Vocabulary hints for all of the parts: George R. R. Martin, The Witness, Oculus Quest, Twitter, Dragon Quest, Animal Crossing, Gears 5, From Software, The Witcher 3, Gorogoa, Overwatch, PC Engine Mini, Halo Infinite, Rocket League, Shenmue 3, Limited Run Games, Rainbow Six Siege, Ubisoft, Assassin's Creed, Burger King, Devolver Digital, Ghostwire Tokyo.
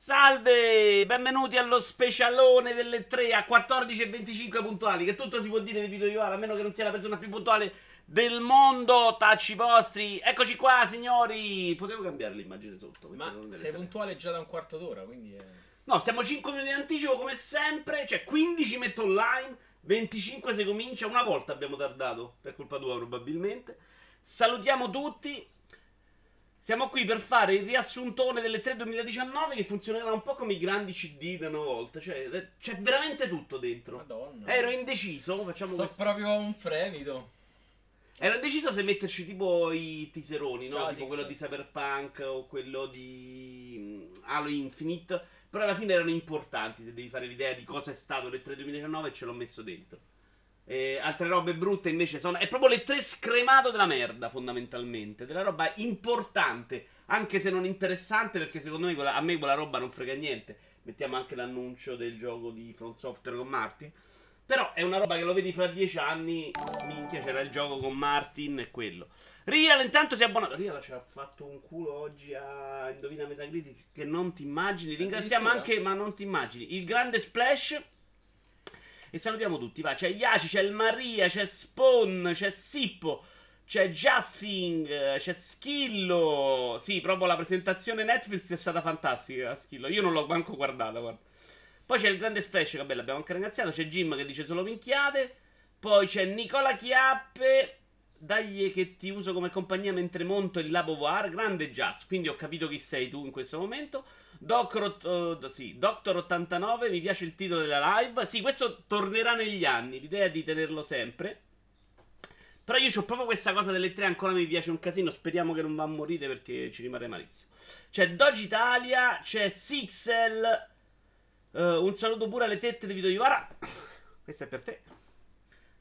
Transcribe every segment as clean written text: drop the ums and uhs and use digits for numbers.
Salve, benvenuti allo specialone delle 3 a 14:25 puntuali. Che tutto si può dire di Vito Iovara, a meno che non sia la persona più puntuale del mondo. Tacci vostri. Eccoci qua, signori. Potevo cambiare l'immagine sotto. Ma sei puntuale già da un quarto d'ora, quindi... No, siamo 5 minuti in anticipo come sempre. Cioè 15 metto online, 25 se comincia. Una volta abbiamo tardato, per colpa tua probabilmente. Salutiamo tutti. Siamo qui per fare il riassuntone delle 3 2019 che funzionerà un po' come i grandi CD da una volta, cioè c'è veramente tutto dentro. Madonna. Ero indeciso, facciamo questo. Sono proprio un fremito. Ero indeciso se metterci tipo i teaseroni, no? Ah, tipo sì, quello sì, di Cyberpunk o quello di Halo Infinite, però alla fine erano importanti se devi fare l'idea di cosa è stato le 3 2019 e ce l'ho messo dentro. Altre robe brutte invece sono... È proprio le tre scremato della merda fondamentalmente, della roba importante, anche se non interessante, perché secondo me a me quella roba non frega niente. Mettiamo anche l'annuncio del gioco di From Software con Martin, però è una roba che lo vedi fra 10 anni, minchia c'era il gioco con Martin e quello. Real intanto si è abbonato. Real ci ha fatto un culo oggi a Indovina Metacritic che non ti immagini. Ringraziamo anche, ma non ti immagini, il grande Splash. E salutiamo tutti, va, c'è Iaci, c'è il Maria, c'è Spawn, c'è Sippo, c'è Justing, c'è Schillo. Sì, proprio la presentazione Netflix è stata fantastica, Schillo, io non l'ho manco guardata, guarda. Poi c'è il grande Splash, vabbè, l'abbiamo anche ringraziato, c'è Jim che dice solo minchiate. Poi c'è Nicola Chiappe, dai che ti uso come compagnia mentre monto il Labovar, grande Jazz, quindi ho capito chi sei tu in questo momento. Doctor 89, mi piace il titolo della live. Sì, questo tornerà negli anni, l'idea è di tenerlo sempre. Però io c'ho proprio questa cosa delle tre, ancora mi piace un casino. Speriamo che non va a morire perché ci rimane malissimo. C'è Doge Italia, c'è Sixel. Un saluto pure alle tette di Vito Iovara. Questa è per te.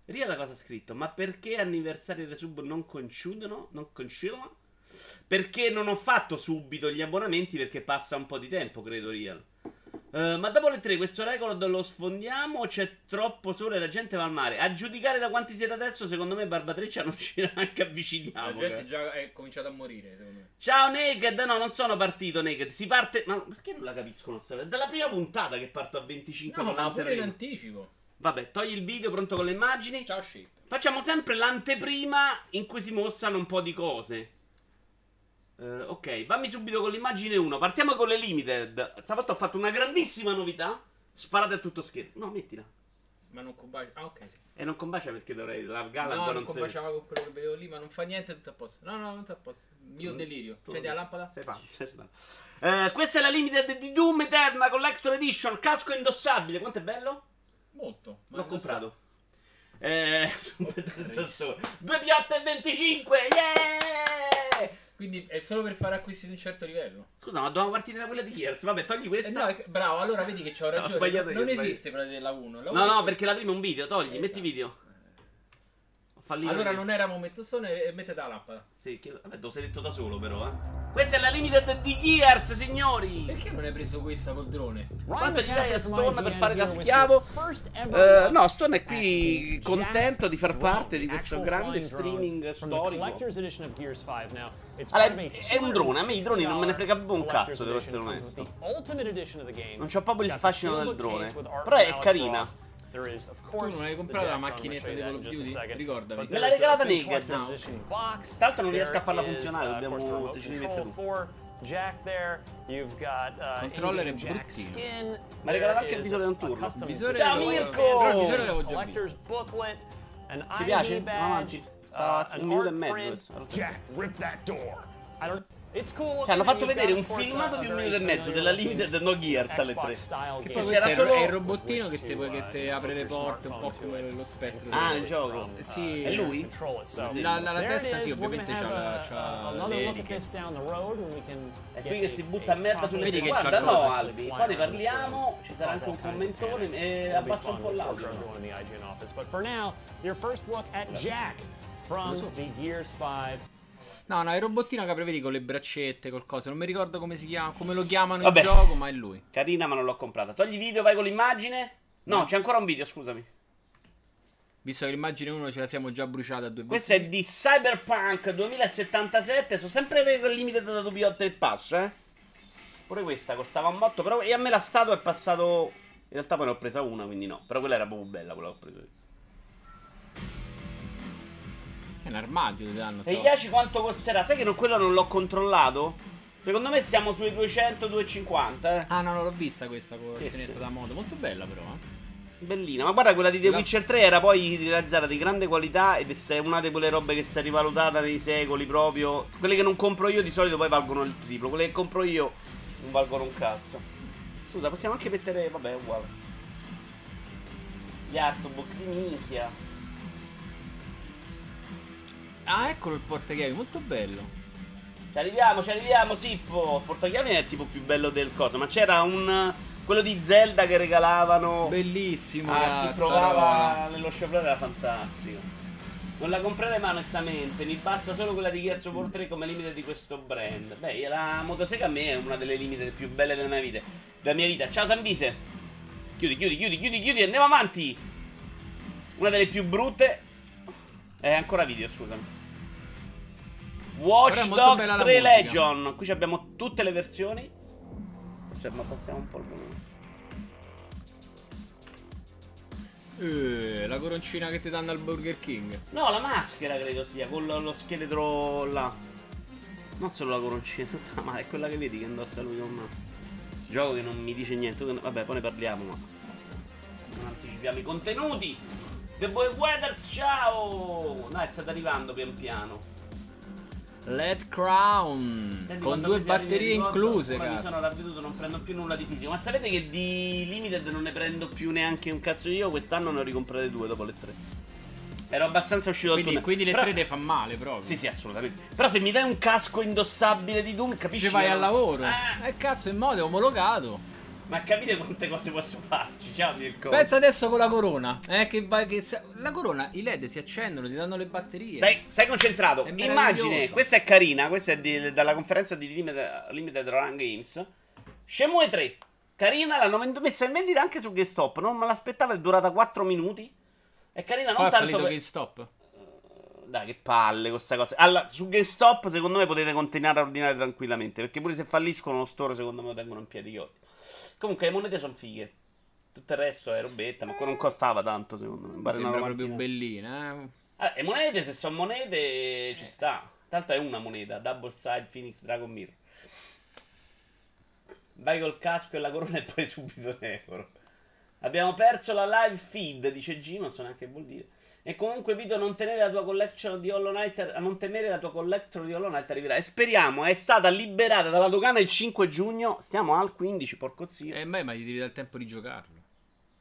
Riala cosa ha scritto: ma perché anniversari del sub non coincidono? Non coincidono? Perché non ho fatto subito gli abbonamenti, perché passa un po' di tempo, credo, Real. Ma dopo le 3 questo record lo sfondiamo, c'è troppo sole e la gente va al mare. A giudicare da quanti siete adesso, secondo me Barbatreccia non ci neanche avviciniamo. La gente già è cominciata a morire, secondo me. Ciao Naked, no, non sono partito Naked. Si parte... Ma perché non la capiscono? È dalla prima puntata che parto a 25. No, ma pure in anticipo. Vabbè, togli il video, pronto con le immagini. Ciao shit. Facciamo sempre l'anteprima in cui si mostrano un po' di cose. Ok, vammi subito con l'immagine 1. Partiamo con le limited. Stavolta ho fatto una grandissima novità. Sparate a tutto schermo. No, mettila. Ma non combacia. Ah, ok, sì. E non combacia perché dovrei largarla. No, non combaciava con quello che vedevo lì, ma non fa niente, tutto a posto. No, no, tutto a posto. Mio delirio. C'è la lampada? Sei pazzo. Questa è la limited di Doom Eternal Collector Edition. Casco indossabile. Quanto è bello? Molto. L'ho comprato. $2,25. Yeah! Quindi è solo per fare acquisti di un certo livello. Scusa, ma dovevamo partire da quella di Gears. Vabbè, togli questa. No, bravo, allora vedi che c'ho ragione. No, non esiste quella della 1. No, no, perché la prima è un video. Togli, metti video. Allora non era momento stone e mettete la lampada. Sì, che... Vabbè, te lo sei detto da solo però, eh. Questa è la limited di Gears, signori. Perché non hai preso questa col drone? Quanto gli dai a Stone per fare da schiavo? No, Stone è qui contento di far parte di questo grande streaming storico. Allora, è un drone, a me i droni non me ne frega un cazzo, devo essere onesto. Non c'ho proprio il fascino del drone, però è carina. Tu non hai comprato la macchinetta di Call of Duty? Ricordami. Me l'ha regalata Naked. Tra l'altro non riesco a farla funzionare, dobbiamo decidere tu. Jack there, you've got controller e bruttino. Ma regalava anche il visore da un turno. Ciao Mirko! Però il visore l'avevo già visto. Ti piace? No, avanti. Sta a 1,5 minuti. Jack, rip that door. I don't... Cioè, hanno fatto vedere un filmato di 1,5 minuti della limited No Gears alle 3. Che poi c'era solo il robottino che ti apre le porte, un po' come lo spettro. Ah, il gioco? Sì. È lui? La testa sì, ovviamente c'ha è qui che si butta a merda sulle tue. Guarda, no Albi, qua ne parliamo, ci sarà anche un commentone e abbassa un po' l'audio. But for now, your first look at Jack from the Gears 5. No, no, è il robottino che prevedi con le braccette, col coso. Non mi ricordo come si chiama, come lo chiamano il gioco, ma è lui. Carina, ma non l'ho comprata. Togli video, vai con l'immagine. No, c'è ancora un video, scusami. Visto che l'immagine 1 ce la siamo già bruciata a 2 minuti. Questa è di Cyberpunk 2077. Sono sempre limited da 2 Pass, eh. Pure questa costava un botto, però. E a me la statua è passato. In realtà poi ne ho presa una, quindi no. Però quella era proprio bella, quella che ho preso io. È un armadio ti danno. E gli Iaci quanto costerà? Sai che quello non l'ho controllato? Secondo me siamo sui 200-250 Ah no, non l'ho vista questa con il tenetto da moto. Molto bella però, eh. Bellina, ma guarda quella di The Witcher 3 era poi realizzata di grande qualità ed è una di quelle robe che si è rivalutata nei secoli proprio. Quelle che non compro io di solito poi valgono il triplo, quelle che compro io non valgono un cazzo. Scusa, possiamo anche mettere, vabbè è uguale. Gli Artbook di minchia. Ah, eccolo il portachiavi, molto bello. Ci arriviamo, Sippo. Il portachiavi è tipo più bello del coso, ma c'era un... Quello di Zelda che regalavano. Bellissimo. Ah, chi provava nello showroom era fantastico. Non la comprerei mai onestamente. Mi basta solo quella di Gears 3 come limite di questo brand. Beh, la motosega a me è una delle limite più belle della mia vita. Ciao Sanvise. Chiudi, chiudi, andiamo avanti. Una delle più brutte. È ancora video, scusami. Watch Dogs 3 Legion. Qui abbiamo tutte le versioni. Ma passiamo un po' il volume. La coroncina che ti danno al Burger King. No, la maschera credo sia, con lo scheletro là. Non solo la coroncina, tutta, ma è quella che vedi che indossa lui con me. Gioco che non mi dice niente. Vabbè, poi ne parliamo, ma non anticipiamo i contenuti. The Boy Weathers, ciao! Dai, state arrivando pian piano. Let Crown. Senti, con due batterie incluse, cazzo. Mi sono ravveduto, non prendo più nulla di fisico. Ma sapete che di Limited non ne prendo più neanche un cazzo io. Quest'anno ne ho ricomprate due dopo le tre. Ero abbastanza uscito da Doom. Quindi le tre te fa male proprio. Sì, sì, assolutamente. Però se mi dai un casco indossabile di Doom, capisci? Ci vai al lavoro. Cazzo, in modo è omologato. Ma capite quante cose posso farci? Ciao Mirko. Pensa adesso con la corona. La corona, i LED si accendono, si danno le batterie. Sei concentrato. Immagine, questa è carina. Questa è dalla conferenza di Limited Run Games. Shenmue 3. Carina, l'hanno messa in vendita anche su GameStop. Non me l'aspettavo, è durata 4 minuti. È carina, non tanto per... GameStop. Dai, che palle questa cosa. Allora, su GameStop secondo me potete continuare a ordinare tranquillamente, perché pure se falliscono lo store secondo me lo tengono in piedi io. Comunque le monete sono fighe. Tutto il resto è robetta. Ma qua non costava tanto secondo me. Sembra una proprio bellina, eh. Allora, le monete, se sono monete ci sta. Tanto è una moneta. Double Side Phoenix Dragon Mirror. Vai col casco e la corona e poi subito l'euro. Abbiamo perso la live feed, dice G. Non so neanche che vuol dire. E comunque Vito, non temere la tua collection di Hollow Knight. Non temere, la tua collection di Hollow Knight arriverà. E speriamo, è stata liberata dalla dogana il 5 giugno. Stiamo al 15, porco zio. Ma gli devi dare il tempo di giocarlo.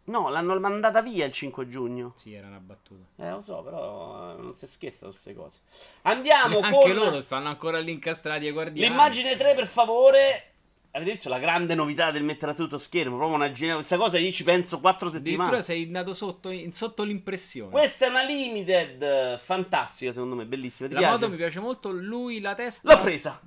No, l'hanno mandata via il 5 giugno. Sì, era una battuta. Lo so, però non si scherza su queste cose. Andiamo con... Anche loro stanno ancora lì incastrati ai guardiani. L'immagine 3, per favore. Avete visto la grande novità del mettere a tutto schermo? Proprio una geniale. Questa cosa io ci penso 4 settimane. Addirittura sei andato sotto l'impressione. Questa è una limited fantastica, secondo me, bellissima. Ti piace? La moto mi piace molto. Lui la testa. L'ho presa.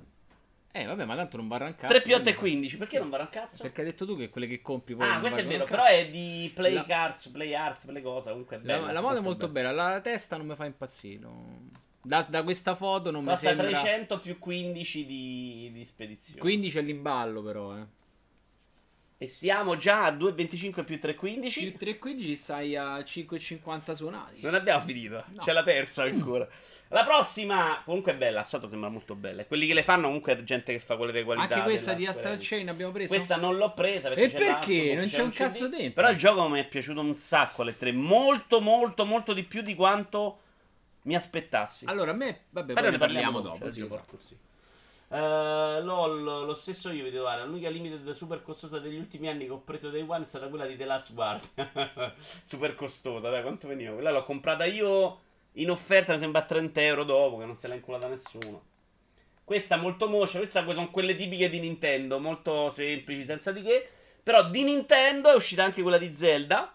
Vabbè, ma tanto non barra un cazzo. 3+8 è 15. Perché non barra un cazzo? Perché hai detto tu che quelle che compri poi... Ah, questo è vero, però è di Play Cards, Play Arts, Play cosa. Comunque è bella. La moto è molto bella. La testa non mi fa impazzire. Da questa foto non mi sembra. Costa 300 più 15 di spedizione. 15 è l'imballo però, eh. E siamo già a 2,25 più 3,15. Più 3,15 stai a 5,50 suonati. Non abbiamo finito, no. C'è la terza ancora. La prossima, comunque è bella, la statua sembra molto bella. Quelli che le fanno comunque è gente che fa quelle di qualità. Anche questa di Astral Chain abbiamo preso. Questa non l'ho presa perché... E perché? Non c'è un cazzo dentro. Però il gioco mi è piaciuto un sacco alle tre. Molto, molto, molto di più di quanto mi aspettassi. Allora a me... Vabbè, però ne parliamo dopo. Sì, esatto. LOL, lo stesso io vi devo dare. L'unica limited super costosa degli ultimi anni che ho preso dai One è stata quella di The Last Guard. Super costosa, dai, quanto veniva? Quella l'ho comprata io in offerta, mi sembra a 30 euro dopo, che non se l'ha inculata nessuno. Questa molto moscia, queste sono quelle tipiche di Nintendo, molto semplici, senza di che. Però di Nintendo è uscita anche quella di Zelda.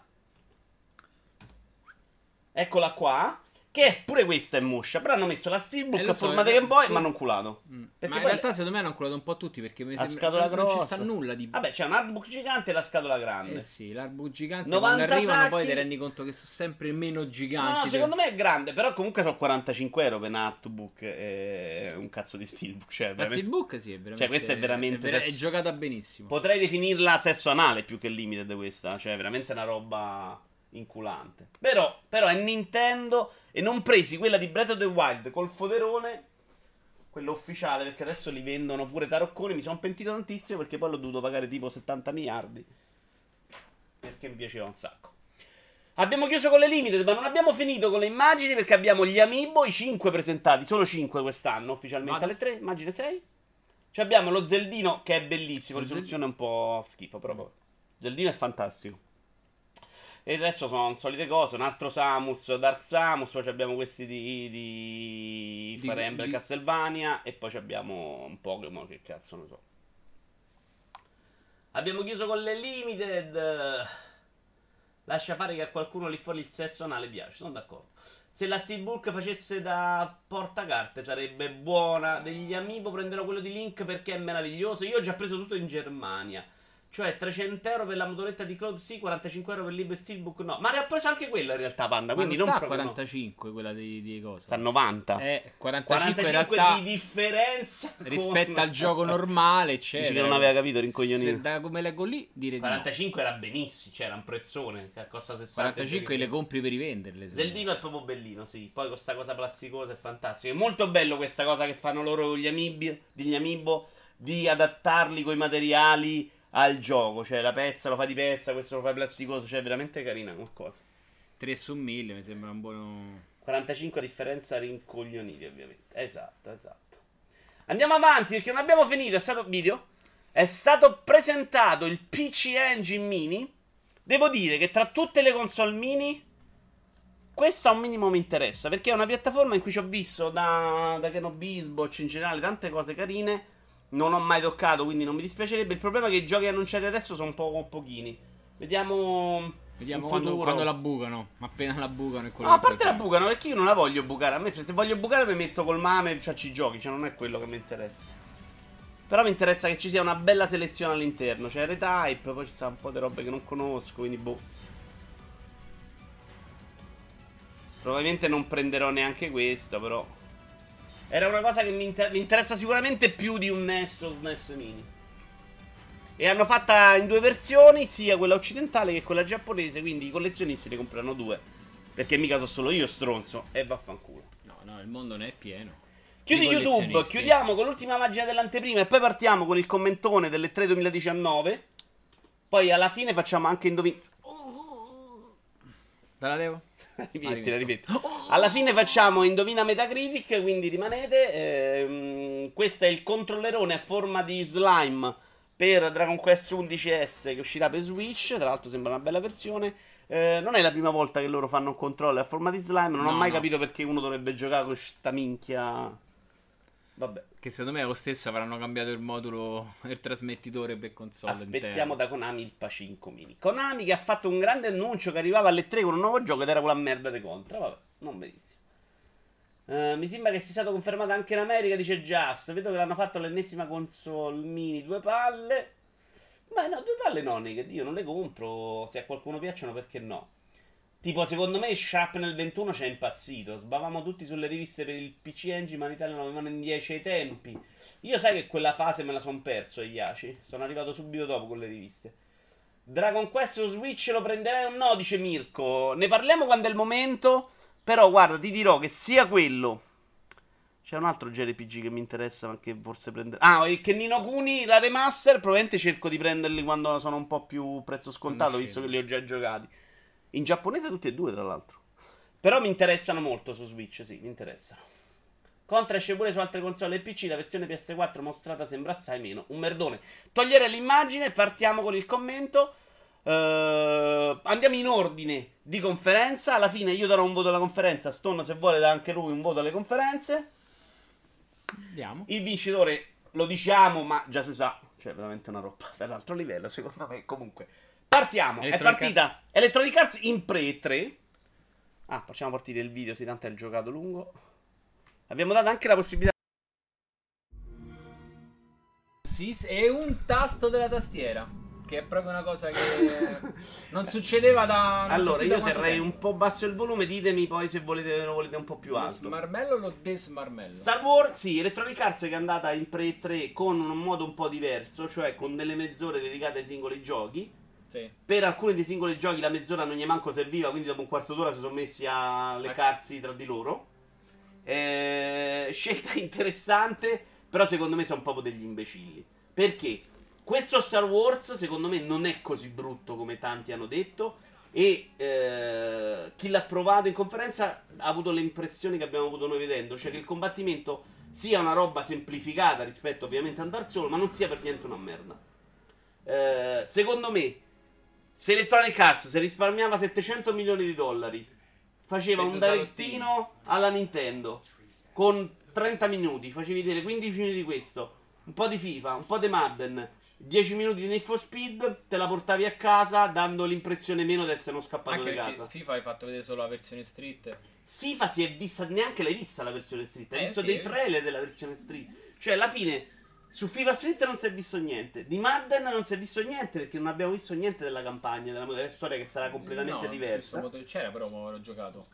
Eccola qua. Che pure questa è muscia, però hanno messo la Steelbook a forma di Game Boy, ma non culato. Perché ma in realtà secondo me hanno culato un po' tutti, perché mi sembra che non ci sta nulla di... Vabbè, c'è un artbook gigante e la scatola grande. Eh sì, l'artbook gigante 90 quando arrivano sacchi... poi ti rendi conto che sono sempre meno giganti. No, no, secondo me è grande, però comunque sono 45 euro per un artbook e un cazzo di Steelbook. Cioè, veramente... La Steelbook sì, è veramente... Cioè questa è veramente... è giocata benissimo. Potrei definirla sesso anale più che limited questa, cioè è veramente una roba... inculante. Però è Nintendo. E non presi quella di Breath of the Wild col foderone, quello ufficiale, perché adesso li vendono pure tarocconi. Mi sono pentito tantissimo perché poi l'ho dovuto pagare tipo 70 miliardi, perché mi piaceva un sacco. Abbiamo chiuso con le limited, ma non abbiamo finito con le immagini, perché abbiamo gli amiibo, i 5 presentati. Solo 5 quest'anno ufficialmente, alle 3, immagine 6. Cioè abbiamo lo Zeldino, che è bellissimo. Risoluzione un po' schifo, però Zeldino è fantastico. E il resto sono solite cose, un altro Samus, Dark Samus, poi abbiamo questi di Fire Emblem, Castlevania, e poi abbiamo un Pokémon, che cazzo ne so. Abbiamo chiuso con le limited. Lascia fare che a qualcuno lì fuori il sesso anale piace, sono d'accordo. Se la Steelbook facesse da portacarte sarebbe buona. Degli amiibo prenderò quello di Link perché è meraviglioso. Io ho già preso tutto in Germania. Cioè 300 euro per la motoretta di Cloud, sì, 45 euro per l'Ib e Steelbook no. Ma ne ho preso anche quella in realtà, Panda. Quindi non sta a 45 no. Quella di cosa? Sta a 90. 45 in realtà, di differenza rispetto al gioco normale. Cioè, dici che non aveva capito, rincoglionito. Se da come leggo lì, dire 45 no. Era benissimo, cioè era un prezzone che costa 60. 45 le compri per rivenderle. Zeldino è proprio bellino, sì. Poi questa cosa plasticosa è fantastica. È molto bello questa cosa che fanno loro gli amiibo, di adattarli coi materiali al gioco, cioè la pezza lo fa di pezza, questo lo fa plasticoso, cioè è veramente carina qualcosa. 3/1000 mi sembra un buono. 45 a differenza, rincoglioniti ovviamente. Esatto, esatto. Andiamo avanti perché non abbiamo finito, è stato video. È stato presentato il PC Engine Mini. Devo dire che tra tutte le console mini questa un minimo mi interessa, perché è una piattaforma in cui ci ho visto da Keno Bisboch in generale tante cose carine. Non ho mai toccato, quindi non mi dispiacerebbe. Il problema è che i giochi annunciati adesso sono un po' pochini. Vediamo quando la bucano. Ma appena la bucano è quello. No, a parte la bucano, perché io non la voglio bucare. A me, se voglio bucare, mi metto col mame, cioè ci giochi, cioè non è quello che mi interessa. Però mi interessa che ci sia una bella selezione all'interno. Cioè Retype, poi ci sta un po' di robe che non conosco, quindi boh. Probabilmente non prenderò neanche questo, però era una cosa che mi interessa sicuramente più di un NES o SNES Mini. E hanno fatta in due versioni, sia quella occidentale che quella giapponese, quindi i collezionisti ne comprano due. Perché mica sono solo io stronzo, e vaffanculo. No, no, il mondo ne è pieno. Chiudi YouTube, chiudiamo con l'ultima immagine dell'anteprima e poi partiamo con il commentone delle 3 2019. Poi alla fine facciamo anche indovin... Te la levo? Ripeto. Alla fine facciamo indovina Metacritic, quindi rimanete. Questo è il controllerone a forma di slime per Dragon Quest 11S che uscirà per Switch. Tra l'altro sembra una bella versione. Non è la prima volta che loro fanno un controller a forma di slime. Non ho mai capito perché uno dovrebbe giocare con sta minchia. Vabbè. Che secondo me è lo stesso, avranno cambiato il modulo, il trasmettitore per console. Aspettiamo da Konami il Pacinco Mini. Konami che ha fatto un grande annuncio che arrivava alle 3 con un nuovo gioco ed era quella merda di Contra. Vabbè, non benissimo. Mi sembra che sia stato confermato anche in America, dice Just. Vedo che l'hanno fatto l'ennesima console mini, due palle. Ma no, due palle no, che io non le compro. Se a qualcuno piacciono, perché no? Tipo, secondo me Sharp nel 21 c'è impazzito. Sbavamo tutti sulle riviste per il PC Engine, ma in Italia non avevano in 10 ai tempi. Io sai che quella fase me la son perso, gli Iaci. Sono arrivato subito dopo con le riviste. Dragon Quest o Switch lo prenderai o no, dice Mirko. Ne parliamo quando è il momento. Però guarda, ti dirò che sia quello. C'è un altro JRPG che mi interessa, ma che forse prenderò. Ah, il Nino Kuni, la remaster. Probabilmente cerco di prenderli quando sono un po' più prezzo scontato, visto che li ho già giocati. In giapponese tutti e due, tra l'altro. Però mi interessano molto su Switch, sì, mi interessano. Contra esce pure su altre console e PC, la versione PS4 mostrata sembra assai meno un merdone. Togliere l'immagine, partiamo con il commento. Andiamo in ordine di conferenza. Alla fine io darò un voto alla conferenza. Stone, se vuole, dà anche lui un voto alle conferenze. Andiamo. Il vincitore lo diciamo, ma già si sa. Cioè, veramente una roba dell'altro livello, secondo me, comunque. Partiamo, è partita Electronic Arts in pre-3. Ah, facciamo partire il video, sì, tanto è il giocato lungo. Abbiamo dato anche la possibilità. Sì, è un tasto della tastiera, che è proprio una cosa che non succedeva da... Allora, io terrei tempo un po' basso il volume, ditemi poi se volete, lo volete un po' più alto. Smarmello o desmarmello? Star Wars, sì, Electronic Arts che è andata in pre-3 con un modo un po' diverso, cioè con delle mezz'ore dedicate ai singoli giochi. Sì. Per alcuni dei singoli giochi la mezz'ora non gli manco serviva, quindi dopo un quarto d'ora si sono messi a leccarsi tra di loro. Scelta interessante, però secondo me sono proprio degli imbecilli. Perché? Questo Star Wars secondo me non è così brutto come tanti hanno detto e chi l'ha provato in conferenza ha avuto le impressioni che abbiamo avuto noi vedendo, cioè che il combattimento sia una roba semplificata rispetto ovviamente a Dark Souls, ma non sia per niente una merda. Secondo me, se Electronic Arts se risparmiava $700 milioni, faceva un direttino alla Nintendo con 30 minuti, facevi vedere 15 minuti di questo, un po' di FIFA, un po' di Madden, 10 minuti di Need for Speed, te la portavi a casa dando l'impressione meno di essere uno scappato anche di casa. FIFA hai fatto vedere solo la versione street. FIFA si è vista, neanche l'hai vista la versione street, hai visto sì, dei trailer della versione street. Cioè alla fine su FIFA street non si è visto niente, di Madden non si è visto niente perché non abbiamo visto niente della campagna, della storia che sarà completamente diversa. C'era però, ma l'ho giocato.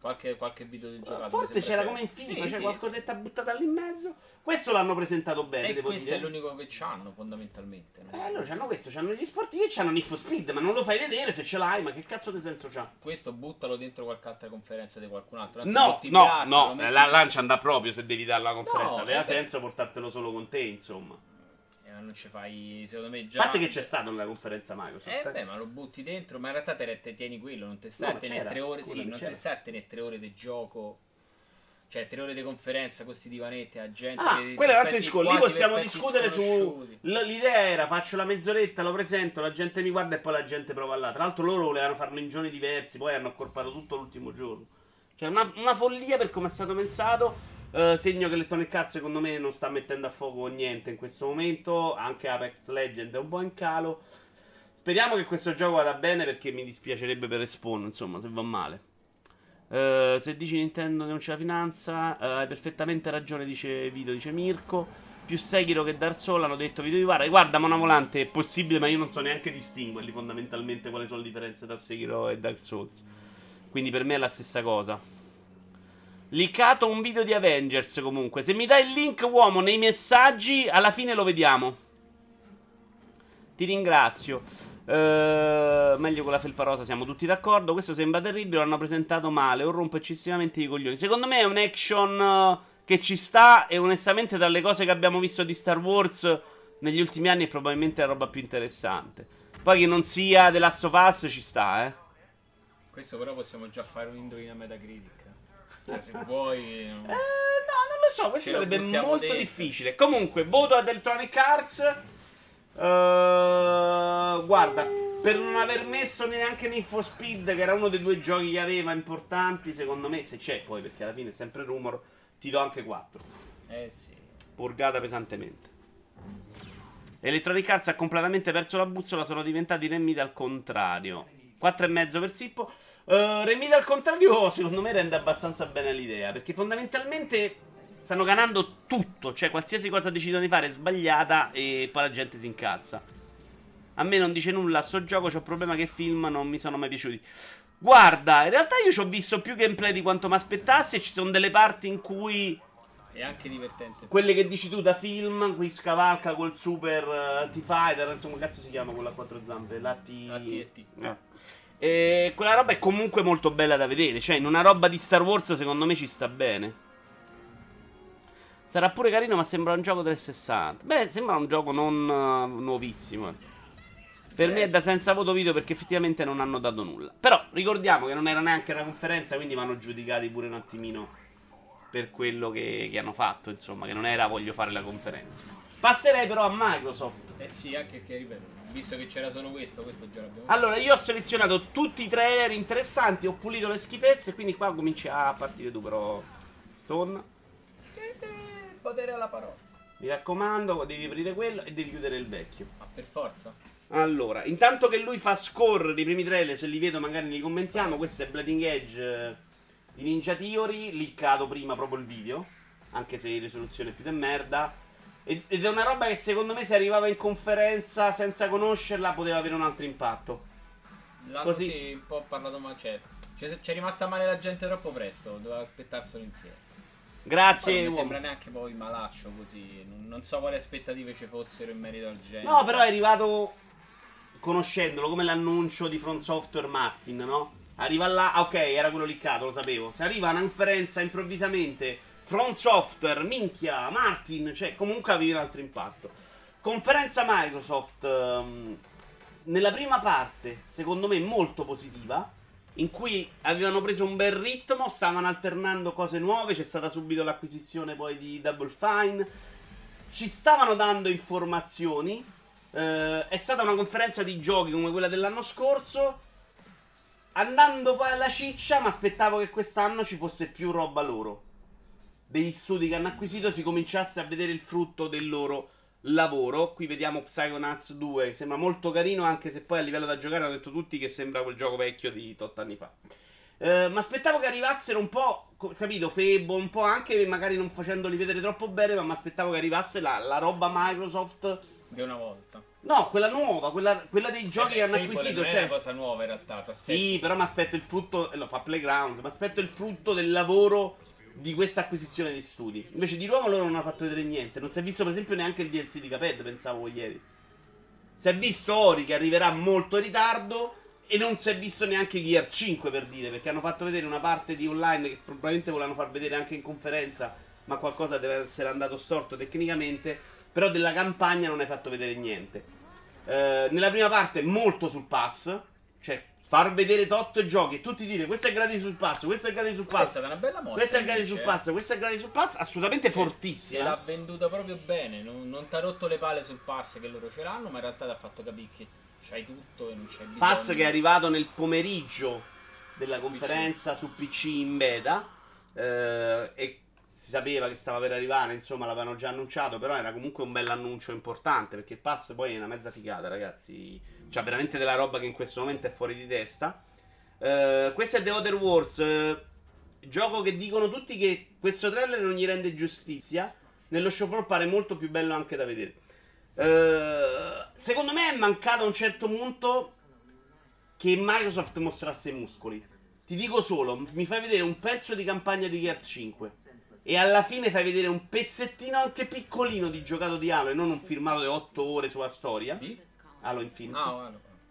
Qualche video del gioco. Forse c'era come in FIFA, sì, c'è sì, qualcosetta buttata lì in mezzo. Questo l'hanno presentato bene, devo dire. Questo è l'unico che c'hanno fondamentalmente. No? Allora c'hanno questo, c'hanno gli sportivi e c'hanno Need for Speed, ma non lo fai vedere se ce l'hai, ma che cazzo di senso c'ha? Questo buttalo dentro qualche altra conferenza di qualcun altro. No, la lancia andrà proprio se devi dare la conferenza. Aveva senso portartelo solo con te, insomma. Non ci fai, secondo me già. A parte che c'è stata una conferenza Microsoft. Beh, ma lo butti dentro, ma in realtà te tieni quello, non te stai a tenere 3 ore, sì, non te stai a tenere 3 ore di gioco. Cioè 3 ore di conferenza, questi divanetti, la gente. Quello è un altro discorso, lì possiamo discutere su... L'idea era, faccio la mezz'oretta, lo presento, la gente mi guarda e poi la gente prova là. Tra l'altro loro volevano farlo in giorni diversi, poi hanno accorpato tutto l'ultimo giorno. Cioè una follia per come è stato pensato. Segno che Electronic Arts secondo me non sta mettendo a fuoco niente in questo momento. Anche Apex Legends è un po' in calo. Speriamo che questo gioco vada bene, perché mi dispiacerebbe per Respawn, insomma, se va male. Se dici Nintendo che non c'è la finanza, hai perfettamente ragione, dice Vito, dice Mirko. Più Sekiro che Dark Souls, hanno detto Vito Iwara. Guarda, ma una volante è possibile, ma io non so neanche distinguerli fondamentalmente quali sono le differenze tra Sekiro e Dark Souls, quindi per me è la stessa cosa. Licato un video di Avengers comunque. Se mi dai il link, uomo, nei messaggi, alla fine lo vediamo. Ti ringrazio. Meglio con la felpa rosa, siamo tutti d'accordo. Questo sembra terribile, l'hanno presentato male. O rompo eccessivamente i coglioni. Secondo me è un action che ci sta. E onestamente tra le cose che abbiamo visto di Star Wars negli ultimi anni è probabilmente la roba più interessante. Poi che non sia The Last of Us ci sta, eh. Questo però possiamo già fare un indovina Metacritic. Se vuoi, no, non lo so. Questo sarebbe molto difficile. Comunque, voto ad Electronic Arts. Guarda, per non aver messo neanche Need for Speed, che era uno dei due giochi che aveva importanti, secondo me, se c'è poi, perché alla fine è sempre rumor, ti do anche 4. Sì. Purgata pesantemente. Electronic Arts ha completamente perso la bussola, sono diventati nemici al contrario. 4,5 per Sippo. Remita al contrario secondo me rende abbastanza bene l'idea, perché fondamentalmente stanno ganando tutto, cioè qualsiasi cosa decidono di fare è sbagliata e poi la gente si incazza. A me non dice nulla a sto gioco, c'ho il problema che film non mi sono mai piaciuti. Guarda, in realtà io ci ho visto più gameplay di quanto mi aspettassi e ci sono delle parti in cui è anche divertente. Quelle che dici tu da film, qui scavalca col super T-Fighter, insomma cazzo si chiama quella a 4 zampe, la T... E quella roba è comunque molto bella da vedere. Cioè in una roba di Star Wars secondo me ci sta bene. Sarà pure carino, ma sembra un gioco 360. Beh, sembra un gioco non nuovissimo. Per me è da senza voto video, perché effettivamente non hanno dato nulla. Però ricordiamo che non era neanche una conferenza, quindi vanno giudicati pure un attimino per quello che hanno fatto. Insomma, che non era voglio fare la conferenza. Passerei però a Microsoft. Sì, anche che ripeto, visto che c'era solo questo già l'abbiamo visto. Allora, io ho selezionato tutti i trailer interessanti, ho pulito le schifezze, quindi qua cominci a partire tu però, Stone. Potere alla parola. Mi raccomando, devi aprire quello e devi chiudere il vecchio. Ma per forza. Allora, intanto che lui fa score dei primi trailer, se li vedo magari li commentiamo. Questo è Bleeding Edge di Ninja Theory, liccato prima proprio il video, anche se in risoluzione è più di merda. Ed è una roba che secondo me se arrivava in conferenza senza conoscerla poteva avere un altro impatto. L'hanno sì, un po' parlato macete. C'è rimasta male la gente troppo presto, doveva aspettarselo insieme. Grazie. Non mi sembra neanche poi malaccio così. Non so quali aspettative ci fossero in merito al genere. No, però è arrivato conoscendolo, come l'annuncio di From Software Martin, no? Arriva là, ok, era quello liccato, lo sapevo. Se arriva a una conferenza improvvisamente From Software, minchia, Martin, cioè comunque aveva un altro impatto. Conferenza Microsoft, nella prima parte, secondo me molto positiva, in cui avevano preso un bel ritmo, stavano alternando cose nuove, c'è stata subito l'acquisizione poi di Double Fine, ci stavano dando informazioni, è stata una conferenza di giochi come quella dell'anno scorso. Andando poi alla ciccia, mi aspettavo che quest'anno ci fosse più roba loro, degli studi che hanno acquisito, si cominciasse a vedere il frutto del loro lavoro. Qui vediamo Psychonauts 2, sembra molto carino, anche se poi a livello da giocare hanno detto tutti che sembra quel gioco vecchio di 8 anni fa. Ma aspettavo che arrivassero un po', capito, Febo, un po' anche magari non facendoli vedere troppo bene, ma mi aspettavo che arrivasse la roba Microsoft di una volta. No, quella nuova, quella dei giochi che hanno acquisito, cioè è una cosa nuova in realtà. Sì, però mi aspetto il frutto, lo fa Playground, mi aspetto il frutto del lavoro di questa acquisizione di studi. Invece di nuovo loro non hanno fatto vedere niente. Non si è visto per esempio neanche il DLC di Cuphead, pensavo ieri. Si è visto Ori che arriverà molto in ritardo, e non si è visto neanche Gears 5, per dire, perché hanno fatto vedere una parte di online che probabilmente volevano far vedere anche in conferenza, ma qualcosa deve essere andato storto tecnicamente. Però della campagna non hai fatto vedere niente. Nella prima parte molto sul pass, cioè far vedere tot giochi e tutti dire questo è gratis sul pass, questo è gratis sul pass, questa è una bella mossa, questo è gratis sul pass, questo è gratis sul pass, assolutamente fortissima. E l'ha venduta proprio bene, non ti ha rotto le palle sul pass che loro ce l'hanno, ma in realtà ti ha fatto capire che c'hai tutto e non c'è bisogno. Pass che è arrivato nel pomeriggio della conferenza su PC in beta, e si sapeva che stava per arrivare, insomma l'avevano già annunciato, però era comunque un bell'annuncio importante, perché il pass poi è una mezza figata, ragazzi. C'ha veramente della roba che in questo momento è fuori di testa. Questo è The Other Wars, gioco che dicono tutti che questo trailer non gli rende giustizia. Nello show pare molto più bello anche da vedere. Secondo me è mancato a un certo punto che Microsoft mostrasse i muscoli. Ti dico solo, mi fai vedere un pezzo di campagna di Gears 5 e alla fine fai vedere un pezzettino anche piccolino di giocato di Halo e non un filmato di 8 ore sulla storia. Halo Infinite.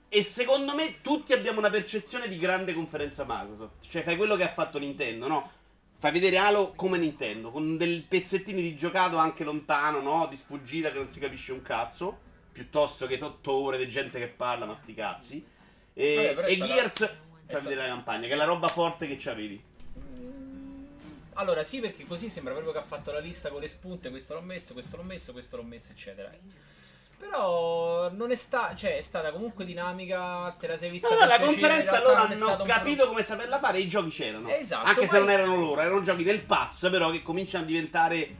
E secondo me tutti abbiamo una percezione di grande conferenza Microsoft. Cioè fai quello che ha fatto Nintendo, no? Fai vedere Halo come Nintendo, con dei pezzettini di giocato anche lontano, no? Di sfuggita che non si capisce un cazzo, piuttosto che 8 ore di gente che parla, ma sti cazzi. E Gears fai vedere la campagna, che è la roba forte che c'avevi. Allora sì, perché così sembra proprio che ha fatto la lista con le spunte. Questo l'ho messo, questo l'ho messo, questo l'ho messo, eccetera. Però non è stata, cioè è stata comunque dinamica, te la sei vista. No, la conferenza loro hanno capito come saperla fare, i giochi c'erano. Esatto. Anche se non erano loro, erano giochi del pass, però che cominciano a diventare.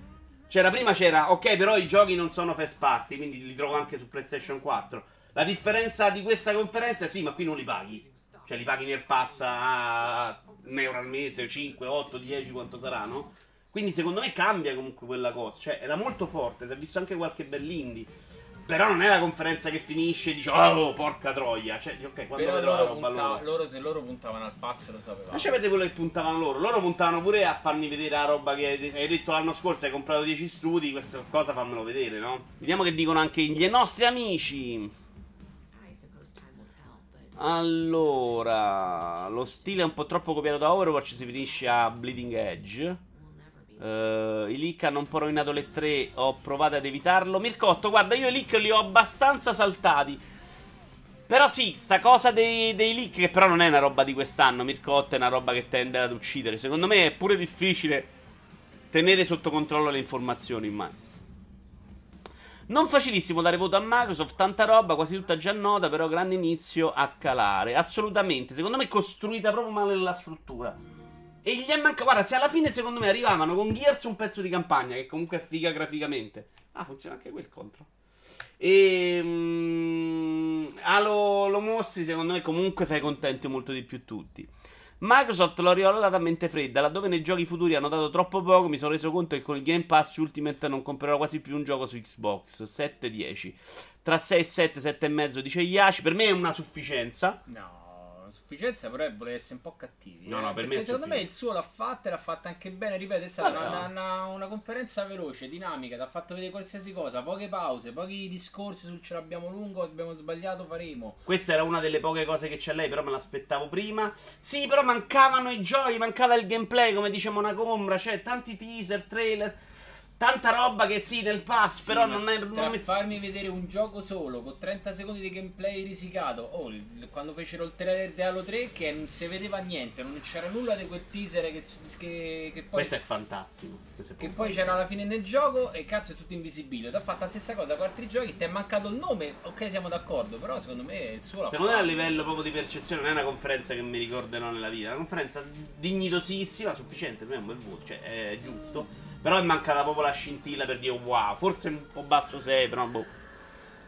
Cioè la prima c'era, ok, però i giochi non sono first party, quindi li trovo anche su PlayStation 4. La differenza di questa conferenza è sì, ma qui non li paghi. Cioè li paghi nel pass a €1 al mese, 5, 8, 10, quanto sarà, no? Quindi secondo me cambia comunque quella cosa. Cioè era molto forte, si è visto anche qualche bell'indie. Però non è la conferenza che finisce e dice oh porca troia, cioè ok, quando vedrò la roba loro se loro puntavano al pass lo sapevano. Ma sapete quello che puntavano loro puntavano pure a farmi vedere la roba che hai detto l'anno scorso, hai comprato 10 studi, questa cosa fammelo vedere, no? Vediamo che dicono anche gli nostri amici. Allora, lo stile è un po' troppo copiato da Overwatch, si finisce a Bleeding Edge. I leak hanno un po' rovinato le tre. Ho provato ad evitarlo. Mircotto, guarda, io i leak li ho abbastanza saltati. Però sì, sta cosa dei leak, che però non è una roba di quest'anno, Mircotto, è una roba che tende ad uccidere. Secondo me è pure difficile tenere sotto controllo le informazioni, ma non facilissimo dare voto a Microsoft. Tanta roba, quasi tutta già nota, però grande inizio a calare. Assolutamente, secondo me è costruita proprio male la struttura. E gli è mancato. Guarda, se alla fine secondo me arrivavano con Gears un pezzo di campagna che comunque è figa graficamente, Ah, funziona anche quel contro. E Halo lo mostri, secondo me comunque fai contenti molto di più tutti. Microsoft l'ho rivalutata a mente fredda, laddove nei giochi futuri hanno dato troppo poco. Mi sono reso conto che con il Game Pass Ultimate non comprerò quasi più un gioco su Xbox. 7-10. Tra 6 e 7, 7 e mezzo, dice Yashi. Per me è una sufficienza. No, sufficienza, però vuole essere un po' cattivi. No, no, per me è secondo me il suo l'ha fatta anche bene. Ripeto, è stata una conferenza veloce, dinamica, ti ha fatto vedere qualsiasi cosa. Poche pause, pochi discorsi sul ce l'abbiamo lungo, abbiamo sbagliato, faremo. Questa era una delle poche cose che c'è lei, però me l'aspettavo prima. Sì, però mancavano i giochi, mancava il gameplay, come dice Monacombra. Cioè, tanti teaser, trailer, tanta roba che sì nel pass, sì, però non è... Per farmi vedere un gioco solo con 30 secondi di gameplay risicato. Oh, quando fecero il trailer di Halo 3 che non si vedeva niente, non c'era nulla di quel teaser che poi... Questo è fantastico. Questo è che poi c'era alla fine nel gioco e cazzo è tutto invisibile. Ti ha fatto la stessa cosa con altri giochi, ti è mancato il nome, ok siamo d'accordo, però secondo me il suo... Secondo me a livello proprio di percezione non è una conferenza che mi ricorderò nella vita. È una conferenza dignitosissima, sufficiente, per me è un bel voto, cioè è giusto. Però è mancata proprio la scintilla per dire wow, forse un po' basso 6, però boh.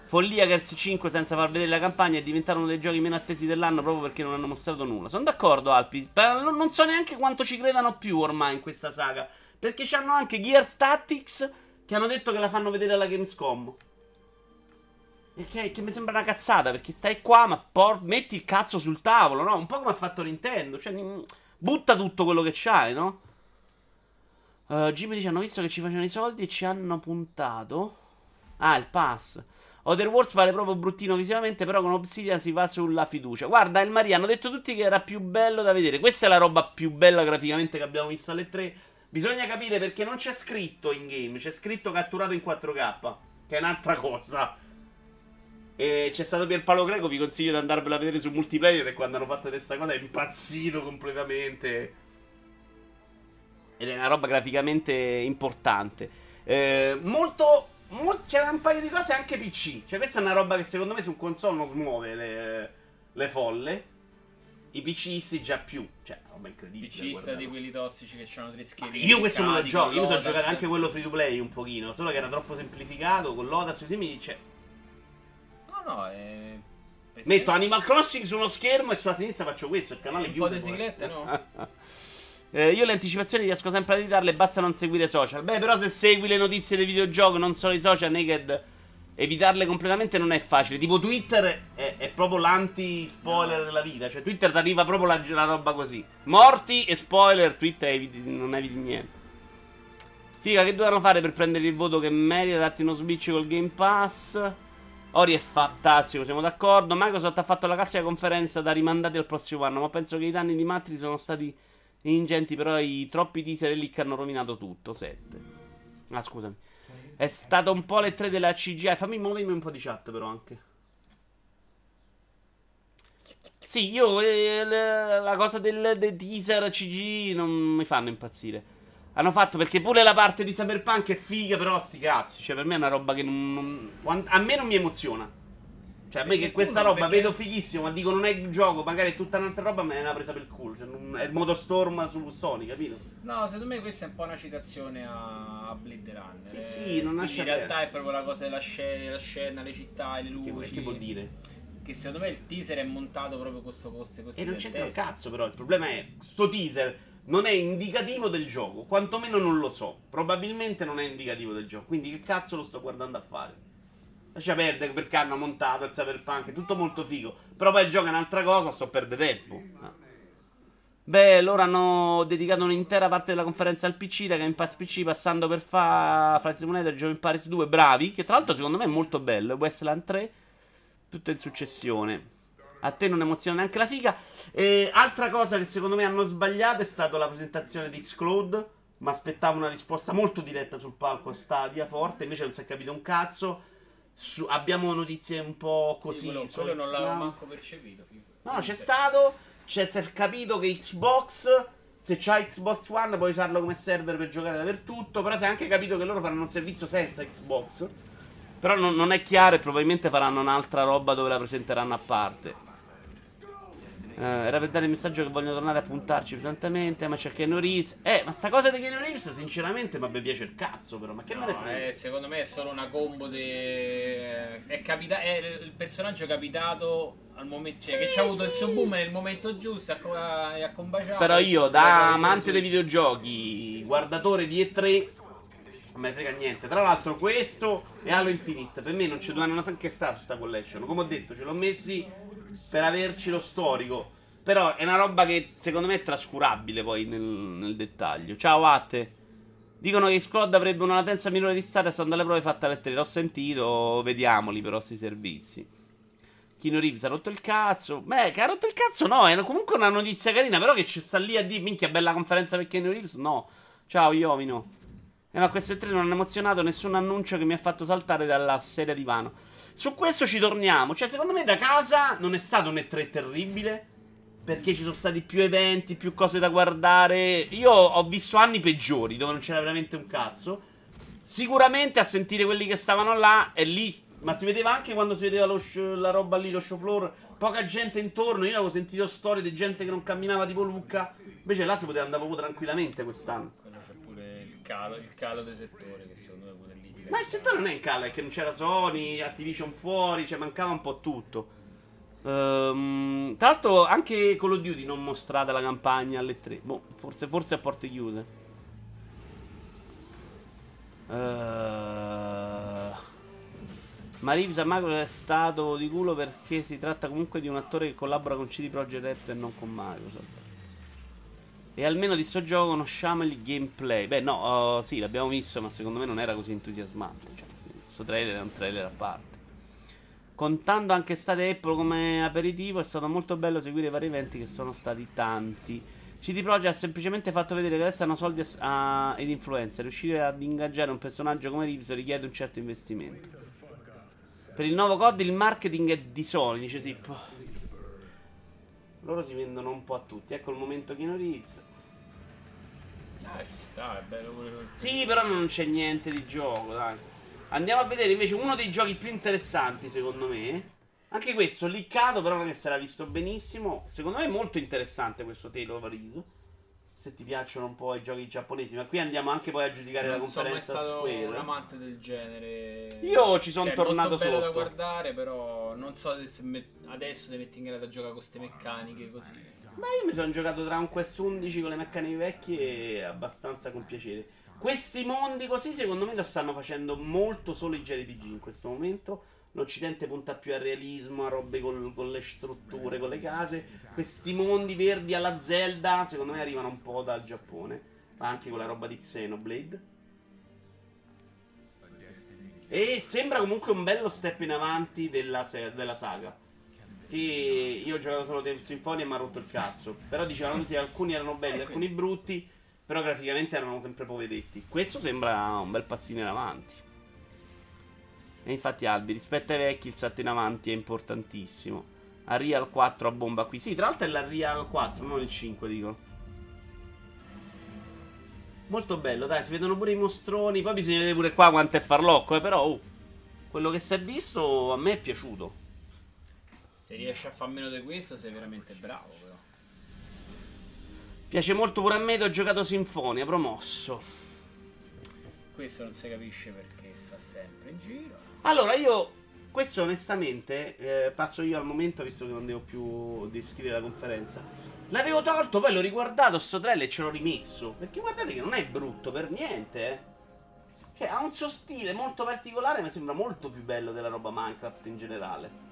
Follia Gears 5 senza far vedere la campagna è diventato uno dei giochi meno attesi dell'anno proprio perché non hanno mostrato nulla. Sono d'accordo Alpi, non so neanche quanto ci credano più ormai in questa saga, perché c'hanno anche Gears Tactics che hanno detto che la fanno vedere alla Gamescom. E che mi sembra una cazzata, perché stai qua ma metti il cazzo sul tavolo, no? Un po' come ha fatto Nintendo, cioè butta tutto quello che c'hai, no? Jimmy dice hanno visto che ci facevano i soldi e ci hanno puntato. Ah, il pass. Other Wars vale proprio bruttino visivamente, però con Obsidian si va sulla fiducia. Guarda, il Maria, hanno detto tutti che era più bello da vedere. Questa è la roba più bella graficamente che abbiamo visto alle 3. Bisogna capire perché non c'è scritto in game, c'è scritto catturato in 4K, che è un'altra cosa. E c'è stato Pierpaolo Greco, vi consiglio di andarvela a vedere su Multiplayer, e quando hanno fatto questa cosa è impazzito completamente. Ed è una roba graficamente importante. C'erano un paio di cose anche PC. Cioè questa è una roba che secondo me su console non smuove le folle. I PCisti già più. Cioè una roba incredibile. PCista di quelli tossici che c'hanno tre schermi. Io questo non lo gioco. Io mi sono giocato anche quello free to play un pochino. Solo che era troppo semplificato. Con l'Odas così mi dice... Metto Animal Crossing su uno schermo e sulla sinistra faccio questo. Il canale chiude. Un po' di siglette, no? Io le anticipazioni riesco sempre a editarle, basta non seguire social. Beh, però se segui le notizie dei videogiochi, non solo i social, Naked, evitarle completamente non è facile. Tipo Twitter è proprio l'anti-spoiler della vita. Cioè Twitter ti arriva proprio la roba così. Morti e spoiler, Twitter non eviti niente. Figa, che dovevano fare per prendere il voto che merita, darti uno switch col Game Pass? Ori è fantastico, siamo d'accordo. Microsoft ha fatto la classica conferenza da rimandati al prossimo anno, ma penso che i danni di Matrix sono stati... ingenti, però i troppi teaser lì che hanno rovinato tutto. 7. Ah, scusami. È stato un po' le 3 della CGI. Fammi muovermi un po' di chat, però, anche. Sì, io la cosa del teaser CGI non mi fanno impazzire. Hanno fatto perché pure la parte di Cyberpunk è figa, però sti cazzi. Cioè, per me è una roba che a me non mi emoziona. Cioè, a me che questa roba vedo fighissimo, ma dico non è il gioco, magari è tutta un'altra roba, ma è una presa per il culo. Cioè, è il Motorstorm su Sony, capito? No, secondo me questa è un po' una citazione a Blade Runner. Sì, sì, non nasce. In realtà è proprio la cosa della scena, le città, le luci. Che vuol dire? Che secondo me il teaser è montato proprio con questo posto. E non c'entra un cazzo, però. Il problema è sto teaser non è indicativo del gioco. Quantomeno non lo so. Probabilmente non è indicativo del gioco. Quindi che cazzo lo sto guardando a fare? Lascia perdere perché hanno montato il Cyberpunk, è tutto molto figo. Però poi gioca un'altra cosa, sto perde tempo. Beh, loro hanno dedicato un'intera parte della conferenza al PC, da Game Pass PC, passando per Flight Simulator, Joe in Paris 2, bravi. Che tra l'altro secondo me è molto bello, Westland 3, tutto in successione. A te non emoziona neanche la figa. Altra cosa che secondo me hanno sbagliato è stata la presentazione di Xcloud. Mi aspettavo una risposta molto diretta sul palco Stadia forte, invece non si è capito un cazzo. Abbiamo notizie un po' così. Quello non l'avevo manco percepito. No, c'è stato. Si è capito che Xbox, se c'hai Xbox One puoi usarlo come server per giocare dappertutto. Però si è anche capito che loro faranno un servizio senza Xbox. Però non è chiaro e probabilmente faranno un'altra roba dove la presenteranno a parte. Era per dare il messaggio che vogliono tornare a puntarci pesantemente. Ma c'è Keanu Reeves. Ma sta cosa di Keanu Reeves sinceramente mi piace il cazzo, però. Ma che no, me ne frega? Secondo me è solo una combo di... È il personaggio capitato al momento, cioè, sì, che c'ha avuto il suo boom nel momento giusto e ha combaciato. Però io, da amante dei videogiochi, guardatore di E3, non me ne frega niente. Tra l'altro questo e Halo Infinite per me non c'è due anni, non sa che sta su sta collection. Come ho detto, ce l'ho messi per averci lo storico, però è una roba che secondo me è trascurabile poi nel dettaglio. Ciao Atte. Dicono che Xcloud avrebbe una latenza minore di Stadia stando alle prove fatte alle 3. L'ho sentito, vediamoli però sti servizi. Keanu Reeves ha rotto il cazzo. Beh, che ha rotto il cazzo no, è comunque una notizia carina, però che ci sta lì a dire minchia bella conferenza per Keanu Reeves, no. Ciao Iovino. Ma queste tre non hanno emozionato nessun annuncio che mi ha fatto saltare dalla sedia divano. Su questo ci torniamo. Cioè, secondo me da casa non è stato un E3 terribile, perché ci sono stati più eventi, più cose da guardare. Io ho visto anni peggiori dove non c'era veramente un cazzo. Sicuramente a sentire quelli che stavano là e lì, ma si vedeva anche quando si vedeva la roba lì, lo show floor, poca gente intorno. Io avevo sentito storie di gente che non camminava tipo Lucca. Invece là si poteva andare proprio tranquillamente quest'anno. Il calo del settore, che secondo me pure lì. Ma il settore non è in calo, è che non c'era Sony, Activision fuori, cioè mancava un po' tutto. Tra l'altro anche Call of Duty non mostrata la campagna alle 3. Boh, forse a porte chiuse. Ma Reeves a Microsoft è stato di culo perché si tratta comunque di un attore che collabora con CD Projekt Red e non con Microsoft. E almeno di sto gioco conosciamo il gameplay. Beh no, sì l'abbiamo visto, ma secondo me non era così entusiasmante, cioè, questo trailer è un trailer a parte. Contando anche State Apple come aperitivo, è stato molto bello seguire i vari eventi che sono stati tanti. CD Projekt ha semplicemente fatto vedere che adesso hanno soldi ed influenza. Riuscire ad ingaggiare un personaggio come Reeves richiede un certo investimento. Per il nuovo COD il marketing è di Sony, dice Sippo. Loro si vendono un po' a tutti. Ecco il momento Keanu Reeves. Ci sta, è bello pure. Sì, però non c'è niente di gioco, dai. Andiamo a vedere invece uno dei giochi più interessanti, secondo me. Anche questo, liccato, però non è sarà visto benissimo. Secondo me è molto interessante questo Tale of Arise, se ti piacciono un po' i giochi giapponesi. Ma qui andiamo anche poi a giudicare non la conferenza su quello. Sono un amante del genere. Io ci sono tornato sotto. È bello da guardare, però non so se adesso ti metti in grado a giocare con queste meccaniche così. Ma io mi sono giocato Dragon Quest 11 con le meccaniche vecchie abbastanza con piacere. Questi mondi così secondo me lo stanno facendo molto solo i JRPG in questo momento. L'Occidente punta più al realismo, a robe con le strutture, con le case. Questi mondi verdi alla Zelda, secondo me, arrivano un po' dal Giappone. Ma anche con la roba di Xenoblade. E sembra comunque un bello step in avanti della saga. Che io ho giocato solo Death Symphony e mi ha rotto il cazzo. Però dicevano tutti che alcuni erano belli, alcuni brutti. Però graficamente erano sempre poveretti. Questo sembra un bel passino in avanti. E infatti Albi, rispetto ai vecchi il salto in avanti è importantissimo. A Real 4 a bomba qui. Sì, tra l'altro è la Real 4, non il 5 dico. Molto bello, dai, si vedono pure i mostroni. Poi bisogna vedere pure qua quanto è farlocco, però quello che si è visto a me è piaciuto. Se riesci a far meno di questo sei veramente bravo, però. Piace molto pure a me, ho giocato Sinfonia, promosso. Questo non si capisce perché sta sempre in giro. Allora io questo onestamente passo io al momento, visto che non devo più descrivere la conferenza. L'avevo tolto, poi l'ho riguardato sto trailer e ce l'ho rimesso, perché guardate che non è brutto per niente, Cioè ha un suo stile molto particolare, ma sembra molto più bello della roba Minecraft in generale.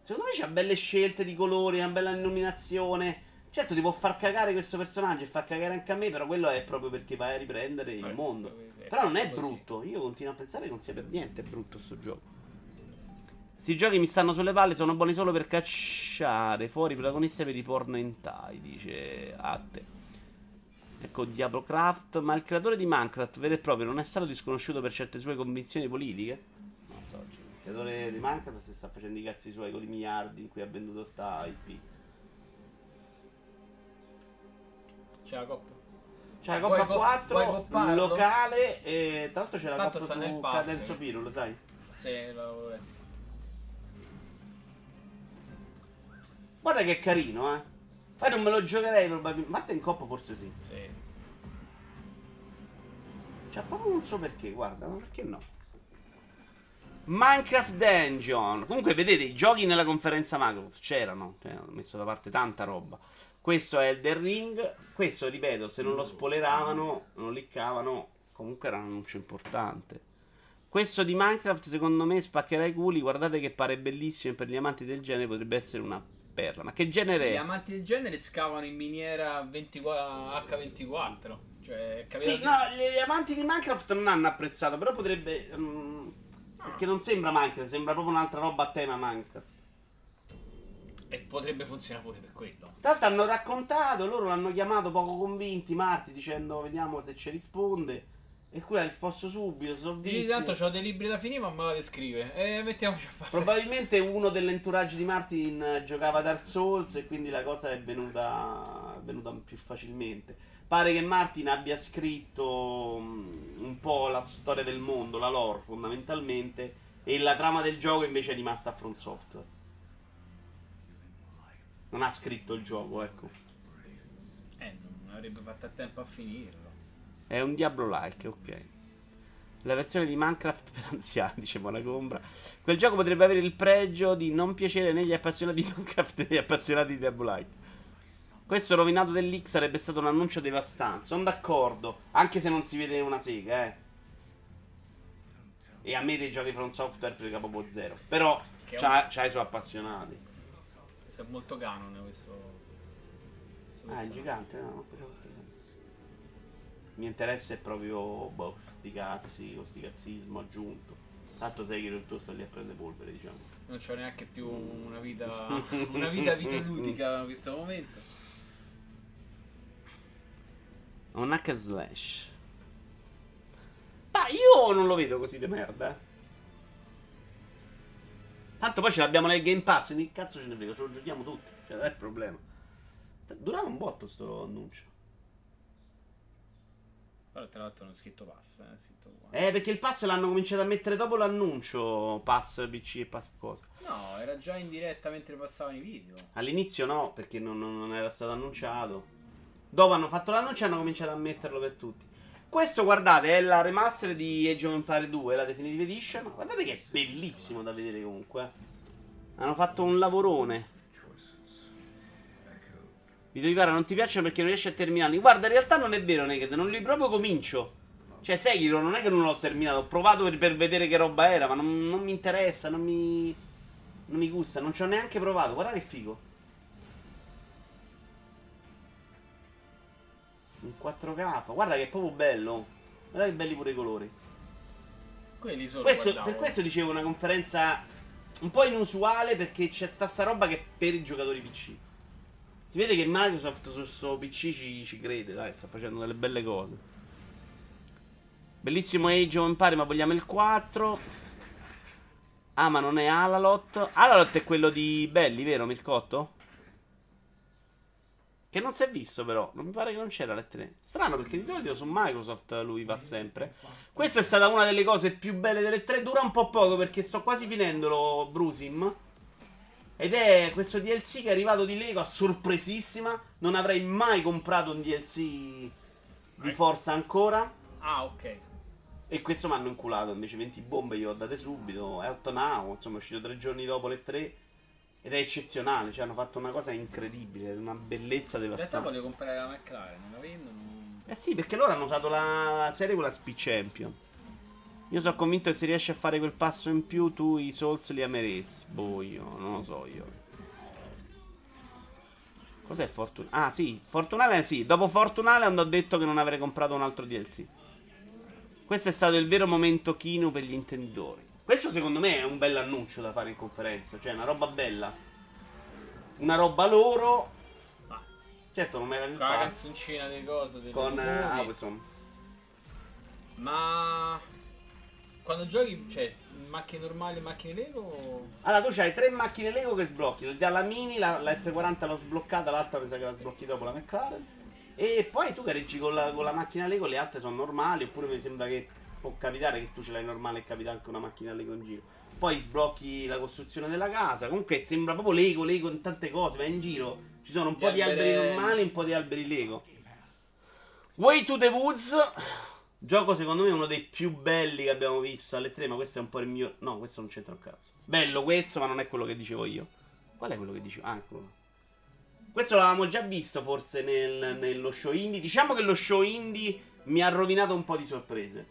Secondo me c'ha belle scelte di colori, una bella illuminazione. Certo ti può far cagare questo personaggio e far cagare anche a me, però quello è proprio perché vai a riprendere il mondo. Però non è brutto, io continuo a pensare che non sia per niente brutto sto gioco. Sti giochi mi stanno sulle palle, sono buoni solo per cacciare fuori protagonisti per i porno hentai, dice Atte. Ecco Diablo Craft, ma il creatore di Minecraft vero e proprio non è stato disconosciuto per certe sue convinzioni politiche? Non so, il creatore di Minecraft si sta facendo i cazzi suoi con i miliardi in cui ha venduto sta IP. C'è la coppa. C'è la coppa 4 locale e tra l'altro c'è la coppa su Cadenzo Piro, lo sai? Sì, l'avevo detto. Guarda che è carino, eh. Poi non me lo giocherei probabilmente. Matta in coppa forse sì. Sì. Cioè, proprio non so perché, guarda, ma perché no? Minecraft Dungeon. Comunque, vedete, i giochi nella conferenza Microsoft c'erano. Hanno messo da parte tanta roba. Questo è Elden Ring. Questo, ripeto, se non lo spoileravano, non lo liccavano, comunque era un annuncio importante. Questo di Minecraft, secondo me, spaccherà i culi. Guardate che pare bellissimo e per gli amanti del genere potrebbe essere una perla. Ma che genere è? Gli amanti del genere scavano in miniera H24. Cioè, capito? Sì, no, gli amanti di Minecraft non hanno apprezzato, però potrebbe... perché non sembra Minecraft, sembra proprio un'altra roba a tema Minecraft. E potrebbe funzionare pure per quello. Tra l'altro hanno raccontato, loro l'hanno chiamato poco convinti, Marti, dicendo vediamo se ci risponde. E qui ha risposto subito, sono visto. Di tanto c'ho dei libri da finire, ma me la descrive. E mettiamoci a fare. Probabilmente uno dell'entourage di Martin giocava Dark Souls e quindi la cosa è venuta più facilmente. Pare che Martin abbia scritto un po' la storia del mondo, la lore fondamentalmente, e la trama del gioco invece è rimasta a From Software. Non ha scritto il gioco, ecco. Non avrebbe fatto a tempo a finirlo. È un Diablo-like, ok. La versione di Minecraft per anziani, dice Monacombra. Quel gioco potrebbe avere il pregio di non piacere né gli appassionati di Minecraft né gli appassionati di Diablo-like. Questo rovinato dell'X sarebbe stato un annuncio devastante. Sono d'accordo, anche se non si vede una sega, eh. E a me dei giochi From Software frega proprio zero. Però c'ha i suoi appassionati. Questo è molto canon, questo ah, è gigante, no? Il mio interesse è proprio boh, sti cazzi, sti cazzismo aggiunto. Tanto sai che il tuo sta lì a prendere polvere, diciamo. Non c'ho neanche più una vita videoludica in questo momento. Un hack/slash. Ma io non lo vedo così di merda. Tanto poi ce l'abbiamo nel Game Pass, quindi cazzo ce ne frega, ce lo giochiamo tutti, cioè non è il problema. Durava un botto sto annuncio. Però tra l'altro non è scritto pass, è scritto qua. Perché il pass l'hanno cominciato a mettere dopo l'annuncio, pass PC e pass cosa. No, era già in diretta mentre passavano i video. All'inizio no, perché non era stato annunciato. Dopo hanno fatto l'annuncio e hanno cominciato a metterlo per tutti. Questo, guardate, è la remaster di Age of Empire 2, la Definitive Edition. Guardate che è bellissimo da vedere comunque. Hanno fatto un lavorone. Video di gara non ti piacciono perché non riesci a terminarli. Guarda, in realtà non è vero, Naked, non li proprio comincio. Cioè, Sekiro non è che non l'ho terminato. Ho provato per vedere che roba era, ma non mi interessa, non mi gusta, non ci ho neanche provato. Guarda che figo. In 4K, guarda che è proprio bello. Guarda che belli pure i colori. Quelli sono questo, per questo dicevo una conferenza un po' inusuale, perché c'è sta roba che è per i giocatori PC. Si vede che Microsoft su questo PC ci crede, dai, sta facendo delle belle cose. Bellissimo Age of Empire, ma vogliamo il 4. Ah, ma non è Alalot. Alalot è quello di Belli, vero Mircotto? Che non si è visto però, non mi pare che non c'era l'E3. Strano, perché di solito su Microsoft lui va sempre. Questa è stata una delle cose più belle delle 3. Dura un po' poco perché sto quasi finendolo, Brusim. Ed è questo DLC che è arrivato di Lego a sorpresissima. Non avrei mai comprato un DLC di Forza ancora. Ah, ok. E questo mi hanno inculato, invece 20 bombe io ho date subito. È 8 now, insomma è uscito 3 giorni dopo le 3. Ed è eccezionale, cioè hanno fatto una cosa incredibile, una bellezza devastante. In realtà voglio comprare la McLaren, non la vendono. Eh sì, perché loro hanno usato la serie con la Speed Champion. Io sono convinto che se riesci a fare quel passo in più tu i Souls li ameresti. Boh, io non lo so io. Cos'è Fortuna? Ah sì, Fortunale sì. Dopo Fortunale hanno detto che non avrei comprato un altro DLC. Questo è stato il vero momento Kino per gli intenditori. Questo secondo me è un bel annuncio da fare in conferenza. Cioè una roba bella. Una roba loro. Certo non era il pass. Con la canzoncina di coso. Con Amazon. Ma... quando giochi, cioè, macchine normali, macchine Lego o... Allora, tu c'hai 3 macchine Lego che sblocchi. La Mini, la F40 l'ho sbloccata, l'altra mi sa che la sblocchi dopo, la McLaren. E poi tu gareggi con la macchina Lego, le altre sono normali, oppure mi sembra che può capitare che tu ce l'hai normale e capita anche una macchina Lego in giro. poi sblocchi la costruzione della casa. Comunque sembra proprio Lego in tante cose, ma in giro ci sono un po' di alberi normali e un po' di alberi Lego. Way to the Woods, gioco secondo me uno dei più belli che abbiamo visto alle 3, ma questo è un po' il mio... No, questo non c'entra un cazzo. Bello questo, ma non è quello che dicevo io. Qual è quello che dicevo? Ah, eccolo. Questo l'avevamo già visto forse nello show indie. Diciamo che lo show indie mi ha rovinato un po' di sorprese,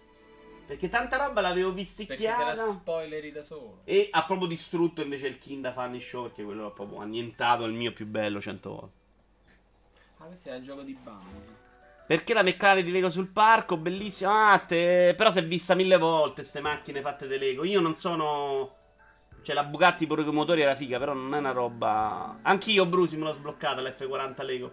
perché tanta roba l'avevo visticchiata, perché te la spoileri da solo. E ha proprio distrutto invece il Kinda Funny Show, perché quello l'ho proprio annientato, il mio più bello 100 volte. Ah, questo era il gioco di Bungie. Perché la meccanica di Lego sul parco, bellissimo. Ah, te... però si è vista 1000 volte queste macchine fatte di Lego. Io non sono... Cioè la Bugatti pure con i motori era figa, però non è una roba... Anch'io, Brusi, me l'ho sbloccata l'F40 Lego.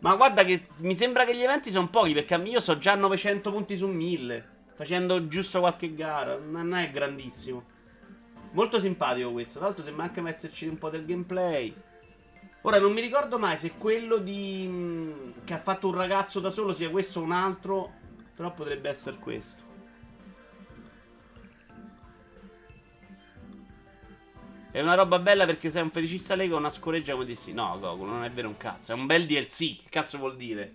Ma guarda che mi sembra che gli eventi sono pochi, perché io so già 900 punti su 1000, facendo giusto qualche gara. Non è grandissimo. Molto simpatico questo. Tra l'altro sembra anche metterci un po' del gameplay. Ora non mi ricordo mai se quello di... che ha fatto un ragazzo da solo sia questo o un altro, però potrebbe essere questo. È una roba bella perché sei un feticista Lego, una scoreggia come dissi. No, Goku, non è vero un cazzo, è un bel DLC, che cazzo vuol dire?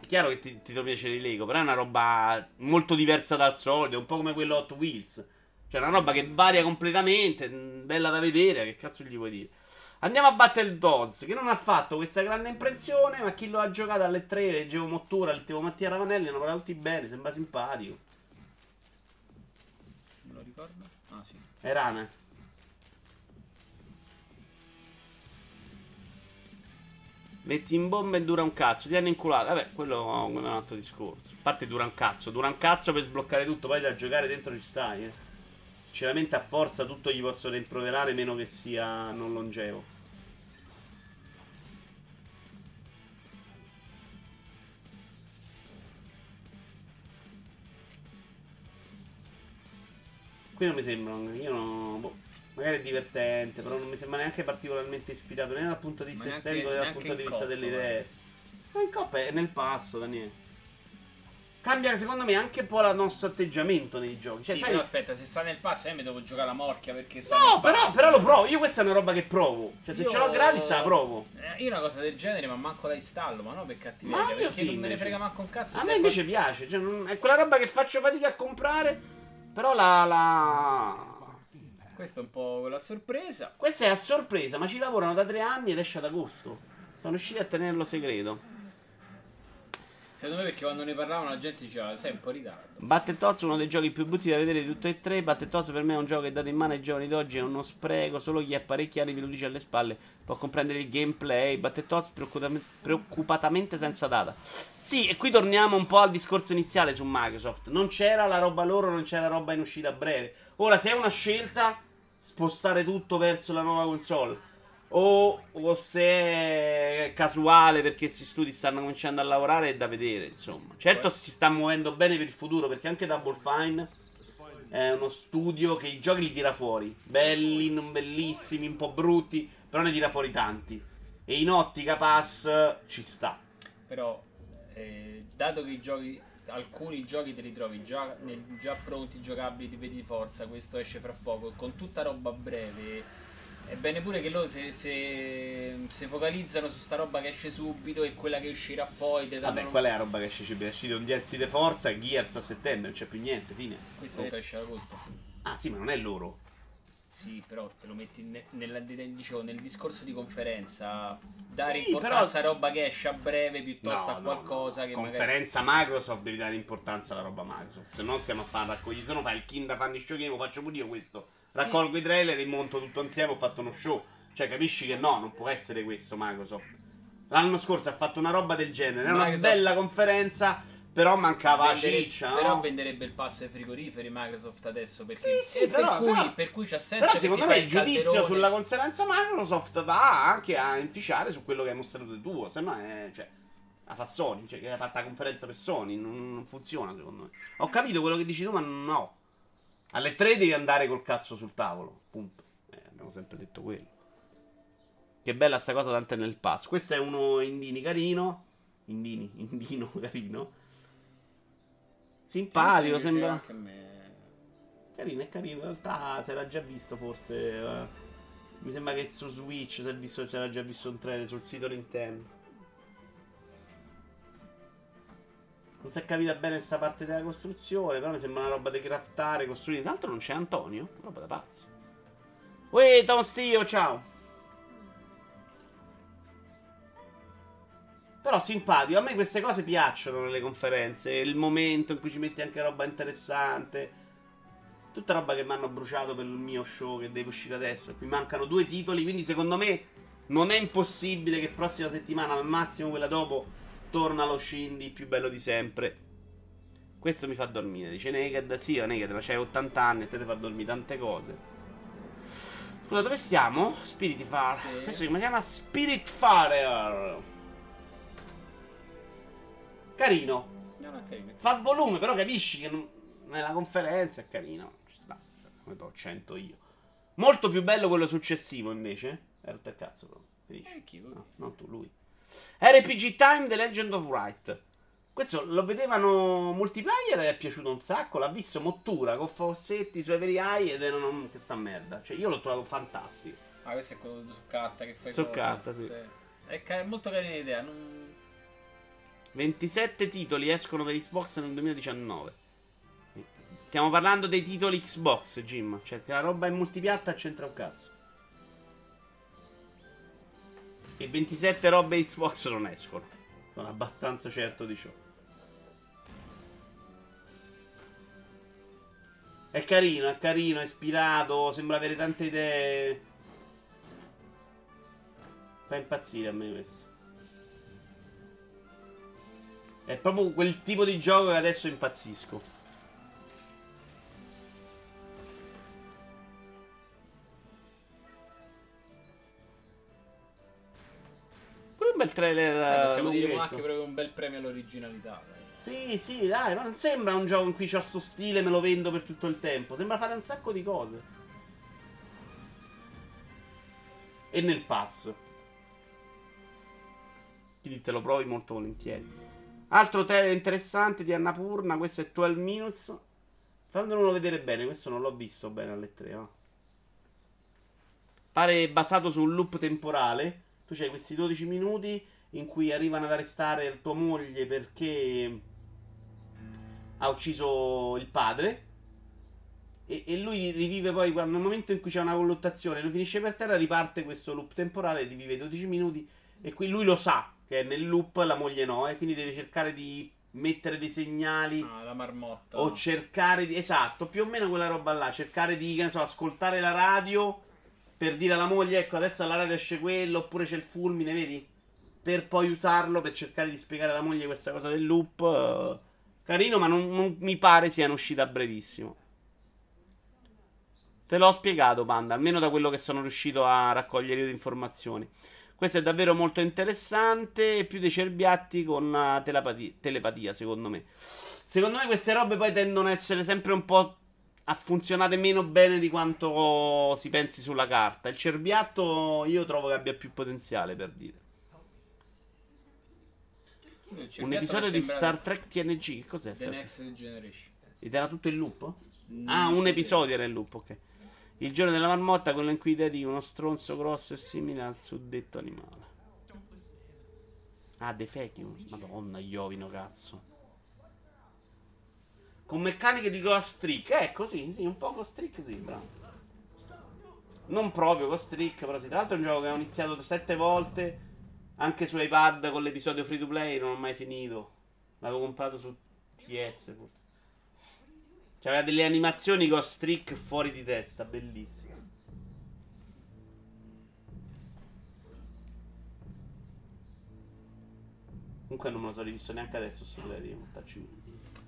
È chiaro che ti devo piacere i Lego, però è una roba molto diversa dal solito, un po' come quello Hot Wheels. Cioè una roba che varia completamente, bella da vedere, che cazzo gli vuoi dire? Andiamo a Battletoads, che non ha fatto questa grande impressione, ma chi lo ha giocato alle 3, leggevo Mottura, leggevo Mattia Ravanelli, hanno parlato tutti bene, sembra simpatico. Me lo ricordo? Ah sì. È Rana. Metti in bomba e dura un cazzo, ti hanno inculato. Vabbè, quello è un altro discorso. A parte dura un cazzo per sbloccare tutto, poi da giocare dentro ci stai, eh. Sinceramente a Forza tutto gli posso rimproverare, meno che sia non longevo. Qui non mi sembra, io non... Boh, magari è divertente, però non mi sembra neanche particolarmente ispirato, né dal punto di vista estetico né dal punto di vista delle idee. Ma in coppa è nel passo, Daniele. Cambia secondo me anche un po' il nostro atteggiamento nei giochi. Cioè, sì, sai... però aspetta, se sta nel pass io mi devo giocare la morchia perché sta nel pass. Però lo provo, io questa è una roba che provo. Cioè se io... ce l'ho gratis la provo. Io una cosa del genere ma manco la installo, ma no per cattiveria, perché sì, non me ne frega manco un cazzo. A me invece piace, cioè, non... è quella roba che faccio fatica a comprare, però la... Questa è un po' quella sorpresa. Questa è a sorpresa, ma ci lavorano da 3 anni ed esce ad agosto. Sono riusciti a tenerlo segreto. Secondo me perché quando ne parlavano la gente diceva sei un po' in ritardo. Battletoads è uno dei giochi più brutti da vedere di tutti e tre. Battletoads per me è un gioco che dato in mano ai giovani d'oggi è uno spreco. Solo chi ha parecchi anni ve lo dice alle spalle può comprendere il gameplay. Battletoads preoccupatamente senza data. Sì, e qui torniamo un po' al discorso iniziale su Microsoft. Non c'era la roba loro, non c'era roba in uscita a breve. Ora se è una scelta spostare tutto verso la nuova console, o se è casuale perché questi studi stanno cominciando a lavorare, è da vedere, insomma. Certo si sta muovendo bene per il futuro, perché anche Double Fine è uno studio che i giochi li tira fuori, belli, non bellissimi, un po' brutti, però ne tira fuori tanti, e in ottica pass ci sta. Però dato che i giochi, alcuni giochi te li trovi già pronti, giocabili, ti vedi di Forza, questo esce fra poco, con tutta roba breve. È bene pure che loro se focalizzano su sta roba che esce subito e quella che uscirà poi. Vabbè, qual è la roba che esce subito? È uscito un DLC di Forza, Gears a settembre, non c'è più niente, fine. Questo esce ad agosto. Ah sì, ma non è loro. Sì, però te lo metti nel discorso di conferenza. Dare sì, importanza però... a roba che esce a breve piuttosto a qualcosa che conferenza magari... Microsoft devi dare importanza alla roba Microsoft. Se no stiamo a fare raccogli. Se no fai il Kinda Funny Show Game, lo faccio pure io questo. Raccolgo i trailer e monto tutto insieme, ho fatto uno show. Cioè capisci che no, non può essere questo Microsoft. L'anno scorso ha fatto una roba del genere, era una bella conferenza, però mancava ciccia, no? Però venderebbe il pass ai frigoriferi Microsoft adesso, perché sì, per cui c'ha senso. Però secondo me il giudizio sulla conferenza Microsoft va anche a inficiare su quello che hai mostrato di tuo. Se no è, cioè, la fa Sony, cioè che ha fatto la conferenza per Sony, non funziona secondo me. Ho capito quello che dici tu, ma no. Alle 3 devi andare col cazzo sul tavolo, punto. Abbiamo sempre detto quello. Che bella sta cosa, tanto è nel pass. Questo è uno indini carino. Indino carino. Simpatico, sembra. Anche a me. Carino, è carino. In realtà si era già visto forse. Mi sembra che su Switch c'era già visto un trailer sul sito Nintendo. Non si è capita bene questa parte della costruzione, però mi sembra una roba da craftare, costruire. Tra l'altro non c'è Antonio? Una roba da pazzo. Uè, Tom Stio, ciao! Però simpatico, a me queste cose piacciono nelle conferenze, il momento in cui ci metti anche roba interessante. Tutta roba che mi hanno bruciato per il mio show che deve uscire adesso. Qui mancano 2 titoli, quindi secondo me non è impossibile che prossima settimana, al massimo quella dopo, torna lo Shindy più bello di sempre. Questo mi fa dormire, dice Naked. Sì, Naked, ma c'hai 80 anni e te fa dormire tante cose. Scusa, dove stiamo? Spiritfire. Sì. Questo si chiama Spiritfire. Carino. No, è carino. Fa volume, però capisci che non... nella conferenza è carino. Ci sta. Come do 100 io. Molto più bello quello successivo invece. Rotto il cazzo però. Finisci. Chi lui? No, non tu, lui. RPG Time The Legend of Wright. Questo lo vedevano multiplayer e è piaciuto un sacco. L'ha visto Mottura con Fossetti, i suoi veri AI ed erano che sta merda. Cioè io l'ho trovato fantastico. Ah, questo è quello su carta che fai. Su carta, sì. È molto carina l'idea. Non... 27 titoli escono per Xbox nel 2019. Stiamo parlando dei titoli Xbox, Jim. Cioè, che la roba in multipiatta c'entra un cazzo. E 27 robe Xbox non escono. Sono abbastanza certo di ciò. È carino, è ispirato. Sembra avere tante idee. Fa impazzire a me questo. È proprio quel tipo di gioco che adesso impazzisco. Pure un bel trailer. Possiamo dire anche proprio un bel premio all'originalità. Sì, sì, dai, ma non sembra un gioco in cui c'ho sto stile e me lo vendo per tutto il tempo. Sembra fare un sacco di cose. E nel passo. Quindi te lo provi molto volentieri. Altro trailer interessante di Annapurna, questo è 12 Minutes. Fatemelo vedere bene, questo non l'ho visto bene alle 3, no? Pare basato su un loop temporale. Tu c'hai questi 12 minuti in cui arrivano ad arrestare tua moglie perché ha ucciso il padre. E lui rivive poi quando, nel momento in cui c'è una colluttazione, lui finisce per terra, riparte questo loop temporale, rivive 12 minuti e qui lui lo sa. Che nel loop la moglie no, e quindi deve cercare di mettere dei segnali. Ah, la marmotta. O cercare di. Esatto, più o meno quella roba là. Cercare di, che ne so, ascoltare la radio per dire alla moglie, ecco, adesso alla radio esce quello, oppure c'è il fulmine, vedi? Per poi usarlo per cercare di spiegare alla moglie questa cosa del loop. Carino, ma non mi pare sia un'uscita a brevissimo. Te l'ho spiegato, Panda, almeno da quello che sono riuscito a raccogliere io di informazioni. Questo è davvero molto interessante. Più dei cerbiatti con telepatia, secondo me. Secondo me queste robe poi tendono a essere sempre un po' a funzionare meno bene di quanto si pensi sulla carta. Il cerbiatto io trovo che abbia più potenziale, per dire. Un episodio di Star Trek TNG, che cos'è? The Next Generation. Ed era tutto in loop? Ah, un episodio era in loop, ok. Il giorno della marmotta, quello in cui dedichi uno stronzo grosso e simile al suddetto animale. Ah, De Fecchius. Madonna, Iovino, cazzo. Con meccaniche di Ghost Trick. Così, sì, un po' Ghost Trick, sì, bravo. Non proprio Ghost Trick, però sì. Tra l'altro è un gioco che ho iniziato 7 volte. Anche su iPad con l'episodio free to play. Non ho mai finito. L'avevo comprato su TS, forse. C'aveva delle animazioni con streak fuori di testa, bellissima. Comunque non me lo sono rivisto neanche adesso, sto trailer.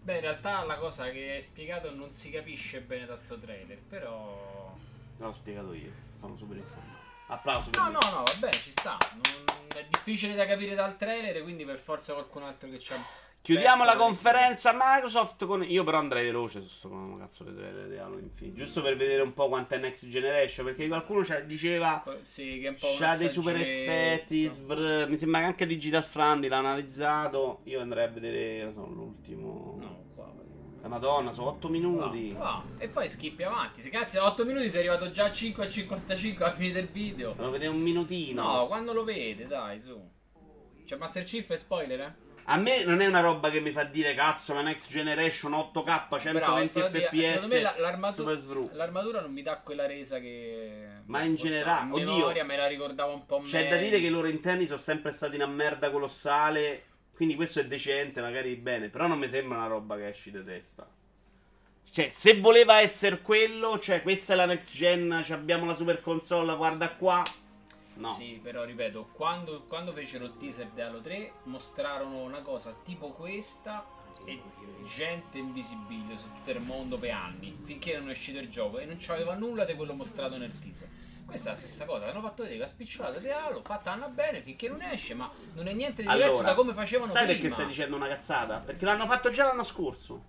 Beh, in realtà la cosa che hai spiegato non si capisce bene da sto trailer, però... L'ho spiegato io, sono super informato. Applauso per me. No, vabbè, ci sta. È difficile da capire dal trailer, quindi per forza qualcun altro che c'ha... Chiudiamo la conferenza Microsoft con... Io però andrei veloce su questo cazzo di trailer di Halo Infinite. Giusto per vedere un po' quanta è Next Generation. Perché qualcuno diceva sì, che è un po' c'ha dei super effetti, no. Mi sembra che anche Digital Friendly l'ha analizzato. Io andrei a vedere l'ultimo. No, qua La madonna, sono 8 minuti. No, e poi schippi avanti. Se cazzo, 8 minuti sei arrivato già a 5:55 alla fine del video. Lo vede un minutino. No, quando lo vede, dai, su. C'è Master Chief e spoiler, eh? A me non è una roba che mi fa dire cazzo, la Next Generation 8K 120 fps. L'armatura non mi dà quella resa che... Ma in generale, oddio, memoria me la ricordavo un po' meno. C'è da dire che i loro interni sono sempre stati una merda colossale, quindi questo è decente, magari bene, però non mi sembra una roba che esci da testa. Cioè, se voleva essere quello, cioè questa è la Next Gen, abbiamo la super console, guarda qua. No. Sì, però ripeto, quando fecero il teaser di Halo 3 mostrarono una cosa tipo questa e gente invisibile su tutto il mondo per anni finché non è uscito il gioco e non c'aveva nulla di quello mostrato nel teaser. Questa è la stessa cosa, hanno fatto vedere la spicciolata di Halo, fatta Anna bene finché non esce, ma non è niente di diverso da come facevano prima. Sai perché stai dicendo una cazzata? Perché l'hanno fatto già l'anno scorso.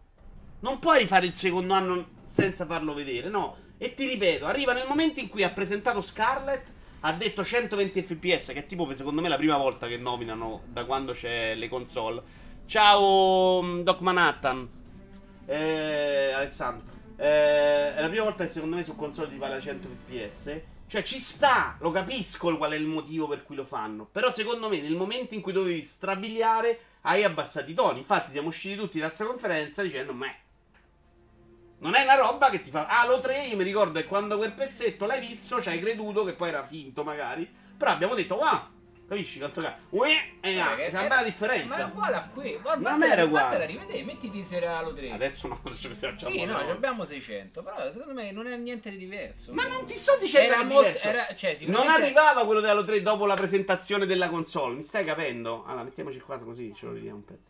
Non puoi rifare il secondo anno senza farlo vedere, no? E ti ripeto, arriva nel momento in cui ha presentato Scarlett, ha detto 120 fps, che è tipo secondo me la prima volta che nominano da quando c'è le console. Ciao Doc Manhattan, Alessandro, è la prima volta che secondo me su console ti parla 100 fps. Cioè ci sta, lo capisco qual è il motivo per cui lo fanno, però secondo me nel momento in cui dovevi strabiliare hai abbassato i toni. Infatti siamo usciti tutti da questa conferenza dicendo meh, non è una roba che ti fa... Halo 3, io mi ricordo che quando quel pezzetto l'hai visto, ci hai creduto, che poi era finto magari, però abbiamo detto, wow, capisci? Quanto cazzo? C'è una bella differenza. Ma è uguale a qui. Guarda, non era uguale. Guarda, rivedere, metti teaser Halo 3. Adesso no, ci facciamo. Sì, no, abbiamo 600, però secondo me non è niente di diverso. Ma non ti sto dicendo che è diverso. Cioè, sicuramente... Non arrivava quello di Halo 3 dopo la presentazione della console, mi stai capendo? Allora, mettiamoci qua così, ce lo vediamo un pezzo.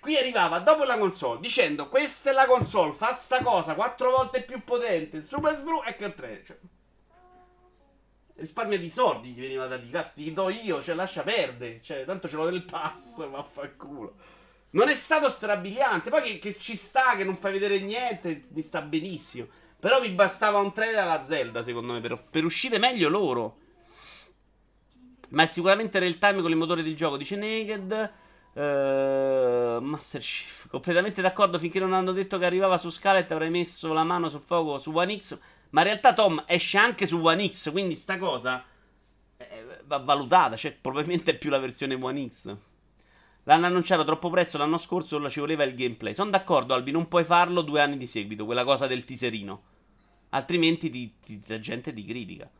Qui arrivava dopo la console dicendo questa è la console, fa sta cosa 4 volte più potente, super sbru e che 3, cioè risparmia di soldi gli veniva da di cazzo, ti do io, cioè lascia perdere, cioè tanto ce l'ho del pass, vaffanculo. Non è stato strabiliante, poi che ci sta che non fai vedere niente, mi sta benissimo, però mi bastava un trailer alla Zelda secondo me per uscire meglio loro. Ma è sicuramente real time con il motore del gioco, dice Naked. Master Chief, completamente d'accordo. Finché non hanno detto che arrivava su Scarlett avrei messo la mano sul fuoco su One X. Ma in realtà Tom esce anche su One X, quindi sta cosa va valutata, cioè probabilmente è più la versione One X. L'hanno annunciato troppo presto l'anno scorso, ci voleva il gameplay. Sono d'accordo Albi, non puoi farlo 2 anni di seguito, quella cosa del teaserino, altrimenti la gente ti critica.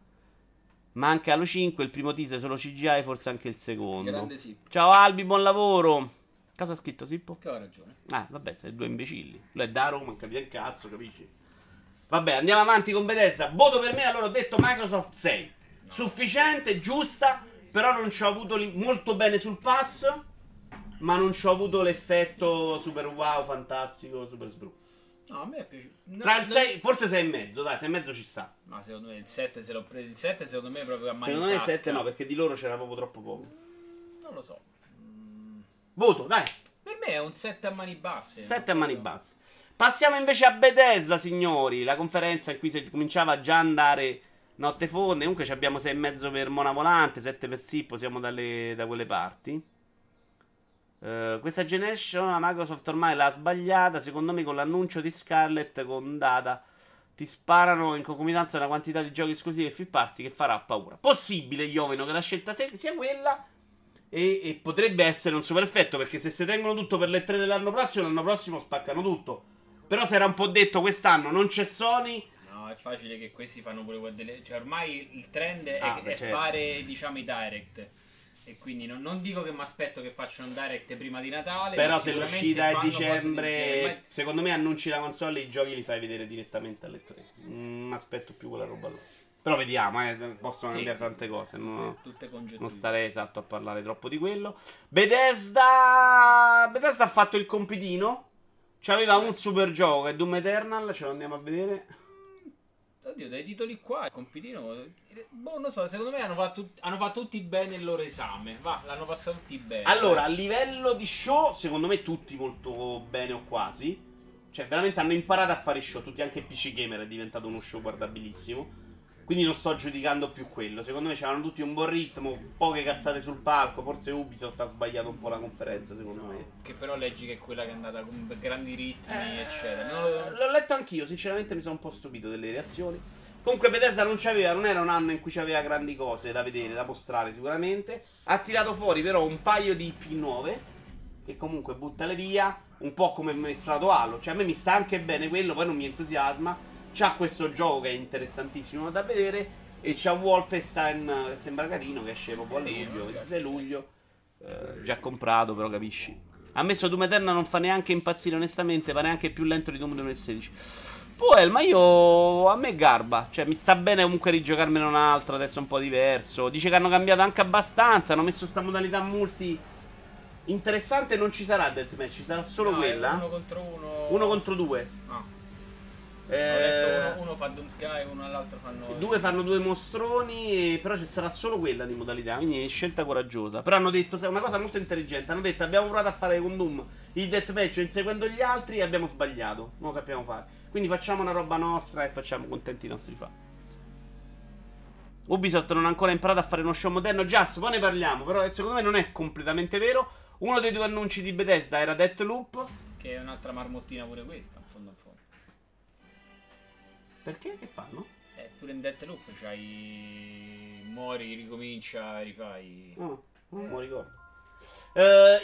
Ma anche Halo 5, il primo teaser solo CGI, forse anche il secondo. Grande Sippo. Ciao Albi, buon lavoro. Cosa ha scritto Sippo? Che ho ragione. Ah, vabbè, sei due imbecilli. Lui è da Roma, non capisce un cazzo, capisci? Vabbè, andiamo avanti con Bethesda. Voto per me, allora ho detto Microsoft 6. No. Sufficiente, giusta, però non ci ho avuto molto bene sul pass, ma non ci ho avuto l'effetto super wow, fantastico, super sbrutto. No, a me è piaciuto. No, tra il 6, forse 6,5, dai, 6,5 ci sta. Ma secondo me il 7, se l'ho preso il 7, secondo me è proprio a mano. Secondo me il 7 no, perché di loro c'era proprio troppo poco. Non lo so. Voto, dai. Per me è un 7 a mani basse. 7 a mani basse. Passiamo invece a Bethesda, signori. La conferenza in cui si cominciava già a andare notte fonde. Comunque ci abbiamo 6,5 per Mona Volante, 7 per Sippo, siamo da quelle parti. Questa generation la Microsoft ormai l'ha sbagliata. Secondo me con l'annuncio di Scarlett con data ti sparano in concomitanza una quantità di giochi esclusivi e free party che farà paura. Possibile, Iovino, che la scelta sia quella e potrebbe essere un super effetto, perché se si tengono tutto per le 3 dell'anno prossimo, l'anno prossimo spaccano tutto. Però si era un po' detto quest'anno non c'è Sony. No, è facile che questi fanno pure delle... Cioè ormai il trend è fare, diciamo, i direct. E quindi non dico che mi aspetto che facciano un direct prima di Natale. Però se l'uscita è dicembre, ma... secondo me annunci la console e i giochi li fai vedere direttamente alle 3. Non aspetto più quella roba là. Però vediamo, possono cambiare tante cose. Non starei esatto a parlare troppo di quello. Bethesda ha fatto il compitino. C'aveva un super gioco che è Doom Eternal. Ce lo andiamo a vedere. Oddio, dai titoli qua, il compitino... Boh, non so, secondo me hanno fatto tutti bene il loro esame. Va, l'hanno passato tutti bene. Allora, a livello di show, secondo me tutti molto bene o quasi. Cioè, veramente hanno imparato a fare show, tutti, anche il PC Gamer è diventato uno show guardabilissimo. Quindi non sto giudicando più quello. Secondo me c'erano tutti un buon ritmo, poche cazzate sul palco. Forse Ubisoft ha sbagliato un po' la conferenza, secondo me. Che però leggi che è quella che è andata con grandi ritmi, eccetera. L'ho letto anch'io, sinceramente mi sono un po' stupito delle reazioni. Comunque Bethesda non c'aveva, non era un anno in cui c'aveva grandi cose da vedere, da mostrare sicuramente. Ha tirato fuori però un paio di IP nuove, che comunque buttale via, un po' come mi è stato Halo. Cioè a me mi sta anche bene quello, poi non mi entusiasma. C'ha questo gioco che è interessantissimo da vedere, e c'ha Wolfenstein che sembra carino, che esce proprio a luglio, 26 luglio, già comprato però, capisci. Ha messo Doom Eternal, non fa neanche impazzire onestamente, va neanche più lento di Doom 2016. Poi, ma io, a me garba, cioè mi sta bene comunque rigiocarmene un'altra, adesso è un po' diverso. Dice che hanno cambiato anche abbastanza, hanno messo sta modalità multi interessante, non ci sarà deathmatch, ci sarà solo quella. Uno contro uno. Uno contro due. No. Uno fa Doom Sky, uno all'altro fanno... Due fanno due mostroni, però ci sarà solo quella di modalità, quindi è scelta coraggiosa. Però hanno detto, una cosa molto intelligente, hanno detto abbiamo provato a fare con Doom il deathmatch inseguendo gli altri e abbiamo sbagliato, non lo sappiamo fare. Quindi facciamo una roba nostra e facciamo contenti i nostri fan. Ubisoft non ha ancora imparato a fare uno show moderno. Just, poi ne parliamo, però secondo me non è completamente vero. Uno dei due annunci di Bethesda era Deathloop, che è un'altra marmottina pure questa, in fondo a fondo. Perché? Che fanno? Pure in Deathloop c'hai... muori, ricomincia, rifai... non lo ricordo.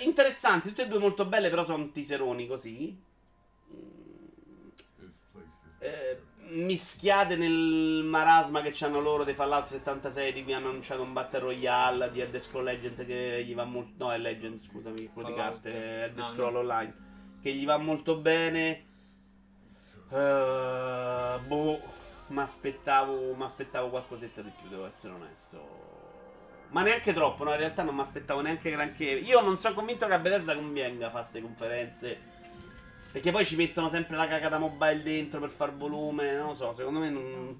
Interessanti, tutte e due molto belle, però sono teaseroni così. Mischiate nel marasma che c'hanno loro dei Fallout 76, di cui hanno annunciato un Battle Royale, di Elder Scroll Legend che gli va molto... No, è Legend, scusami, quello di carte, Elder Scroll Online, che gli va molto bene. Boh, m'aspettavo qualcosetta di più, devo essere onesto. Ma neanche troppo, no, in realtà non mi aspettavo neanche granché. Io non sono convinto che a Bethesda convenga fare queste conferenze, perché poi ci mettono sempre la cagata mobile dentro per far volume, non lo so, secondo me non...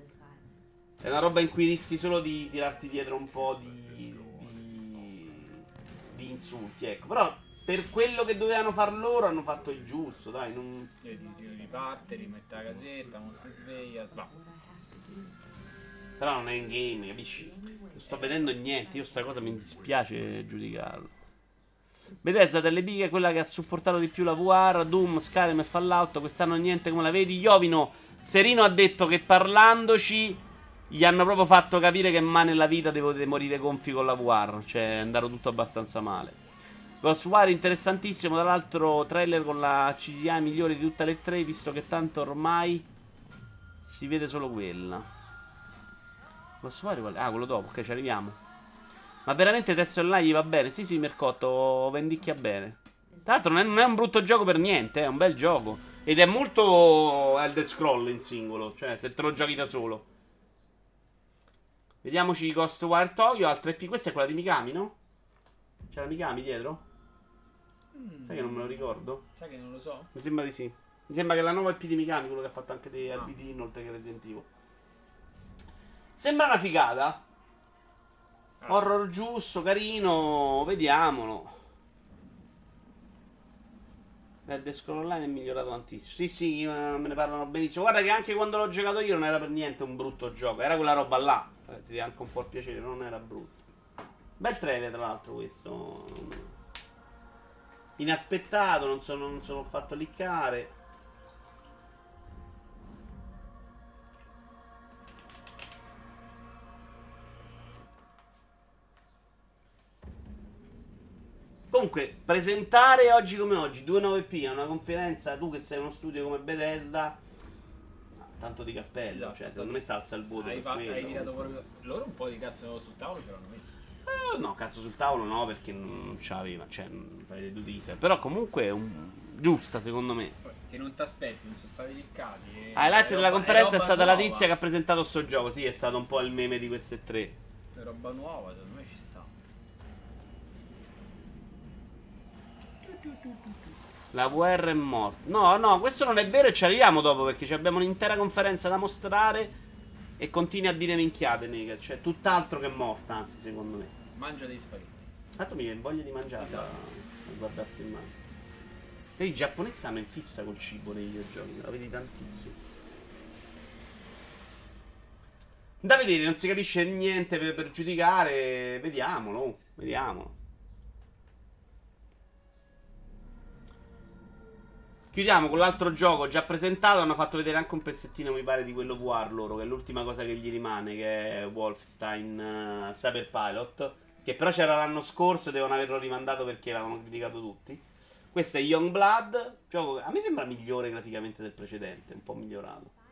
È una roba in cui rischi solo di tirarti dietro un po' di insulti, ecco, però... Per quello che dovevano far loro hanno fatto il giusto, dai, non... Riparte, rimette la casetta, non si sveglia, no. Però non è in game, capisci? Non sto vedendo niente, io sta cosa mi dispiace giudicarlo. Bethesda delle bighe è quella che ha supportato di più la VR, Doom, Skyrim e Fallout, quest'anno niente come la vedi. Iovino Serino ha detto che parlandoci gli hanno proprio fatto capire che mai nella vita devo morire gonfi con la VR, cioè è andato tutto abbastanza male. Ghostwire interessantissimo, dall'altro trailer con la CGI migliore di tutte le tre, visto che tanto ormai si vede solo quella. Ghostwire qual è? Ah, quello dopo, ok, ci arriviamo. Ma veramente Terzo Online gli va bene? Sì, Mercotto vendicchia bene. Tra l'altro non è un brutto gioco per niente, è un bel gioco. Ed è molto Elder Scroll in singolo, cioè se te lo giochi da solo. Vediamoci Ghostwire Tokyo, altre EP, questa è quella di Mikami, no? C'era Mikami dietro? Sai che non me lo ricordo? Sai che non lo so? Mi sembra di sì. Mi sembra che la nuova IP di Mikami, quello che ha fatto anche di RBD inoltre che Resident Evil. Sembra una figata. Horror giusto, carino. Vediamolo. Elder Scrolls Online è migliorato tantissimo. Sì, me ne parlano benissimo. Guarda che anche quando l'ho giocato io non era per niente un brutto gioco. Era quella roba là. Ti dà anche un po' il piacere, non era brutto. Bel trailer tra l'altro questo. Inaspettato, non sono fatto liccare. Comunque, presentare oggi come oggi 2.9p a una conferenza, tu che sei uno studio come Bethesda, tanto di cappello, esatto, cioè secondo me salsa il voto. Hai tirato proprio... Loro un po' di cazzo sul tavolo ce l'hanno messo. No, cazzo sul tavolo no, perché non ce l'aveva, cioè, però comunque è giusta secondo me. Che non ti aspetti, non sono stati cliccati. L'highlight della conferenza è stata nuova. La tizia che ha presentato sto gioco, sì, è stato un po' il meme di queste tre. È roba nuova, secondo me ci sta. La VR è morta. No, questo non è vero e ci arriviamo dopo, perché abbiamo un'intera conferenza da mostrare. E continui a dire minchiate, nega. Cioè, tutt'altro che morta, anzi, secondo me. Mangia dei spaghetti. Tanto mi viene voglia di mangiare. Esatto. Guardassi in mano. E i giapponesi stanno in fissa col cibo nei videogiochi. La vedi tantissimo. Da vedere, non si capisce niente per giudicare. Vediamolo, vediamolo. Chiudiamo con l'altro gioco già presentato. Hanno fatto vedere anche un pezzettino, mi pare, di quello VR loro, che è l'ultima cosa che gli rimane, che è Wolfenstein Cyberpilot, che però c'era l'anno scorso, devono averlo rimandato perché l'avevano criticato tutti. Questo è Youngblood, gioco a me sembra migliore graficamente del precedente, un po' migliorato.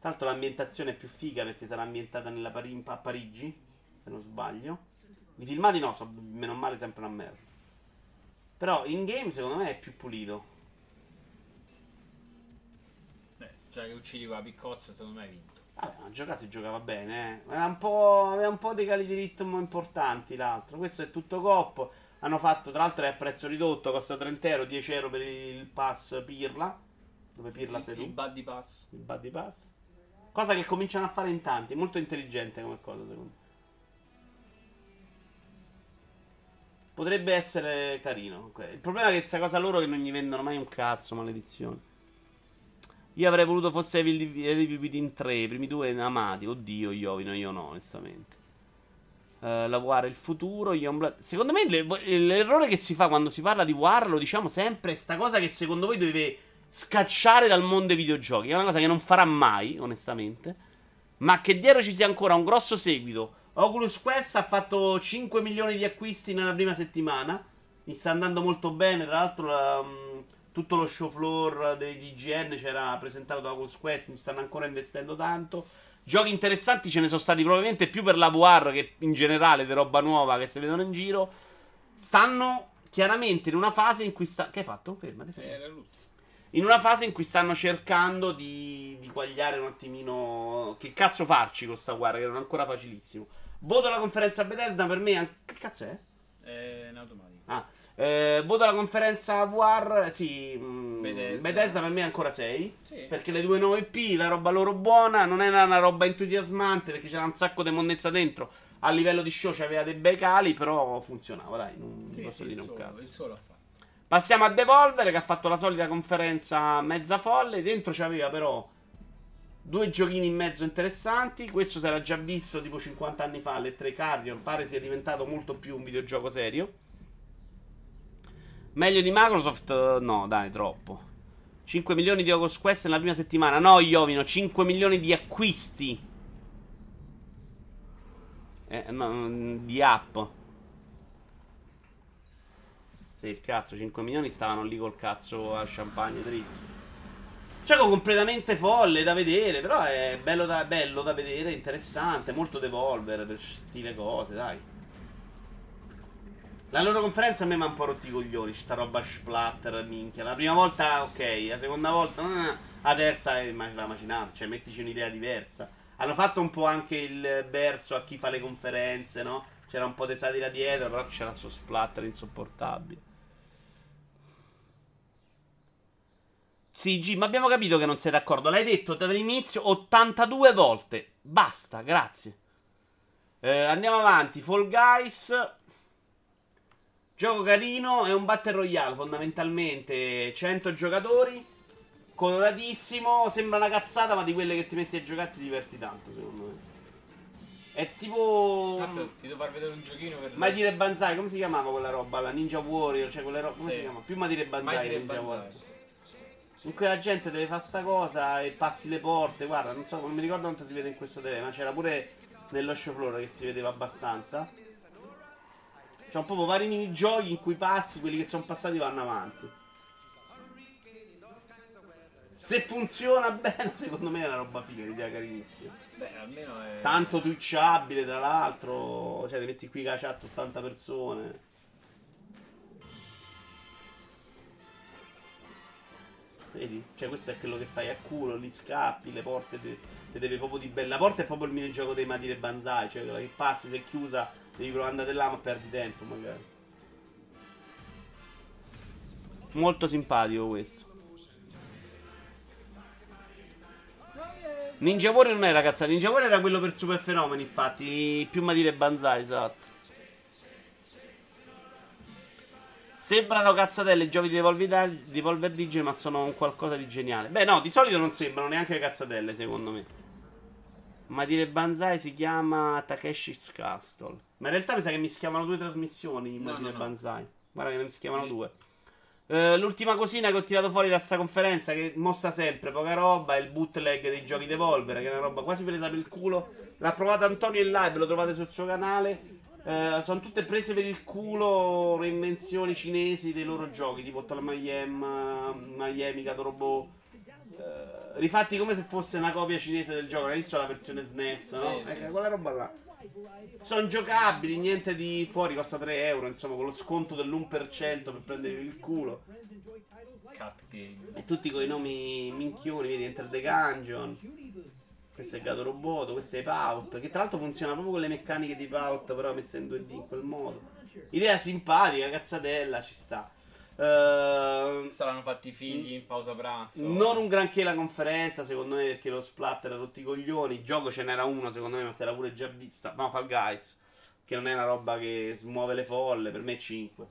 Tra l'altro l'ambientazione è più figa perché sarà ambientata nella a Parigi, se non sbaglio. I filmati no, sono meno male sempre una merda. Però in game secondo me è più pulito. Che uccidi con la piccozza, secondo me hai vinto. Vabbè, ma giocare si giocava bene, eh. Aveva un po' dei cali di ritmo importanti l'altro. Questo è tutto coop. Hanno fatto, tra l'altro è a prezzo ridotto, costa 30 euro, 10 euro per il pass Pirla, dove Pirla sei tu. Il buddy pass. Il buddy pass. Cosa che cominciano a fare in tanti, molto intelligente come cosa, secondo me. Potrebbe essere carino. Il problema è che questa cosa loro che non gli vendono mai un cazzo, maledizione. Io avrei voluto fosse Evil Within 3, i primi due amati. Oddio, Iovino, io no, onestamente. Lavorare il futuro, secondo me l'errore che si fa quando si parla di War, lo diciamo sempre, è sta cosa che secondo voi deve scacciare dal mondo dei videogiochi. È una cosa che non farà mai, onestamente, ma che dietro ci sia ancora un grosso seguito. Oculus Quest ha fatto 5 milioni di acquisti nella prima settimana. Mi sta andando molto bene, tra l'altro tutto lo show floor degli IGN c'era presentato da Oculus Quest, stanno ancora investendo tanto. Giochi interessanti ce ne sono stati probabilmente più per la VR che in generale di roba nuova che si vedono in giro. Stanno chiaramente in una fase in cui che hai fatto? Fermati, fermati. In una fase in cui stanno cercando di quagliare un attimino che cazzo farci con sta guerra, che non è ancora facilissimo. Voto alla conferenza Bethesda, per me che cazzo è? È in automatico. Ah. Voto alla conferenza VR, sì, Bethesda per me è ancora 6, sì. Perché le due nuove IP, la roba loro buona, non era una roba entusiasmante perché c'era un sacco di monnezza dentro. A livello di show c'aveva dei bei cali, però funzionava, dai, non posso dire un cazzo. Passiamo a Devolver, che ha fatto la solita conferenza mezza folle. Dentro c'aveva però due giochini in mezzo interessanti. Questo si era già visto tipo 50 anni fa, le 3 Carrion, pare sia diventato molto più un videogioco serio. Meglio di Microsoft? No, dai, troppo. 5 milioni di Oculus Quest nella prima settimana. No, Iovino, 5 milioni di acquisti. No, di app. Sì, il cazzo, 5 milioni stavano lì col cazzo al champagne dritto. Gioco completamente folle da vedere, però è bello da vedere, interessante, molto Devolver per stile cose, dai. La loro conferenza a me mi ha un po' rotti i coglioni, sta roba splatter, minchia. La prima volta, ok, la seconda volta, la terza è la macinata, cioè mettici un'idea diversa. Hanno fatto un po' anche il verso a chi fa le conferenze, no? C'era un po' di satira dietro, però c'era sto splatter insopportabile. Sì, G, ma abbiamo capito che non sei d'accordo, l'hai detto dall'inizio 82 volte, basta, grazie. Andiamo avanti, Fall Guys... Gioco carino, è un battle royale fondamentalmente, 100 giocatori, coloratissimo, sembra una cazzata ma di quelle che ti metti a giocare ti diverti tanto secondo me. È tipo... Tanto ti devo far vedere un giochino per... Ma dire Banzai, come si chiamava quella roba? La Ninja Warrior, cioè quelle roba... Come si chiama? Più ma dire Banzai che Ninja Warrior. In cui la gente deve fare sta cosa e passi le porte, guarda, non so, non mi ricordo quanto si vede in questo TV, ma c'era pure nello show floor che si vedeva abbastanza. C'è proprio vari minigiochi in cui passi, quelli che sono passati vanno avanti. Se funziona bene, secondo me è una roba figa, l'idea carinissima. Beh, almeno è... Tanto twitchabile, tra l'altro. Cioè, ti metti qui che la chat 80 persone. Vedi? Cioè, questo è quello che fai a culo, li scappi, le porte te devi proprio di bella. La porta è proprio il minigioco dei matire Banzai, cioè quella che passi, se è chiusa... Devi provare andare là ma perdi tempo magari. Molto simpatico questo. Ninja Warrior non era cazzata. Ninja Warrior era quello per Super Fenomeni infatti. Più ma dire Banzai, esatto. Sembrano cazzatelle giochi di Devolver Digital ma sono un qualcosa di geniale. Beh no, di solito non sembrano neanche cazzatelle secondo me. Ma dire Banzai si chiama Takeshi's Castle. Ma in realtà mi sa che mi si chiamano due trasmissioni. Ma no, dire no, Banzai. Guarda che ne si chiamano due. L'ultima cosina che ho tirato fuori da sta conferenza, che mostra sempre poca roba, è il bootleg dei giochi Devolver, che è una roba quasi presa per il culo. L'ha provata Antonio in live, lo trovate sul suo canale. Sono tutte prese per il culo, reinvenzioni cinesi dei loro giochi, tipo Hotel Miami, Catorobo. Rifatti come se fosse una copia cinese del gioco. Hai visto la versione SNES, no? Sì, quella roba là. Sono giocabili, niente di fuori, costa 3 euro, insomma, con lo sconto dell'1% per prendere il culo. E tutti coi nomi minchioni, vedi, Enter the Gungeon. Questo è Gato Roboto, questo è Pout, che tra l'altro funziona proprio con le meccaniche di Pout, però messa in 2D in quel modo. Idea simpatica, cazzatella, ci sta. Saranno fatti figli in pausa pranzo. Non un granché la conferenza, secondo me, perché lo splatter era tutti i coglioni. Il gioco ce n'era uno, secondo me, ma se era pure già vista. No, Fall Guys, che non è una roba che smuove le folle. Per me è 5.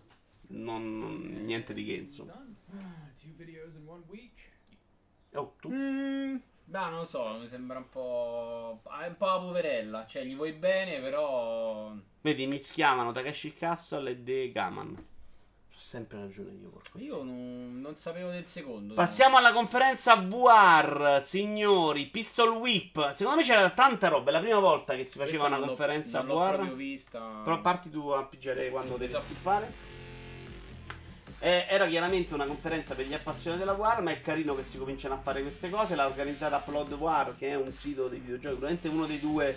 Niente di che, insomma. Oh, tu? Bah, non lo so, mi sembra un po' la poverella. Cioè, gli vuoi bene, però... Vedi, mi schiamano Takeshi Castle e The Gaman. Sempre ragione io, porco. Io non sapevo del secondo. Passiamo alla conferenza VR, signori. Pistol Whip. Secondo me c'era tanta roba. È la prima volta che si faceva una conferenza VR. Non l'ho vista. Però parti tu a pigiare quando devi schippare. Era chiaramente una conferenza per gli appassionati della VR, ma è carino che si cominciano a fare queste cose. L'ha organizzata Upload VR, che è un sito dei videogiochi, probabilmente uno dei due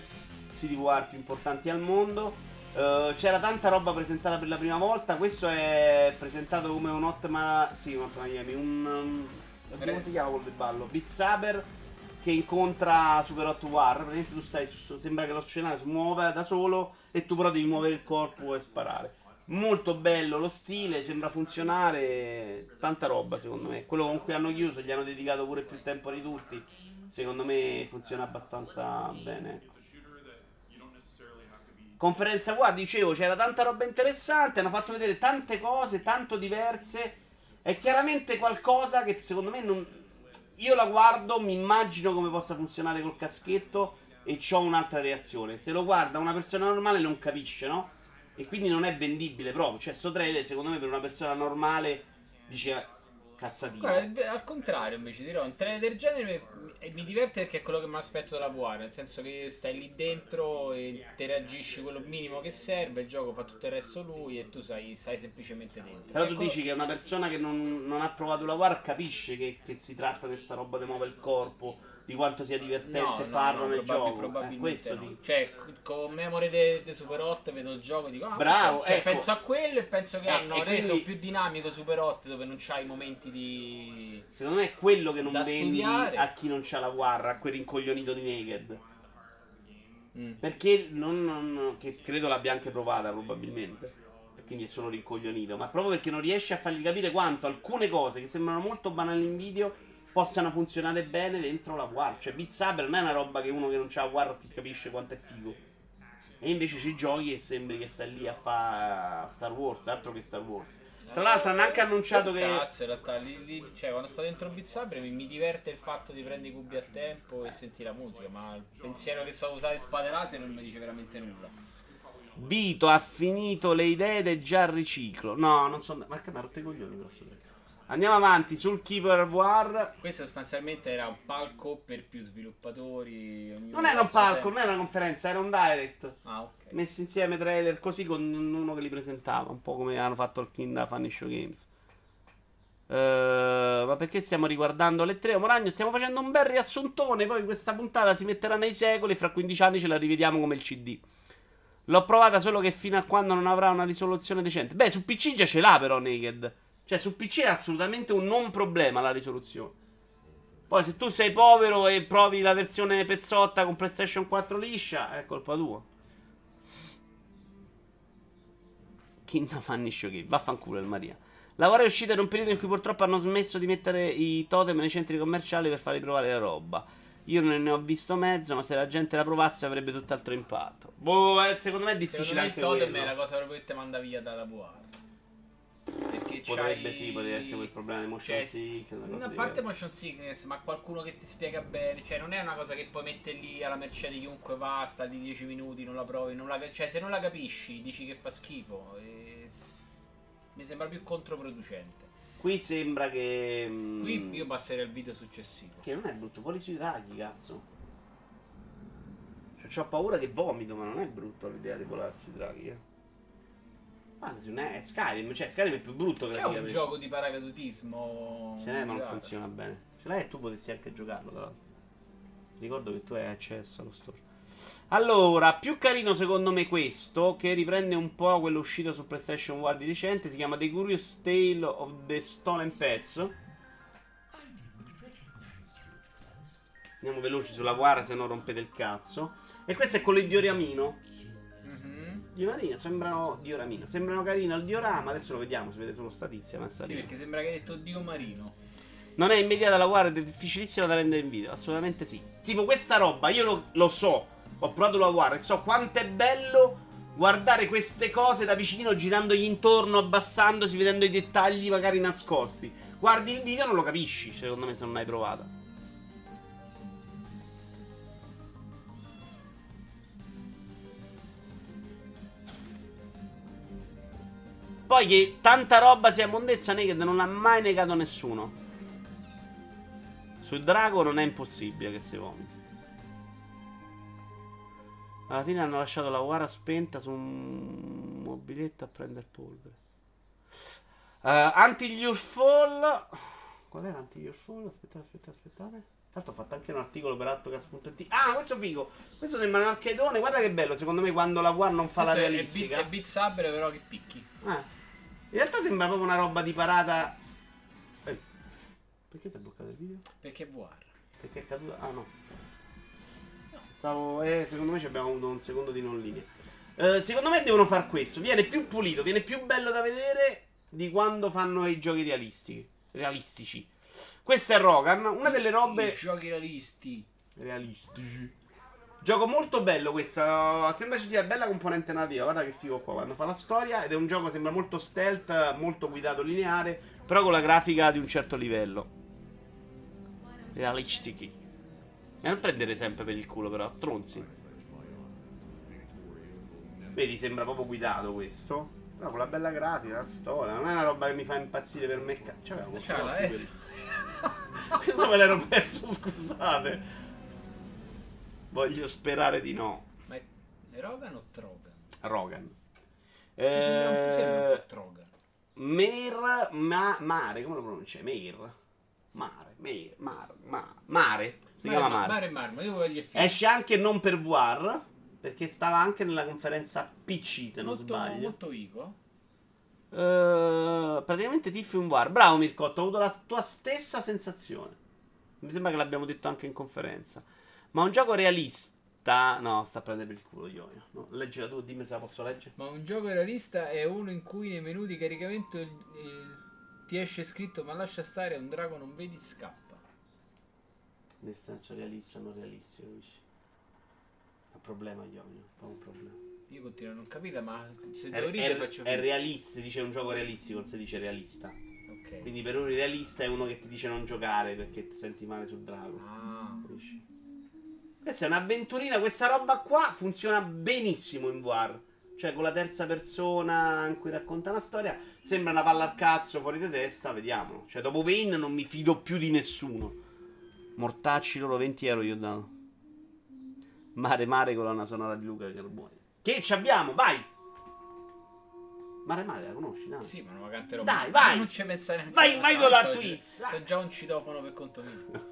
siti VR più importanti al mondo. C'era tanta roba presentata per la prima volta. Questo è presentato come un Hotma... Sì, un Hotma Miami. Come si chiama quel del ballo? Beat Saber, che incontra Super Hot War. Praticamente tu stai su, sembra che lo scenario si muova da solo e tu però devi muovere il corpo e sparare. Molto bello lo stile, sembra funzionare. Tanta roba, secondo me. Quello con cui hanno chiuso, gli hanno dedicato pure più tempo di tutti. Secondo me funziona abbastanza bene. Conferenza qua, dicevo, c'era tanta roba interessante, hanno fatto vedere tante cose, tanto diverse. È chiaramente qualcosa che secondo me non... Io la guardo, mi immagino come possa funzionare col caschetto e c'ho un'altra reazione. Se lo guarda una persona normale non capisce, no? E quindi non è vendibile proprio. Cioè, sto trailer, secondo me, per una persona normale dice... Cazzatina. Guarda, al contrario, invece dirò, un trailer del genere mi diverte perché è quello che mi aspetto dalla VR, nel senso che stai lì dentro e interagisci quello minimo che serve, il gioco fa tutto il resto lui e tu stai semplicemente dentro. Però tu dici che una persona che non ha provato la VR capisce che si tratta di questa roba che muove il corpo, di quanto sia divertente farlo nel gioco. Questo no. Cioè, con memoria di Super Hot vedo il gioco e dico, ah, bravo, cioè, ecco. Penso a quello e penso che hanno reso quindi... più dinamico Super Hot, dove non c'hai momenti di... Secondo me è quello che non vendi a chi non c'ha la VR, a quel rincoglionito di Naked. Perché che credo l'abbia anche provata probabilmente, quindi è solo rincoglionito, ma proprio perché non riesce a fargli capire quanto alcune cose che sembrano molto banali in video possano funzionare bene dentro la VR. Cioè, Beat Saber non è una roba che uno che non c'ha la VR ti capisce quanto è figo, e invece ci giochi e sembri che stai lì a fa Star Wars, altro che Star Wars. Tra l'altro hanno anche annunciato che... Cazzo, in realtà, cioè, quando sto dentro Beat Saber mi diverte il fatto di prendere i cubi a tempo e sentire la musica, ma il pensiero che so usare spade laser non mi dice veramente nulla. Vito ha finito le idee del già riciclo. No, non so... Ma che marotto i coglioni, però andiamo avanti sul Keeper VR. Questo sostanzialmente era un palco per più sviluppatori. Non era un palco, non era una conferenza, era un direct. Ah, ok. Messi insieme trailer così con uno che li presentava, un po' come hanno fatto il Kinda Funny Show Games. Ma perché stiamo riguardando le tre? Moragno, stiamo facendo un bel riassuntone, poi questa puntata si metterà nei secoli e fra 15 anni ce la rivediamo come il CD. L'ho provata solo che fino a quando non avrà una risoluzione decente. Beh, su PC già ce l'ha però Naked. Cioè, su PC è assolutamente un non problema la risoluzione. Poi se tu sei povero e provi la versione pezzotta con PlayStation 4 liscia, è colpa tua. Kinda Funny Show Game, vaffanculo il Maria. La VR è uscita in un periodo in cui purtroppo hanno smesso di mettere i totem nei centri commerciali per farli provare la roba. Io non ne ho visto mezzo, ma se la gente la provasse avrebbe tutt'altro impatto. Boh, secondo me è difficile anche quello. Secondo me il totem è la cosa proprio che ti manda via dalla VR. Perché che potrebbe, sì, potrebbe essere quel problema di motion sickness. Una parte motion sickness, ma qualcuno che ti spiega bene. Cioè, non è una cosa che puoi mettere lì alla mercé di chiunque va, sta di 10 minuti, non la provi. Non la, cioè, se non la capisci, dici che fa schifo. E... mi sembra più controproducente. Qui sembra che... qui io passerei al video successivo. Che non è brutto, fuori sui draghi, cazzo. C'ho paura che vomito, ma non è brutto l'idea di volare sui draghi, eh. Anzi, non è Skyrim, cioè Skyrim è più brutto che... c'è un gioco di paracadutismo. Ce n'è, ma non funziona bene. Ce l'hai e tu potresti anche giocarlo, tra l'altro. Ricordo che tu hai accesso allo store. Allora, più carino secondo me questo, che riprende un po' quello uscito su PlayStation VR di recente, si chiama The Curious Tale of the Stolen Pets. Andiamo veloci sulla guarda, se no rompete il cazzo. E questo è con il dioramino. Dioramino, sembrano dioramino. Sembrano carino il diorama. Adesso lo vediamo, si vede solo statizia, ma sì, perché sembra che hai detto Dio Marino. Non è immediata la guarda, è difficilissima da rendere in video. Assolutamente sì. Tipo questa roba, io lo so, ho provato la guarda e so quanto è bello guardare queste cose da vicino, girandogli intorno, abbassandosi, vedendo i dettagli magari nascosti. Guardi il video e non lo capisci, secondo me, se non l'hai provata. Poi che tanta roba sia mondezza, Naked non ha mai negato nessuno. Sul drago non è impossibile che si vomiti. Alla fine hanno lasciato la guara spenta su un mobiletto a prendere polvere. Anti-Your Fall. Qual era Anti-Your Fall? Aspettate. Tanto ho fatto anche un articolo per Attocast.it. Ah, questo è figo. Questo sembra un archedone. Guarda che bello. Secondo me quando la guarda non fa questo la realistica. È Beat Saber, però che picchi. In realtà sembra proprio una roba di parata. Perché ti è bloccato il video? Perché VR. Perché è caduto? Ah no, stavo... secondo me ci abbiamo avuto un secondo di non linea. Secondo me devono far questo. Viene più pulito, viene più bello da vedere di quando fanno i giochi realistici. Questo è Rogan, una delle robe... i giochi realistici. Gioco molto bello questo. Sembra ci sia bella componente narrativa. Guarda che figo qua quando fa la storia. Ed è un gioco, sembra molto stealth, molto guidato lineare, però con la grafica di un certo livello. Realistici. E non prendere sempre per il culo però, stronzi. Vedi, sembra proprio guidato questo, però con la bella grafica, la storia. Non è una roba che mi fa impazzire per me. C'è la S. Questo me l'ero perso, scusate. Voglio sperare di no. Ma è Rogan o Trogan? Rogan. Trogan. Mare, come lo pronuncia? Mare. Si chiama Mare. Mare, ma io voglio finire. Esce anche non per VR, perché stava anche nella conferenza PC, se non sbaglio. Molto ico. Praticamente Tiff in VR. Bravo Mircotto, ho avuto la tua stessa sensazione. Mi sembra che l'abbiamo detto anche in conferenza. Ma un gioco realista... no, sta a prendere per il culo Ioio. No, leggila tu, dimmi se la posso leggere. Ma un gioco realista è uno in cui nei menu di caricamento ti esce scritto ma lascia stare, un drago non vedi scappa. Nel senso realista, non realistico, capisci? È un problema Ioio, è un problema. Io continuo a non capire, ma se devo ridere faccio... è realista, si dice un gioco realistico, non si dice realista. Ok. Quindi per uno realista è uno che ti dice non giocare perché ti senti male sul drago. Ah. Capisci? Questa è un'avventurina, questa roba qua funziona benissimo in VR. Cioè con la terza persona in cui racconta una storia. Sembra una palla al cazzo fuori di testa, vediamolo. Cioè dopo Vayne non mi fido più di nessuno. Mortacci loro, 20 euro gli ho dato. Mare, colonna sonora di Luca Carboni. Che ci abbiamo, vai! Mare, la conosci, dai? Sì, ma non la canterò. Dai, vai! Non ci pensare neanche. Vai con la Twitch! Sono già un citofono per conto mio.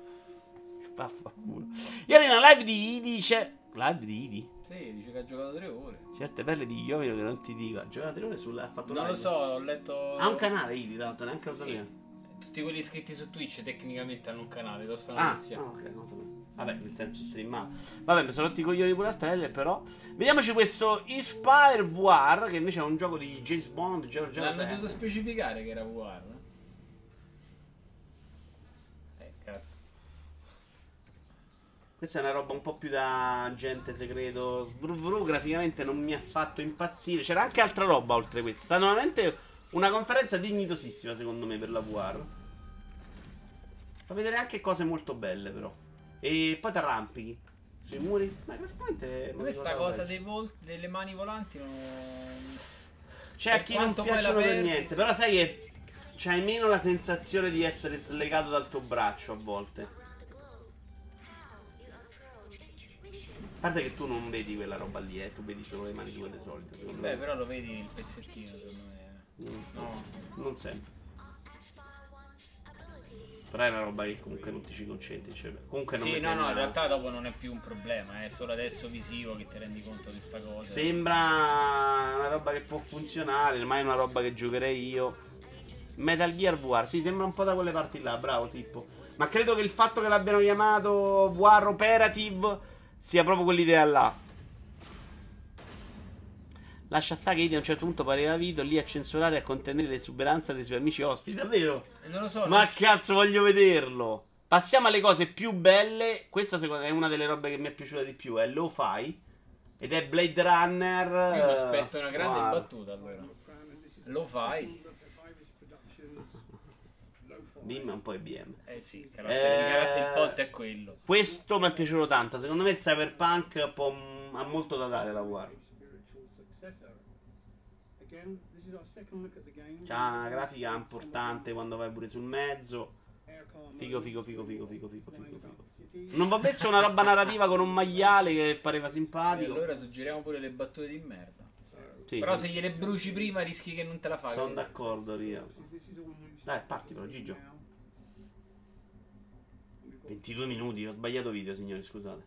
Vaffanculo. Ieri in una live di Idi dice... live di Idi? Sì, dice che ha giocato 3 ore. Certe perle di Iovino che non ti dico. Ha giocato 3 ore sulla... ha fatto... non live. Lo so, ho letto... ha un canale Idi, tra l'altro, neanche lo sapevo. Tutti quelli iscritti su Twitch tecnicamente hanno un canale, lo stanno iniziando. Ah, ok, no, vabbè, nel senso streamava. Vabbè, mi sono rotti i coglioni pure al trailer, però. Vediamoci questo Inspire VR, che invece è un gioco di James Bond, George R. R. Martin. L'hanno dovuto specificare che era VR. Cazzo. Questa è una roba un po' più da agente segreto. Sbruvru, graficamente non mi ha fatto impazzire. C'era anche altra roba oltre questa. Normalmente Una conferenza dignitosissima secondo me per la VR. Fa vedere anche cose molto belle però. E poi ti arrampichi sui muri. Ma veramente questa cosa dei delle mani volanti non... C'è a chi non piacciono per niente. Però sai che c'hai meno la sensazione di essere slegato dal tuo braccio a volte. A parte che tu non vedi quella roba lì, tu vedi solo le mani tue di solito. Beh, però lo vedi il pezzettino, secondo me. No, non sempre. Però è una roba che comunque non ti ci concentri. Cioè, comunque non sì, no, no, in realtà dopo non è più un problema, è solo adesso visivo che ti rendi conto di sta cosa. Sembra una roba che può funzionare, ormai è una roba che giocherei io. Metal Gear VR, sì, sembra un po' da quelle parti là, bravo Sippo. Ma credo che il fatto che l'abbiano chiamato VR Operative... sia proprio quell'idea là. Lascia sta che Idi a un certo punto pareva Vito lì a censurare e a contenere l'esuberanza dei suoi amici ospiti. Davvero? Non lo so. Ma cazzo, voglio vederlo. Passiamo alle cose più belle. Questa secondo me è una delle robe che mi è piaciuta di più. È Lo-Fi ed è Blade Runner. Io mi aspetto una grande battuta allora. Lo-Fi. BIM è un po' IBM. Eh sì, il carattere forte è quello. Questo mi è piaciuto tanto. Secondo me il cyberpunk può, ha molto da dare la War. C'ha una grafica importante quando vai pure sul mezzo. Figo, figo, figo, figo, figo, figo, figo. Non va messo una roba narrativa con un maiale che pareva simpatico. E allora suggeriamo pure le battute di merda. Sì, però se gliele bruci prima rischi che non te la fai. Sono d'accordo, Ria. Dai, parti però, Gigio. 22 minuti, ho sbagliato video, signori, scusate.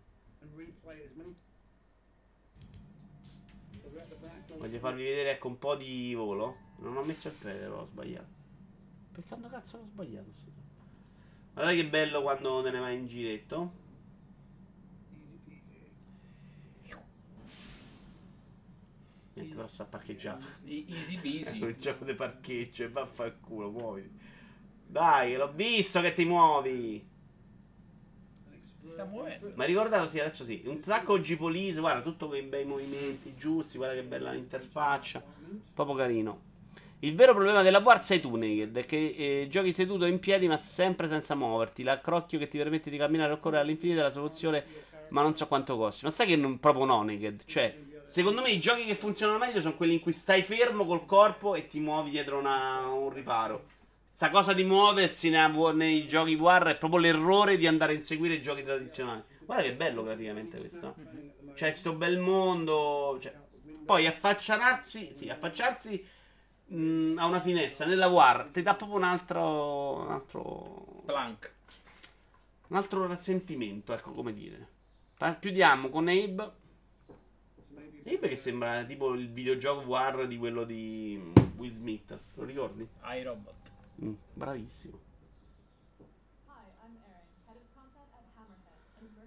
Voglio farvi vedere, ecco, un po' di volo. Non ho messo il trailer, però ho sbagliato. Per quanto cazzo l'ho sbagliato? Guardate che bello quando te ne vai in giretto. Niente, però sta parcheggiato. Easy peasy. È un gioco di parcheggio e vaffanculo, muoviti. Dai, l'ho visto che ti muovi. Si sta muovendo. Ma ricordato, sì, adesso sì. Un sacco di police, guarda, tutto quei bei movimenti giusti, guarda che bella l'interfaccia. Proprio carino. Il vero problema della VR sei tu, Naked, è che giochi seduto in piedi ma sempre senza muoverti. L'accrocchio che ti permette di camminare o correre all'infinito è la soluzione, ma non so quanto costi. Ma sai che non, proprio no, Naked, cioè... Secondo me i giochi che funzionano meglio sono quelli in cui stai fermo col corpo e ti muovi dietro un riparo. Sta cosa di muoversi nei giochi VR è proprio l'errore di andare a inseguire i giochi tradizionali. Guarda che bello praticamente questo. Cioè sto bel mondo, cioè. Poi affacciarsi, sì, affacciarsi a una finestra nella VR ti dà proprio un altro plank. Un altro rassentimento, ecco come dire. Chiudiamo con Abe. Perché sembra tipo il videogioco VR di quello di Will Smith, lo ricordi? I Robot. Bravissimo.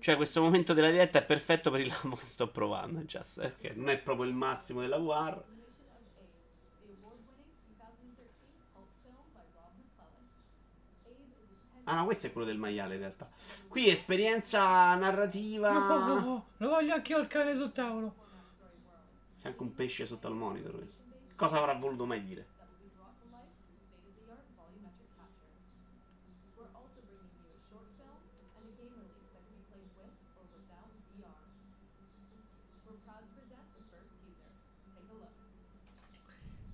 Cioè questo momento della diretta è perfetto per il lavoro che sto provando, okay. Non è proprio il massimo della VR. Ah no, questo è quello del maiale in realtà. Qui esperienza narrativa. No, lo voglio anche io il cane sul tavolo. C'è anche un pesce sotto al monitor. Cosa avrà voluto mai dire?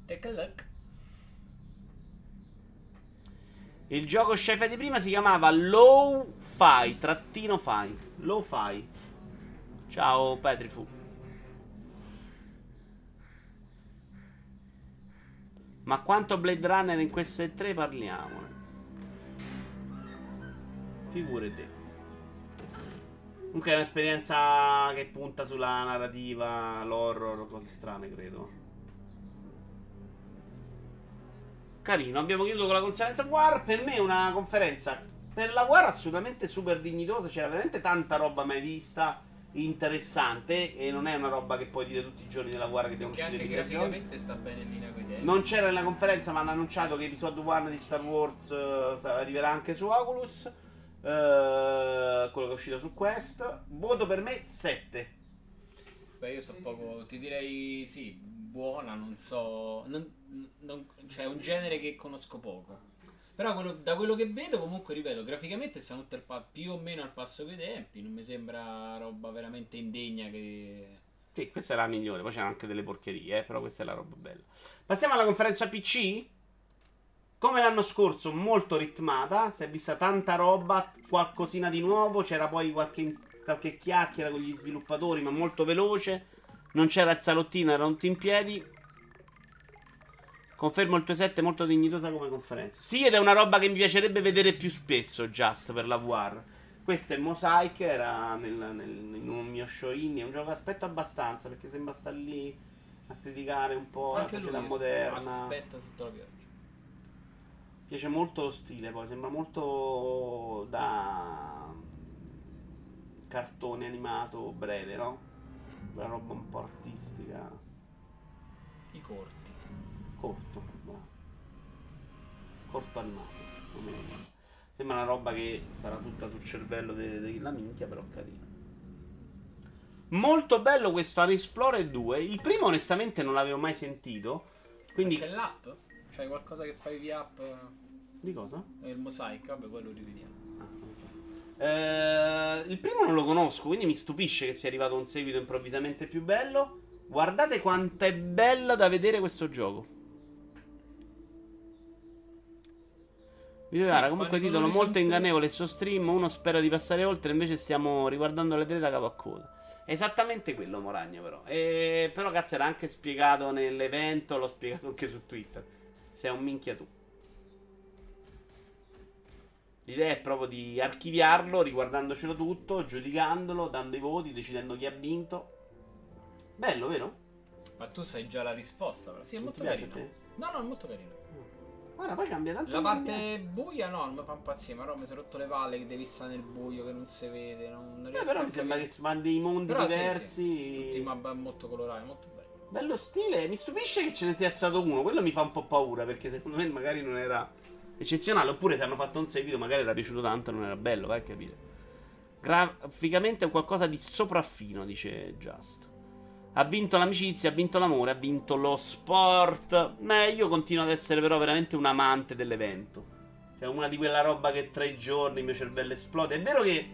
Take a look. Il gioco chef di prima si chiamava Lo-Fi. Lo-Fi. Ciao Petrifu. Ma quanto Blade Runner in queste tre parliamone? Figurati. Comunque è un'esperienza che punta sulla narrativa, l'horror, cose strane, credo. Carino, abbiamo chiuso con la conferenza War. Per me è una conferenza per la War assolutamente super dignitosa. C'era veramente tanta roba mai vista, interessante, e non è una roba che puoi dire tutti i giorni della guerra che devono uscire. Anche graficamente sta bene in linea con i tempi. Non c'era nella conferenza, ma hanno annunciato che episodio 1 di Star Wars arriverà anche su Oculus. Quello che è uscito su Quest. Voto per me 7. Beh, io so poco, ti direi sì. buona, non so, cioè è un genere che conosco poco. Però da quello che vedo, comunque, ripeto, graficamente siamo più o meno al passo coi tempi. Non mi sembra roba veramente indegna che... Sì, questa è la migliore. Poi c'erano anche delle porcherie, però questa è la roba bella. Passiamo alla conferenza PC. Come l'anno scorso, molto ritmata. Si è vista tanta roba, qualcosina di nuovo. C'era poi qualche chiacchiera con gli sviluppatori, ma molto veloce. Non c'era il salottino, erano tutti in piedi. Confermo il 2.7, molto dignitosa come conferenza. Sì, ed è una roba che mi piacerebbe vedere più spesso, just per la VR. Questo è Mosaic, era in un mio show indie. È un gioco che aspetto abbastanza, perché sembra sta lì a criticare un po' la società moderna. Aspetta sotto la pioggia. Piace molto lo stile, poi sembra molto da cartone animato breve, no? Una roba un po' artistica. I corti. Corto, no. Corto animato. Sembra una roba che sarà tutta sul cervello della minchia, però carina. Molto bello questo Unexplored 2. Il primo onestamente non l'avevo mai sentito. Quindi... C'è l'app? C'è qualcosa che fai via app? Di cosa? È il Mosaic, vabbè, quello rivediamo. Ah, non so. Il primo non lo conosco, quindi mi stupisce che sia arrivato un seguito improvvisamente più bello. Guardate quanto è bello da vedere questo gioco. Video gara, comunque il titolo molto ingannevole il suo stream, uno spera di passare oltre, invece stiamo riguardando le tele da capo a coda. Esattamente quello, Moragno, però. Però cazzo, era anche spiegato nell'evento, l'ho spiegato anche su Twitter. Sei un minchia tu. L'idea è proprio di archiviarlo, riguardandocelo tutto, giudicandolo, dando i voti, decidendo chi ha vinto. Bello, vero? Ma tu sai già la risposta, però. Sì, è molto carino. No, no, è molto carino. Guarda, poi cambia tanto. La parte buia no, mi fa impazzire, ma no, mi si è rotto le palle che devi stare nel buio, che non si vede. Però mi sembra che si vanno dei mondi però diversi. Sì, sì. Tutti, ma molto colorati, molto bello. Bello stile, mi stupisce che ce ne sia stato uno, quello mi fa un po' paura, perché secondo me magari non era eccezionale, oppure se hanno fatto un seguito magari era piaciuto tanto, non era bello, vai a capire. Graficamente è qualcosa di sopraffino, dice Just. Ha vinto l'amicizia, ha vinto l'amore, ha vinto lo sport. Ma io continuo ad essere però veramente un amante dell'evento. Cioè una di quella roba che tra i giorni il mio cervello esplode. È vero che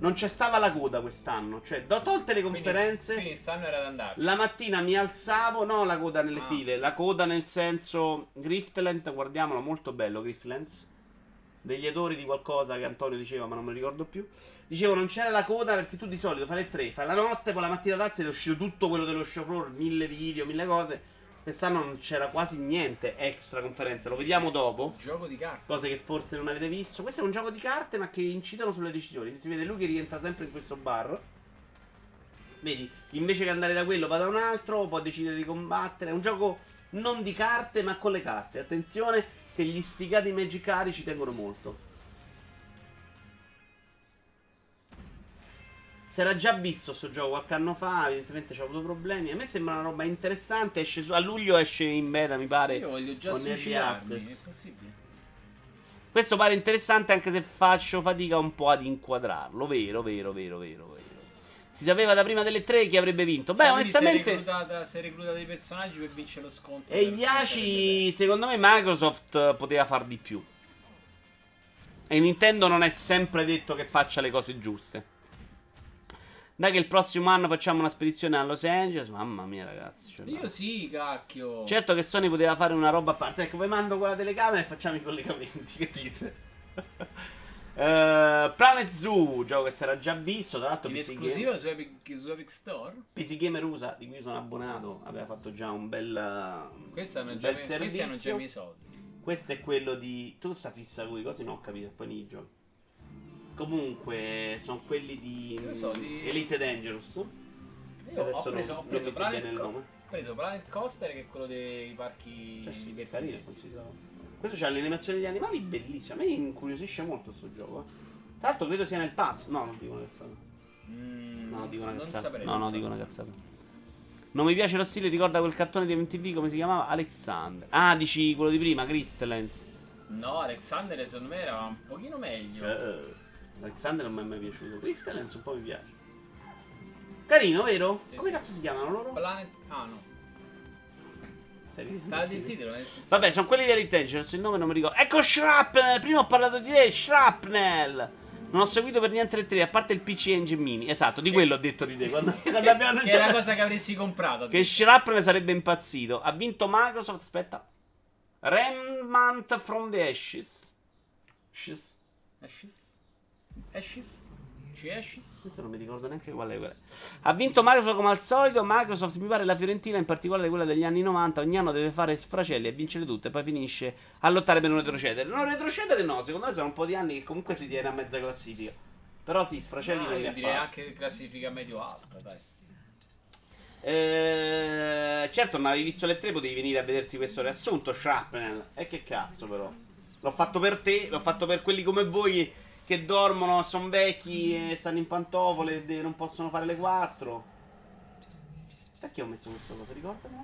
non c'è stava la coda quest'anno. Cioè, tolte le conferenze, quindi quest'anno era da andarci. La mattina mi alzavo, no la coda nelle file, la coda nel senso Griftland, guardiamolo, molto bello Griftlands. Degli autori di qualcosa che Antonio diceva, ma non me lo ricordo più. Dicevo, non c'era la coda perché tu di solito fai le 3, fai la notte, poi la mattina d'alzi è uscito tutto quello dello show floor, 1000 video, 1000 cose. Quest'anno non c'era quasi niente extra conferenza, lo vediamo dopo. Gioco di carte. Cose che forse non avete visto. Questo è un gioco di carte ma che incidono sulle decisioni. Si vede lui che rientra sempre in questo bar. Vedi, invece che andare da quello va da un altro, può decidere di combattere. È un gioco non di carte ma con le carte. Attenzione, che gli sfigati magicari ci tengono molto. Si era già visto sto gioco qualche anno fa, evidentemente ci ho avuto problemi. A me sembra una roba interessante, esce a luglio, esce in beta mi pare. Io voglio già suicidarmi, è possibile. Questo pare interessante anche se faccio fatica un po' ad inquadrarlo. Vero. Si sapeva da prima delle 3 chi avrebbe vinto. Beh, onestamente si è reclutata dei personaggi per vincere lo scontro. E gli ACI, secondo me Microsoft poteva far di più. E Nintendo non è sempre detto che faccia le cose giuste. Dai che il prossimo anno facciamo una spedizione a Los Angeles. Mamma mia ragazzi, cioè, io no. Sì, cacchio. Certo che Sony poteva fare una roba a parte. Ecco, poi mando con la telecamera e facciamo i collegamenti. Che dite? Planet Zoo, gioco che si era già visto, tra l'altro esclusiva su Epic Store. PC Gamer USA, di cui sono abbonato, aveva fatto già un bel servizio. Questi hanno già i soldi. Questo è quello di... Tu sta fissa con i cosi? No, ho capito, poi nei giochi. Comunque, sono quelli di Elite Dangerous. Io ho preso Planet Coaster, che è quello dei parchi... Cioè, sì, carino, considerato. Questo c'ha l'animazione degli animali, bellissima. A me incuriosisce molto questo gioco. Tra l'altro credo sia nel pass. No, non dico una cazzata. No, dico una cazzata. Non mi piace lo stile, ricorda quel cartone di MTV, come si chiamava? Alexander. Ah, dici quello di prima, Griftlands. No, Alexander secondo me era un pochino meglio. Alexander non mi è mai piaciuto. Griftlands un po' mi piace. Carino, vero? Sì, come cazzo si chiamano loro? Planet... Ah, no. il titolo, vabbè, sono quelli dell'Intelligence, il nome non mi ricordo. Ecco Shrapnel, prima ho parlato di te, Shrapnel. Non ho seguito per niente le 3, a parte il PC Engine Mini. Esatto, di quello ho detto di te quando, abbiamo che è la cosa che avresti comprato. Che Shrapnel sarebbe impazzito. Ha vinto Microsoft, aspetta, Remnant from the Ashes. Ashes. Ashes. Ashes. Adesso non mi ricordo neanche qual è quella. Ha vinto Microsoft come al solito. Microsoft, mi pare la Fiorentina, in particolare quella degli anni 90, ogni anno deve fare sfracelli e vincere tutto e poi finisce a lottare per non retrocedere. Non retrocedere no, secondo me sono un po' di anni che comunque si tiene a mezza classifica. Però sì, sfracelli no, non li direi anche classifica medio-alta, dai. Certo, non avevi visto le tre, potevi venire a vederti questo riassunto, Shrapnel. E che cazzo però. L'ho fatto per te, l'ho fatto per quelli come voi che dormono, sono vecchi e stanno in pantofole e non possono fare le 4. Perché ho messo questa cosa, ricordami?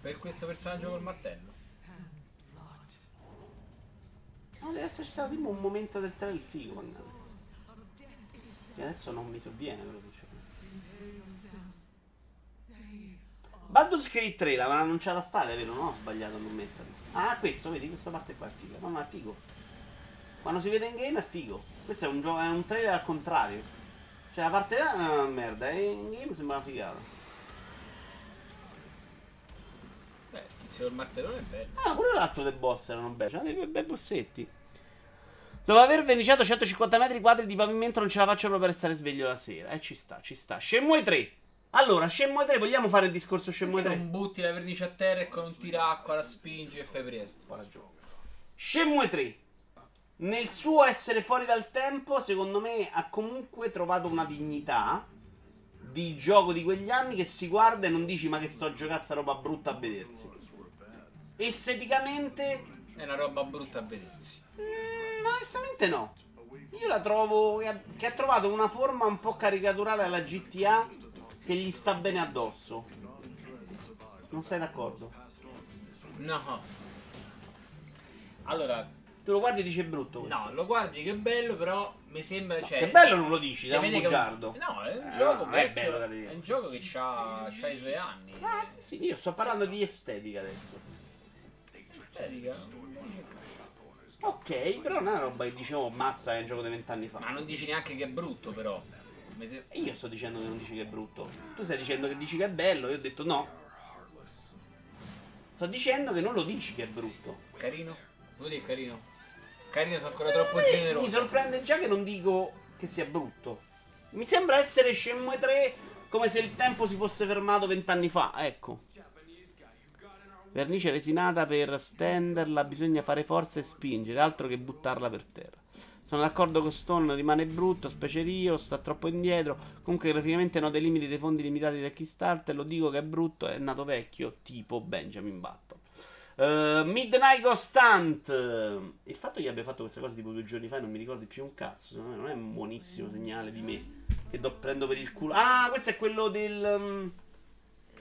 Per questo personaggio col martello. Ma deve esserci stato tipo un momento del trailer figo, mannaggia. Che adesso non mi sovviene, però sinceramente. Baldur's Gate 3 l'aveva annunciata Stadia, vero? No, ho sbagliato a non metterlo. Ah, questo, vedi, questa parte qua è figa. No, ma è figo. Quando si vede in game è figo. Questo è un trailer al contrario. Cioè la parte là è una merda, in game sembra una figata. Beh, il tizio del martellone è bello. Ah, pure l'altro del boss erano belli. C'erano dei bei bossetti. Dopo aver verniciato 150 metri quadri di pavimento non ce la faccio proprio per stare sveglio la sera. Ci sta, ci sta. Shenmue 3. Allora, Shenmue 3, vogliamo fare il discorso Shenmue 3? Non butti la vernice a terra e con un tiracqua la spingi e fai presto. Buona gioco. Shenmue 3. Nel suo essere fuori dal tempo, secondo me, ha comunque trovato una dignità di gioco di quegli anni che si guarda e non dici ma che sto a giocare sta roba brutta a vedersi. Esteticamente è una roba brutta a vedersi. Onestamente no. Io la trovo che ha trovato una forma un po' caricaturale alla GTA che gli sta bene addosso. Non sei d'accordo? No. Allora, tu lo guardi e dici è brutto questo. No, lo guardi che è bello, però mi sembra no, cioè, che è bello non lo dici, sei un bugiardo. No, è un gioco vecchio, è bello da vedere. È un gioco che c'ha i suoi anni. Ah, sì, io sto parlando di estetica adesso. Estetica? Ok, però non è una roba che dicevo mazza, è un gioco di 20 anni fa. Ma non dici neanche che è brutto, però. Io sto dicendo che non dici che è brutto. Tu stai dicendo che dici che è bello, io ho detto no. Sto dicendo che non lo dici che è brutto. Carino? Vuol dire carino? Carino, sono ancora troppo generoso. Mi sorprende già che non dico che sia brutto. Mi sembra essere Shenmue 3 come se il tempo si fosse fermato 20 anni fa, ecco. Vernice resinata per stenderla, bisogna fare forza e spingere, altro che buttarla per terra. Sono d'accordo con Stone, rimane brutto, specerio, sta troppo indietro. Comunque praticamente no dei limiti dei fondi limitati da Kickstarter, lo dico che è brutto, è nato vecchio, tipo Benjamin Button. Midnight Constant. Il fatto che abbia fatto questa cosa tipo 2 giorni fa non mi ricordo più un cazzo. Secondo me non è un buonissimo segnale di me che prendo per il culo. Ah, questo è quello del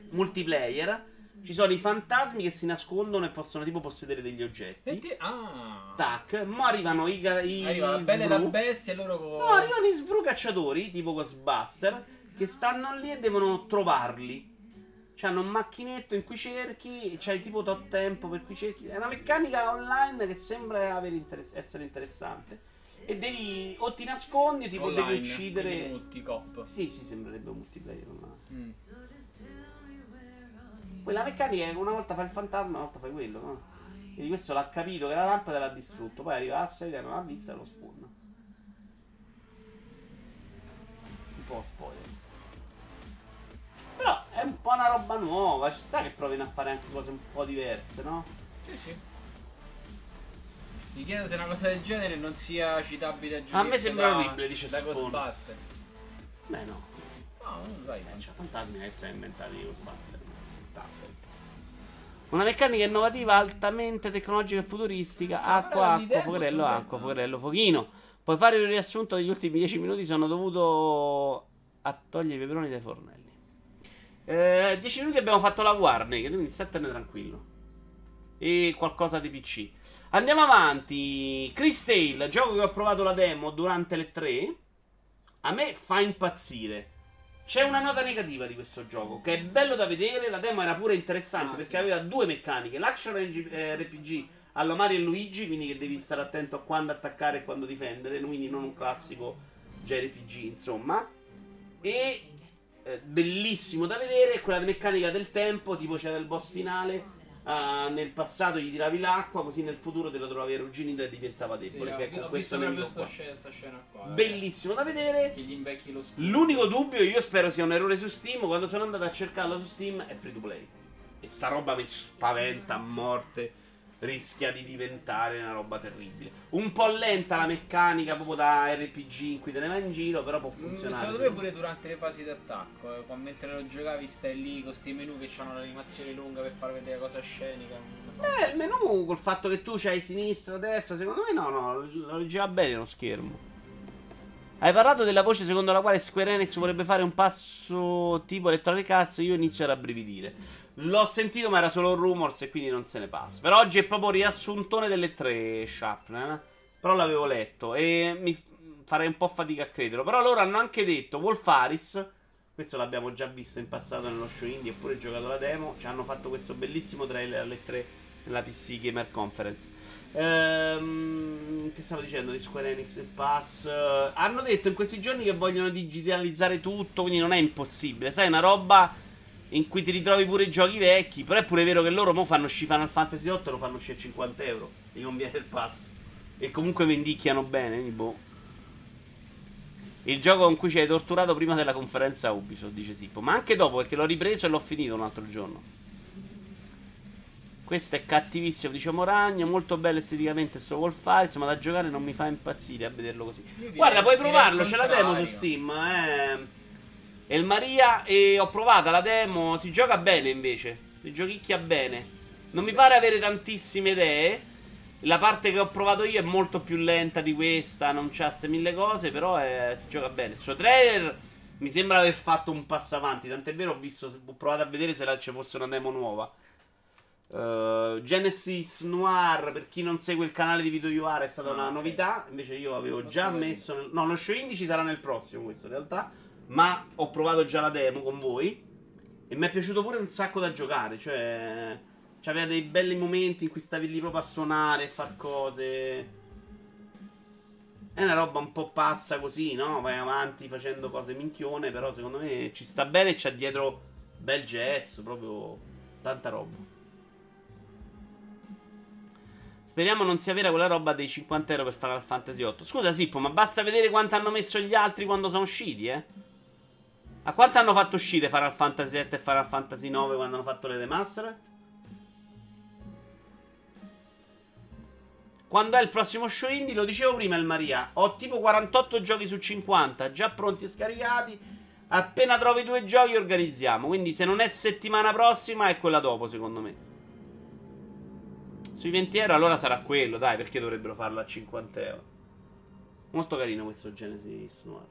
multiplayer. Ci sono i fantasmi che si nascondono e possono tipo possedere degli oggetti. Tac. Ma arrivano i belle da bestia e loro no, arrivano i svrucacciatori tipo Ghostbuster che stanno lì e devono trovarli. C'hanno un macchinetto in cui cerchi, c'hai tipo tot tempo per cui cerchi. È una meccanica online che sembra essere interessante. E devi o ti nascondi o tipo online, devi uccidere. Multicop. Sì, sembrerebbe un multiplayer. Quella meccanica è una volta fai il fantasma, una volta fai quello, no? Quindi questo l'ha capito che la lampada l'ha distrutto. Poi arriva la sedia, non l'ha vista e lo sforna. Un po' spoiler. Però è un po' una roba nuova, ci sta che provino a fare anche cose un po' diverse, no? Sì. Mi chiedo se una cosa del genere non sia citabile a giudizio. A me sembra orribile, dice Ghostbusters. Beh no. No, non sai. C'è fantasmi che si è inventato di Ghostbusters. Una meccanica innovativa, altamente tecnologica e futuristica. Acqua, acqua, fuocherello, acqua, fuocherello, fuochino. Puoi fare un riassunto degli ultimi 10 minuti, sono dovuto a togliere i peperoni dai fornelli. 10 minuti abbiamo fatto la Warner, quindi statene tranquillo. E qualcosa di PC. Andiamo avanti. Chris Tale, gioco che ho provato la demo durante le 3. A me fa impazzire. C'è una nota negativa di questo gioco, che è bello da vedere, la demo era pure interessante, perché aveva due meccaniche, l'action RPG alla Mario e Luigi, quindi che devi stare attento a quando attaccare e quando difendere, quindi non un classico JRPG, insomma, e bellissimo da vedere, quella meccanica del tempo, tipo c'era il boss finale, nel passato gli tiravi l'acqua, così nel futuro te la trovavi arrugginita e diventava debole. Sì, che ho visto proprio questa scena qua, bellissimo da vedere. Che gli invecchi lo scudo. L'unico dubbio, io spero sia un errore su Steam, quando sono andato a cercarla su Steam è free to play e sta roba mi spaventa a morte, rischia di diventare una roba terribile. Un po' lenta la meccanica proprio da RPG in cui te ne vai in giro, però può funzionare. Secondo me pure durante le fasi di attacco, mentre lo giocavi stai lì con questi menu che hanno l'animazione lunga per far vedere cosa scenica. Il menu col fatto che tu c'hai sinistra, destra, secondo me no, lo leggeva bene lo schermo. Hai parlato della voce secondo la quale Square Enix vorrebbe fare un passo tipo Electronic Arts, io inizio a rabbrividire. L'ho sentito ma era solo un rumors e quindi non se ne passa. Per oggi è proprio riassuntone delle tre, Sharpner, però l'avevo letto e mi farei un po' fatica a crederlo. Però loro hanno anche detto, Wolfaris, questo l'abbiamo già visto in passato nello show indie, eppure giocato la demo, ci hanno fatto questo bellissimo trailer alle 3 nella PC Gamer Conference. Che stavo dicendo di Square Enix e Pass? Hanno detto in questi giorni che vogliono digitalizzare tutto, quindi non è impossibile. Sai, è una roba in cui ti ritrovi pure i giochi vecchi. Però è pure vero che loro mo fanno uscire Final Fantasy 8, lo fanno uscire a €50. Gli conviene il pass. E comunque vendicchiano bene, boh. Il gioco con cui ci hai torturato prima della conferenza Ubisoft, dice Sippo. Ma anche dopo, perché l'ho ripreso e l'ho finito un altro giorno. Questo è cattivissimo, diciamo Ragno, molto bello esteticamente sto Wolfaris, ma da giocare non mi fa impazzire a vederlo così. Guarda, puoi provarlo, c'è la demo su Steam, El Maria, e ho provata la demo, si gioca bene invece, si giochicchia bene. Non mi pare avere tantissime idee, la parte che ho provato io è molto più lenta di questa, non c'ha ste mille cose, però si gioca bene. Il suo trailer mi sembra aver fatto un passo avanti, tant'è vero ho provato a vedere se ci fosse una demo nuova. Genesis Noir, per chi non segue il canale di Vito Iuar, è stata una novità. Invece io avevo già messo no, lo show indie ci sarà nel prossimo, questo in realtà. Ma ho provato già la demo con voi e mi è piaciuto pure un sacco da giocare. Cioè c'aveva dei belli momenti in cui stavi lì proprio a suonare e far cose. È una roba un po' pazza così, no? Vai avanti facendo cose minchione, però secondo me ci sta bene e c'ha dietro bel jazz, proprio tanta roba. Speriamo non sia vera quella roba dei €50 per Final Fantasy 8. Scusa Sippo, ma basta vedere quanto hanno messo gli altri quando sono usciti, eh? A quanto hanno fatto uscire Final Fantasy 7 e Final Fantasy 9 quando hanno fatto le remaster? Quando è il prossimo show indie? Lo dicevo prima, il Maria. Ho tipo 48 giochi su 50, già pronti e scaricati. Appena trovi due giochi organizziamo. Quindi se non è settimana prossima è quella dopo, secondo me. Sui €20 allora sarà quello, dai, perché dovrebbero farlo a €50. Molto carino questo Genesis Noir.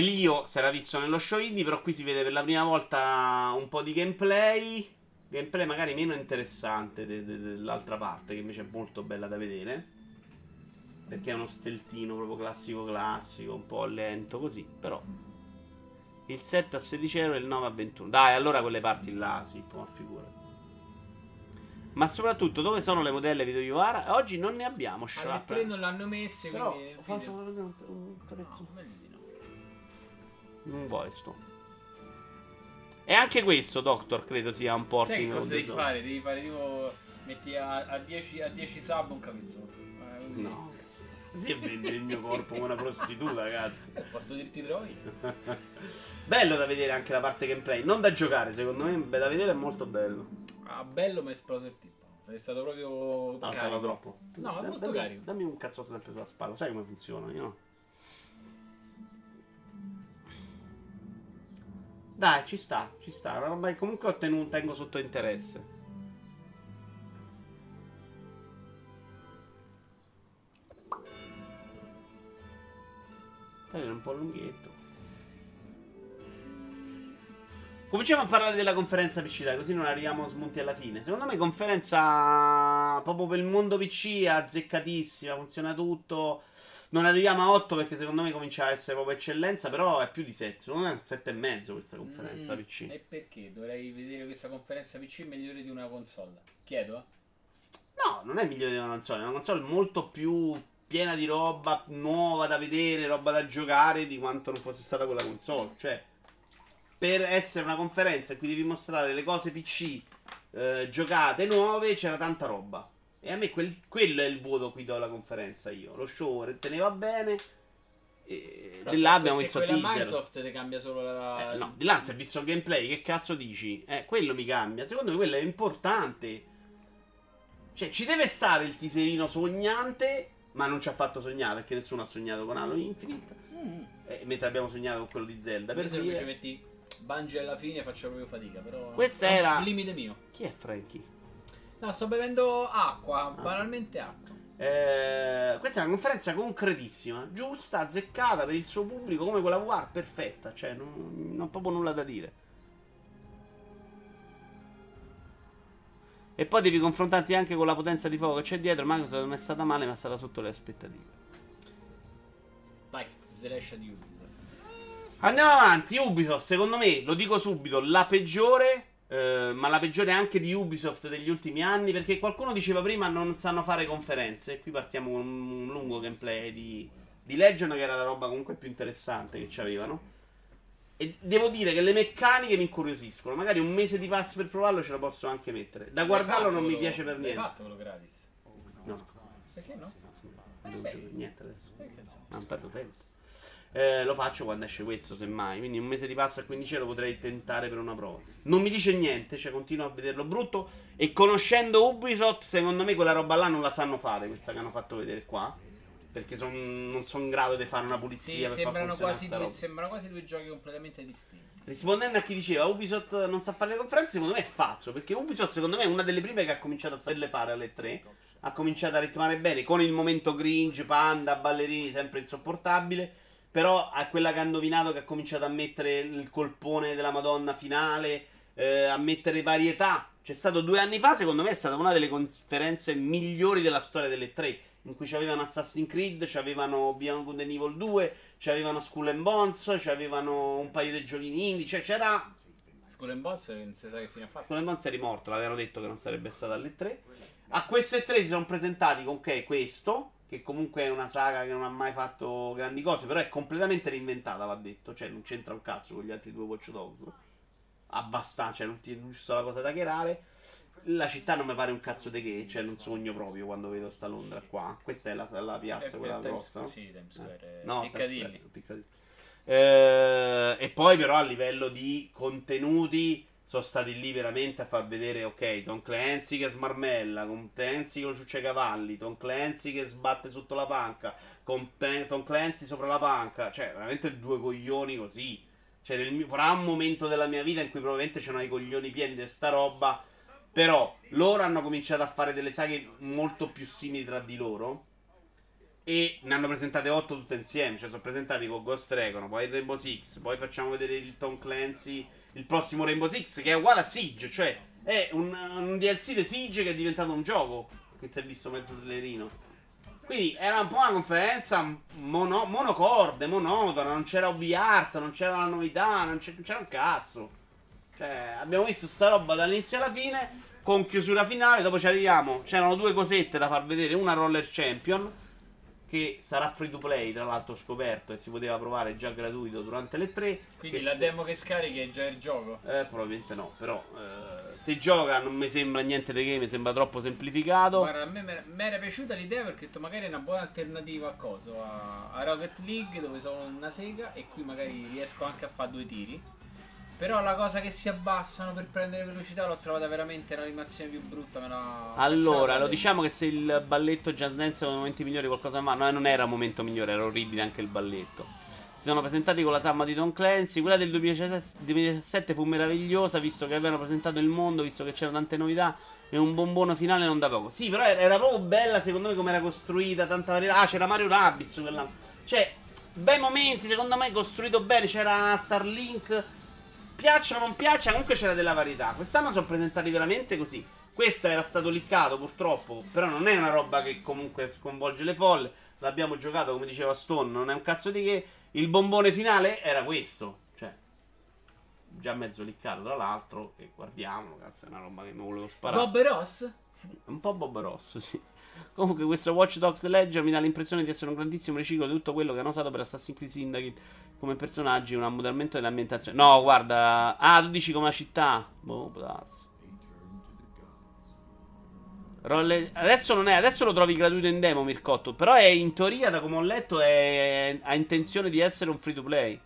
Elio si era visto nello show indie, però qui si vede per la prima volta un po' di gameplay. Gameplay magari meno interessante dell'altra parte, che invece è molto bella da vedere. Perché è uno steltino proprio classico, un po' lento così, però... Il 7 a €16 e il 9 a €21. Dai, allora quelle parti là, si può, figurati. Ma soprattutto, dove sono le modelle Vito Iuvara? Oggi non ne abbiamo, Sharp. Tre non l'hanno messe, però quindi... Però, faccio un pezzo. Non vuoi sto. E anche questo, Doctor, credo sia un porting. Sai cosa devi fare? Devi fare tipo... Metti a 10 sub un capezzolo. No, sì, vende il mio corpo come una prostituta, ragazzi. Posso dirti trovi? Bello da vedere anche la parte gameplay. Non da giocare, secondo me. Beh, da vedere è molto bello. Ah, bello, ma è esploso il tipo. Sei stato proprio... No, carico. Troppo. No, è molto carico. Dammi un cazzotto sempre sulla spalla. Sai come funziona, io no? Dai, ci sta. Una roba che comunque tengo sotto interesse. Era un po' lunghetto. Cominciamo a parlare della conferenza PC, dai, così non arriviamo smunti alla fine. Secondo me conferenza ma proprio per il mondo PC è azzeccatissima, funziona tutto. Non arriviamo a 8 perché secondo me comincia a essere proprio eccellenza, però è più di 7, secondo me è 7,5 questa conferenza PC. E perché dovrei vedere questa conferenza PC migliore di una console? Chiedo, no, non è migliore di una console, è una console molto più piena di roba nuova da vedere, roba da giocare, di quanto non fosse stata quella console. Cioè, per essere una conferenza in cui devi mostrare le cose PC giocate nuove, c'era tanta roba. E a me quello è il voto qui do alla conferenza io. Lo show teneva bene. Di là abbiamo visto teaser. Microsoft ti cambia solo la... no, di là non si è visto il gameplay. Che cazzo dici? Quello mi cambia. Secondo me quello è importante. Cioè ci deve stare il teaserino sognante. Ma non ci ha fatto sognare, perché nessuno ha sognato con Halo Infinite. Mentre abbiamo sognato con quello di Zelda. Per se dire... ci metti Bungie alla fine faccio proprio fatica. Però questa era il limite mio. Chi è Frankie? No, sto bevendo acqua, banalmente acqua. Questa è una conferenza concretissima, giusta, azzeccata per il suo pubblico, come quella VR, perfetta. Cioè, non ho proprio nulla da dire. E poi devi confrontarti anche con la potenza di fuoco che c'è dietro. Microsoft non è stata male, ma è stata sotto le aspettative. Vai, slascia di Ubisoft. Andiamo avanti, Ubisoft, secondo me, lo dico subito, la peggiore... ma la peggiore anche di Ubisoft degli ultimi anni, perché qualcuno diceva prima non sanno fare conferenze. Qui partiamo con un lungo gameplay di Legend, che era la roba comunque più interessante che c'avevano. E devo dire che le meccaniche mi incuriosiscono. Magari un mese di pass per provarlo ce lo posso anche mettere. Da guardarlo non mi piace per niente. Hai fatto quello gratis? No. Perché no? Non gioco niente adesso. Non perdo tempo. Lo faccio quando esce questo, semmai. Quindi un mese di pass a 15 € potrei tentare per una prova. Non mi dice niente, cioè continuo a vederlo brutto. E conoscendo Ubisoft, secondo me quella roba là non la sanno fare, questa che hanno fatto vedere qua, perché non sono in grado di fare una pulizia. Sì, per sembrano quasi due giochi completamente distinti. Rispondendo a chi diceva Ubisoft non sa fare le conferenze, secondo me è falso, perché Ubisoft secondo me è una delle prime che ha cominciato a saperle fare alle 3. Ha cominciato a ritmare bene con il momento cringe, panda, ballerini, sempre insopportabile. Però a quella che ha indovinato, che ha cominciato a mettere il colpone della Madonna finale, a mettere varietà. C'è stato 2 anni fa, secondo me è stata una delle conferenze migliori della storia delle 3, in cui c'avevano Assassin's Creed, c'avevano Beyond and Evil 2, c'avevano Skull and Bones, c'avevano un paio di giochini indie, cioè c'era... Skull and Bones non si sa che fine ha fatto. Skull and Bones è rimorto, l'avevano detto che non sarebbe stata alle 3. A queste 3 si sono presentati con questo... che comunque è una saga che non ha mai fatto grandi cose, però è completamente reinventata, va detto. Cioè non c'entra un cazzo con gli altri 2 Watch Dogs. Abbastanza, cioè non c'è giusto la cosa da chiarare. La città non mi pare un cazzo di che, cioè non sogno proprio quando vedo sta Londra qua. Questa è la piazza, è quella grossa, no? Sì, Times Square, no, Piccadilly. E poi però a livello di contenuti sono stati lì veramente a far vedere, ok, Tom Clancy che smarmella, con Clancy che ciuccia i cavalli, Tom Clancy che sbatte sotto la panca, con Tom Clancy sopra la panca. Cioè, veramente 2 coglioni così. Cioè, farà un momento della mia vita in cui probabilmente c'erano i coglioni pieni di sta roba. Però, loro hanno cominciato a fare delle saghe molto più simili tra di loro. E ne hanno presentate 8 tutte insieme. Cioè, sono presentati con Ghost Recon, poi Rainbow Six, poi facciamo vedere il Tom Clancy... il prossimo Rainbow Six, che è uguale a Siege, cioè è un DLC di Siege che è diventato un gioco. Qui si è visto mezzo telerino. Quindi era un po' una conferenza monocorde, monotona. Non c'era hobby art, non c'era la novità, non c'era un cazzo. Cioè abbiamo visto sta roba dall'inizio alla fine, con chiusura finale. Dopo ci arriviamo, c'erano 2 cosette da far vedere. Una Roller Champion, che sarà free to play, tra l'altro ho scoperto, e si poteva provare già gratuito durante le 3. Quindi la demo che scarichi è già il gioco? Probabilmente no, però se gioca non mi sembra niente di che, mi sembra troppo semplificato. Guarda, a me mi era piaciuta l'idea, perché magari è una buona alternativa a coso, a Rocket League, dove sono una sega, e qui magari riesco anche a fare 2 tiri. Però la cosa che si abbassano per prendere velocità l'ho trovata veramente l'animazione più brutta. Allora, lo diciamo che se il balletto Just Dance era un momento migliore, qualcosa ma no, non era un momento migliore, era orribile anche il balletto. Si sono presentati con la salma di Tom Clancy. Quella del 2017 fu meravigliosa, visto che avevano presentato il mondo, visto che c'erano tante novità, e un bombono finale non da poco. Sì, però era proprio bella secondo me come era costruita, tanta varietà. Ah, c'era Mario Rabbids quella. Cioè, bei momenti, secondo me costruito bene, c'era Starlink. Piaccia o non piaccia, comunque c'era della varietà. Quest'anno sono presentati veramente così. Questa era stato liccato purtroppo, però non è una roba che comunque sconvolge le folle. L'abbiamo giocato, come diceva Stone, non è un cazzo di che. Il bombone finale era questo, cioè già mezzo liccato tra l'altro, e guardiamolo, cazzo, è una roba che mi volevo sparare. Bob Ross? Un po' Bob Ross, sì. Comunque questo Watch Dogs Legion mi dà l'impressione di essere un grandissimo riciclo di tutto quello che hanno usato per Assassin's Creed Syndicate come personaggi, un ammodellamento dell'ambientazione. No, guarda. Ah, tu dici come la città? Boh, putarsi. Adesso non è, adesso lo trovi gratuito in demo, Mircotto. Però è, in teoria, da come ho letto, ha intenzione di essere un free to play.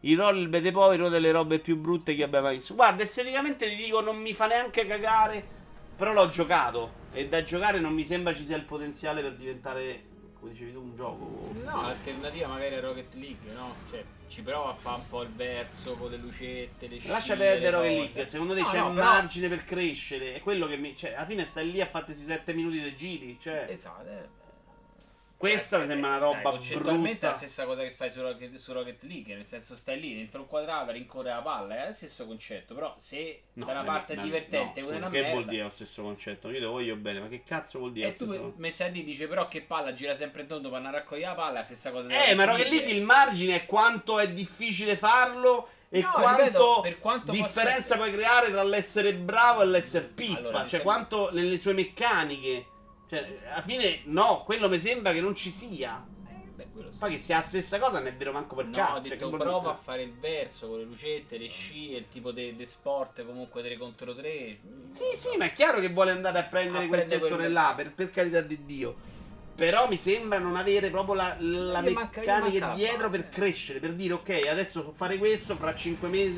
I roll vede poi delle robe più brutte che abbia mai visto. Guarda, esteticamente ti dico, non mi fa neanche cagare. Però l'ho giocato, e da giocare non mi sembra ci sia il potenziale per diventare, come dicevi tu, un gioco. No, l'alternativa magari è Rocket League, no? Cioè, ci prova a fare un po' il verso con le lucette, le scene. Lascia perdere Rocket League, secondo te c'è un margine per crescere. È quello che mi... Cioè, alla fine stai lì a fartesi 7 minuti dei giri, cioè... Esatto, questa mi sembra una roba brutta. Concettualmente è la stessa cosa che fai su Rocket League, nel senso stai lì dentro un quadrato, rincorre la palla, è lo stesso concetto. Però se no, da una parte è divertente, no, scusa, una che merda, vuol dire lo stesso concetto? Io te lo voglio bene, ma che cazzo vuol dire? E tu Messadi dice però che palla gira sempre in tondo, vanno a raccogliere la palla, la stessa cosa. Ma Rocket League il margine è quanto è difficile farlo. E no, quanto, ripeto, per quanto differenza puoi creare tra l'essere bravo e l'essere pippa, allora, cioè quanto nelle sue meccaniche. Cioè, alla fine, no, quello mi sembra che non ci sia. Poi che sia la stessa cosa, non è vero manco per cazzo. No, ho detto, prova a fare il verso con le lucette, le scie, il tipo di sport, comunque 3 contro 3. Sì, sì, ma è chiaro che vuole andare a prendere quel settore là, per carità di Dio. Però mi sembra non avere proprio la meccanica dietro per crescere, per dire ok, adesso so fare questo, fra 5 mesi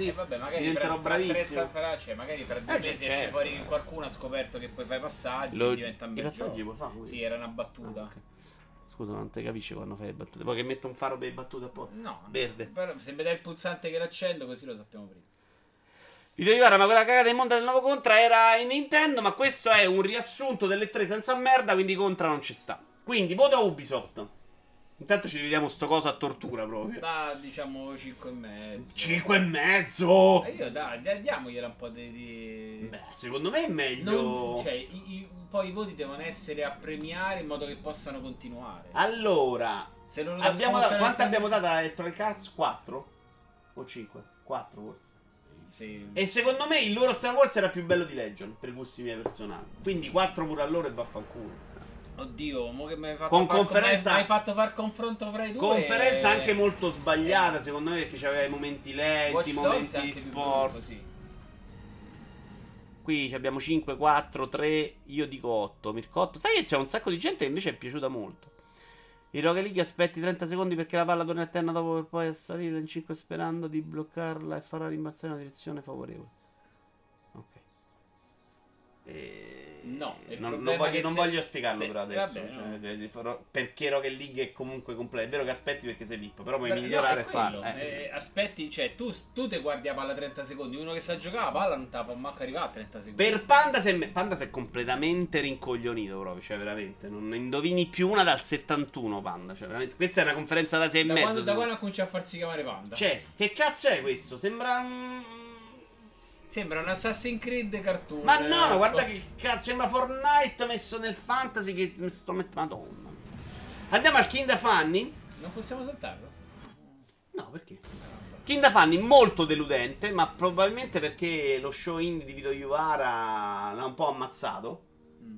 diventerò bravissimo. Cioè, magari fra 2 mesi esce fuori che qualcuno ha scoperto che puoi fare passaggi e diventa un bel gioco. Sì, era una battuta. Okay. Scusa, non te capisci quando fai le battute. Poi che metto un faro per le battute apposta. No, verde. Però se mi dai il pulsante che l'accendo, così lo sappiamo prima. Video di Guerra, ma quella cagata di Monda del nuovo Contra era in Nintendo, ma questo è un riassunto delle 3 senza merda, quindi Contra non ci sta. Quindi voto a Ubisoft. Intanto ci rivediamo sto coso a tortura proprio. Da diciamo 5,5. 5,5. Io dai, diamogliela un po' di... Beh, secondo me è meglio. Non, cioè, poi i voti devono essere a premiare in modo che possano continuare. Allora, se non quanto abbiamo dato a Electronic Arts? 4? O 5? 4 forse. Sì. E secondo me il loro Star Wars era più bello di Legend, per gusti miei personali. Quindi 4 pure a loro e vaffanculo. Oddio, mo che mi hai fatto far confronto fra i due. Conferenza anche molto sbagliata, secondo me, perché c'aveva i momenti lenti, i momenti di sport. Brutto, sì. Qui abbiamo 5, 4, 3, io dico 8. Mircotto, sai che c'è un sacco di gente che invece è piaciuta molto. Il Rocket League aspetti 30 secondi perché la palla torna a terra dopo per poi salire in 5 sperando di bloccarla e farla rimbalzare in una direzione favorevole. Ok. No, non voglio spiegarlo però adesso, cioè, no. Perché Rocket League è comunque completo. È vero che aspetti perché sei VIP, però puoi migliorare e farlo. Aspetti, cioè tu te guardi la palla 30 secondi, uno che sa giocare la palla non te la può manco arrivare a 30 secondi. Per Panda si è completamente rincoglionito proprio, cioè veramente, non indovini più una dal 71 Panda, cioè veramente, questa è una conferenza da 6 e mezzo. Da quando ha cominciato a farsi chiamare Panda? Cioè, che cazzo è questo? Sembra un Assassin's Creed cartoon. Ma no, ma guarda che cazzo, sembra Fortnite messo nel fantasy che mi sto mettendo. Madonna. Andiamo al Kinda Fanny. Non possiamo saltarlo? No, perché? Kinda Fanny molto deludente, ma probabilmente perché lo show indie di Vito Iuvara l'ha un po' ammazzato.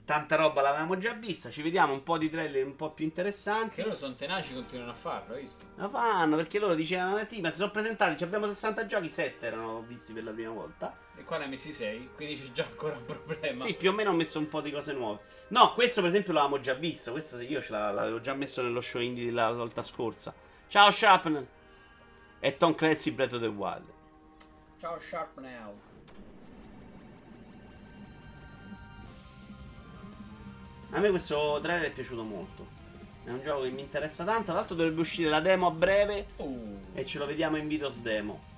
Tanta roba l'avevamo già vista. Ci vediamo un po' di trailer un po' più interessanti. Che loro sono tenaci, continuano a farlo, visto? La fanno perché loro dicevano sì, ma si sono presentati, ci abbiamo 60 giochi, 7 erano visti per la prima volta e qua ne ha messi 6, quindi c'è già ancora un problema. Sì, più o meno ho messo un po' di cose nuove. No, questo per esempio l'avevamo già visto, questo io ce l'avevo già messo nello show indie della volta scorsa. Ciao Sharpnel. E Tom Clancy Breath of the Wild. Ciao Sharpnel. A me questo trailer è piaciuto molto. È un gioco che mi interessa tanto. Tra l'altro dovrebbe uscire la demo a breve. E ce lo vediamo in Videos Demo.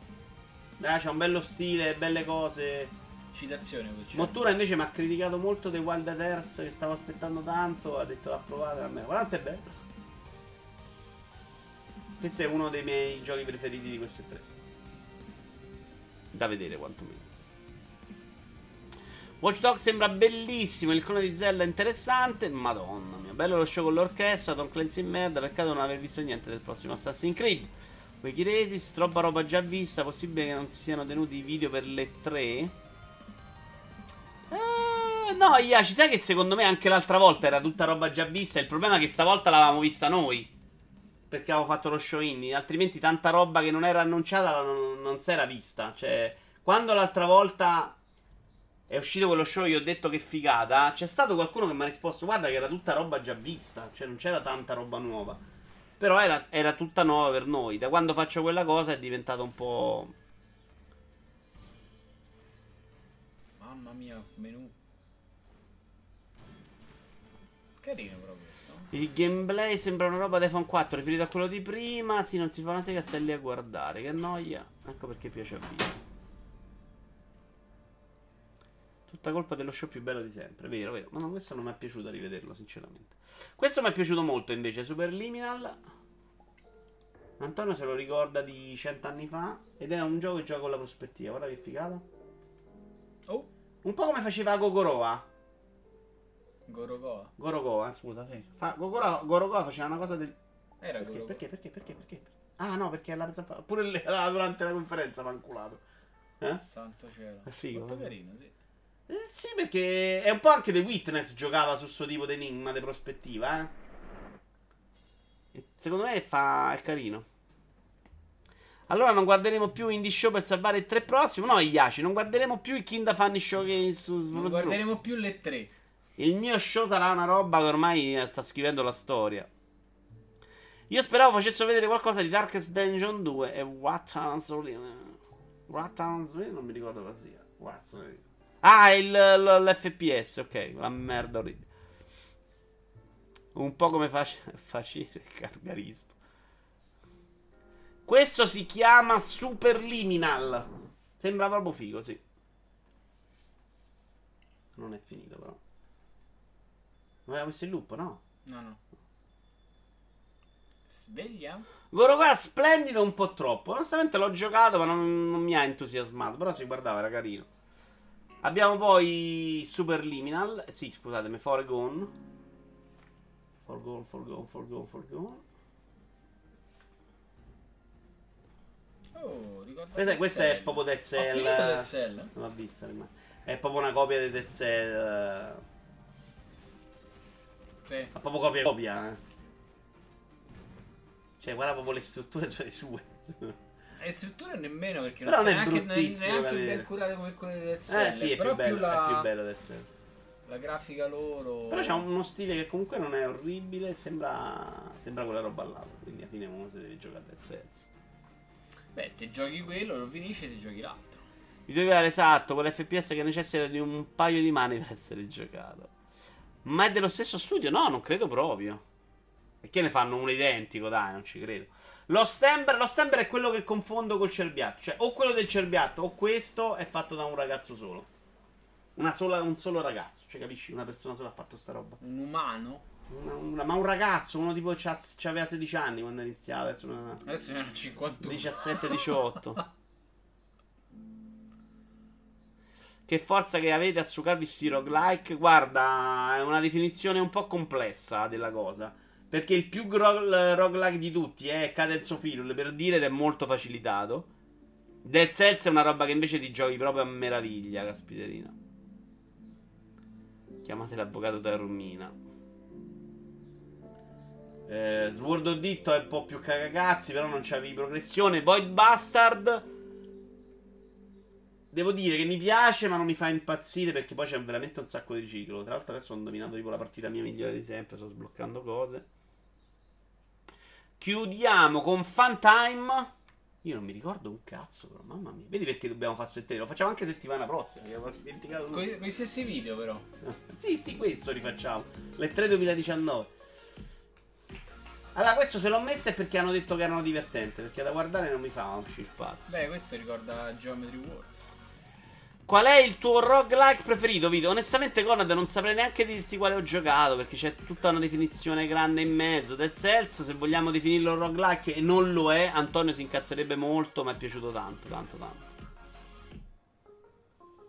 C'è un bello stile, belle cose. Citazione. Mottura invece mi ha criticato molto The Wild at Earth, che stavo aspettando tanto. Ha detto l'ha provata da me. Guardate, è bello. Questo è uno dei miei giochi preferiti di queste 3. Da vedere quantomeno. Watch Dogs sembra bellissimo, il clone di Zelda è interessante. Madonna mia, bello lo show con l'orchestra, Tom Clancy in merda, peccato non aver visto niente del prossimo Assassin's Creed. Wiki Resist, troppa roba già vista, possibile che non si siano tenuti i video per le 3? No, ci sai che secondo me anche l'altra volta era tutta roba già vista, il problema è che stavolta l'avevamo vista noi, perché avevo fatto lo show indie, altrimenti tanta roba che non era annunciata non si era vista. Cioè, quando l'altra volta è uscito quello show, io ho detto che figata, c'è stato qualcuno che mi ha risposto guarda che era tutta roba già vista, cioè non c'era tanta roba nuova. Però era tutta nuova per noi. Da quando faccio quella cosa è diventato un po'... Mamma mia, menù. Carino però questo. Il gameplay sembra una roba da iPhone 4, riferito a quello di prima. Sì, non si fa una sega, stai lì a guardare. Che noia. Ecco perché piace a vita. Tutta colpa dello show più bello di sempre. Vero, vero. Ma no, questo non mi è piaciuto a rivederlo, sinceramente. Questo mi è piaciuto molto, invece. Superliminal. Antonio se lo ricorda di 100 anni fa. Ed è un gioco che gioca con la prospettiva. Guarda che figata. Oh. Un po' come faceva Gogoroa. Gorogoa. Gorogoa, scusa, sì. Gorogoa faceva una cosa del... Era Gorogoa. Perché? Ah, no, perché alla... Pure durante la conferenza mi ha inculato. Santo cielo. È figo. Molto carino, sì. Sì, perché è un po' anche The Witness giocava su questo tipo di enigma di prospettiva, eh? E secondo me è carino. Allora non guarderemo più Indie Show per salvare il 3 prossimo. No, Iaci, non guarderemo più i Kinda Funny Showcase. Non guarderemo più le 3. Il mio show sarà una roba che ormai sta scrivendo la storia. Io speravo facessero vedere qualcosa di Darkest Dungeon 2 e What Town's... non mi ricordo cosa sia. Ah, l'FPS, ok, la merda orribile. Un po' come facile il cargarismo. Questo si chiama Superliminal. Sembra proprio figo, sì. Non è finito, però. Non aveva messo il loop, no? No. Sveglia? Gorogoa splendido un po' troppo. Onestamente l'ho giocato, ma non mi ha entusiasmato. Però si guardava, era carino. Abbiamo poi Superliminal. Sì, scusatemi, Forgone. Oh, ricordate. Questa è proprio Dead Cells. Dead Cells. Non l'ho vista, ma è proprio una copia di Dead Cells. Sì. È proprio copia. Cioè, guarda proprio le strutture sue. Le strutture nemmeno, perché non sono neanche ben curate come quelle di Dead Cells. Sì, però è più bello Dead Cells. La grafica loro. Però c'è uno stile che comunque non è orribile. Sembra quella roba là. Quindi alla fine uno si deve giocare a Dead Cells. Beh, te giochi quello, lo finisci e ti giochi l'altro. Mi doveva dare esatto, quell'FPS che necessita di un paio di mani per essere giocato. Ma è dello stesso studio? No, non credo proprio. Perché ne fanno uno identico, dai, non ci credo. Lo stemper è quello che confondo col cerbiatto. Cioè, o quello del cerbiatto, o questo è fatto da un ragazzo solo. Un solo ragazzo, cioè, capisci? Una persona sola ha fatto sta roba. Un umano? Ma un ragazzo, uno tipo c'aveva 16 anni quando è iniziato. Adesso ne hanno 51. 17-18. Che forza che avete a sucarvi sti roguelike. Guarda, è una definizione un po' complessa della cosa. Perché il più roguelike di tutti è Cadence of Hyrule, per dire, ed è molto facilitato. Dead Cells è una roba che invece ti giochi proprio a meraviglia, caspiterina. Chiamate l'avvocato da Romina. Sword of Ditto è un po' più cagacazzi, però non c'avevi progressione. Void Bastard. Devo dire che mi piace, ma non mi fa impazzire, perché poi c'è veramente un sacco di ciclo. Tra l'altro adesso ho indovinato tipo la partita mia migliore di sempre, sto sbloccando cose. Chiudiamo con Funtime. Io non mi ricordo un cazzo, però, mamma mia. Vedi perché dobbiamo fare su E3? Lo facciamo anche settimana prossima. Con i stessi video, però. Sì, questo rifacciamo. Le 3 2019. Allora, questo se l'ho messo è perché hanno detto che erano divertenti. Perché da guardare non mi fa uscire il pazzo. Beh, questo ricorda Geometry Wars. Qual è il tuo roguelike preferito, Vito? Onestamente, Conrad, non saprei neanche dirti quale ho giocato, perché c'è tutta una definizione grande in mezzo. Dead Cells, se vogliamo definirlo roguelike, e non lo è, Antonio si incazzerebbe molto, ma è piaciuto tanto.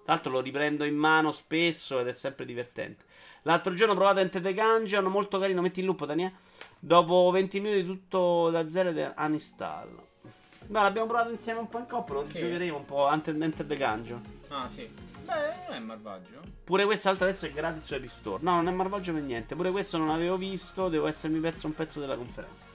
Tra l'altro lo riprendo in mano spesso ed è sempre divertente. L'altro giorno ho provato Enter the Gungeon, molto carino. Metti in loop, Daniele. Dopo 20 minuti tutto da zero ed uninstall. Beh, l'abbiamo provato insieme un po' in coppa, okay. Giocheremo un po' Enter the Gungeon. Ah, sì. Beh, non è malvagio. Pure questo l'altro adesso è gratis su App Store. No, non è malvagio per niente. Pure questo non avevo visto, devo essermi perso un pezzo della conferenza.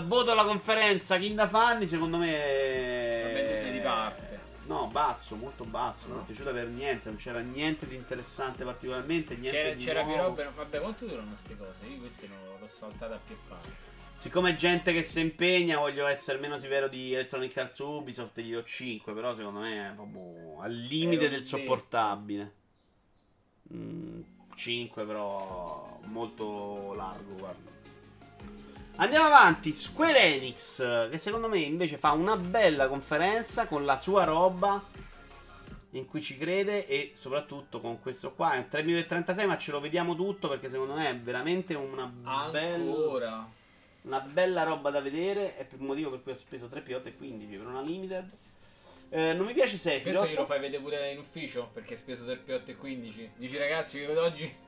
Voto alla conferenza, Kinda Fanny, secondo me... Vabbè, sei di parte. No, basso, molto basso, non mi è piaciuta per niente, non c'era niente di interessante particolarmente, niente di c'era più roba, vabbè, quanto durano queste cose? Io queste non l'ho saltata a più parte. Siccome è gente che si impegna, voglio essere meno severo di Electronic Arts Ubisoft e gli do 5, però secondo me è proprio al limite del sopportabile. 5 però molto largo, guarda. Andiamo avanti, Square Enix, che secondo me invece fa una bella conferenza con la sua roba, in cui ci crede, e soprattutto con questo qua, è 3 minuti e 36, ma ce lo vediamo tutto perché secondo me è veramente una bella roba da vedere, è il motivo per cui ho speso 3,15 per una limited. Non mi piace Sephiroth. Questo glielo fai vedere pure in ufficio perché hai speso 3,15. Dici ragazzi, vi vedo oggi.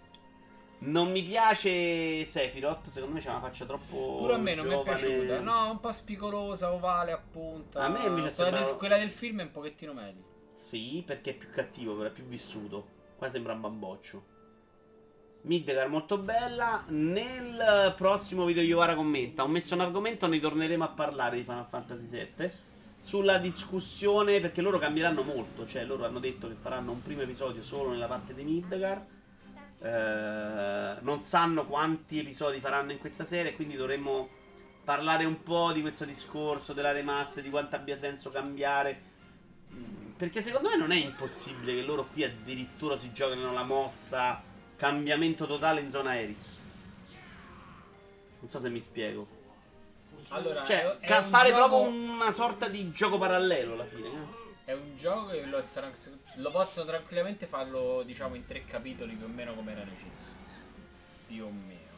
Non mi piace Sephiroth, secondo me c'è una faccia troppo pure a me non giovane. Mi è piaciuta, no, un po' spigolosa, ovale, a punta. A me invece sembra... quella del film è un pochettino meglio. Sì, perché è più cattivo, però è più vissuto. Qua sembra un bamboccio. Midgar molto bella. Nel prossimo video Iovara commenta. Ho messo un argomento, ne torneremo a parlare di Final Fantasy VII. Sulla discussione, perché loro cambieranno molto. Cioè loro hanno detto che faranno un primo episodio solo nella parte di Midgar. Non sanno quanti episodi faranno in questa serie, quindi dovremmo parlare un po' di questo discorso della remazza, di quanto abbia senso cambiare, perché secondo me non è impossibile che loro qui addirittura si giochino la mossa cambiamento totale in zona Eris. Non so se mi spiego. Allora, cioè è fare gioco... proprio una sorta di gioco parallelo alla fine, eh? È un gioco che lo possono tranquillamente farlo, diciamo, in 3 capitoli più o meno come era recente. Più o meno.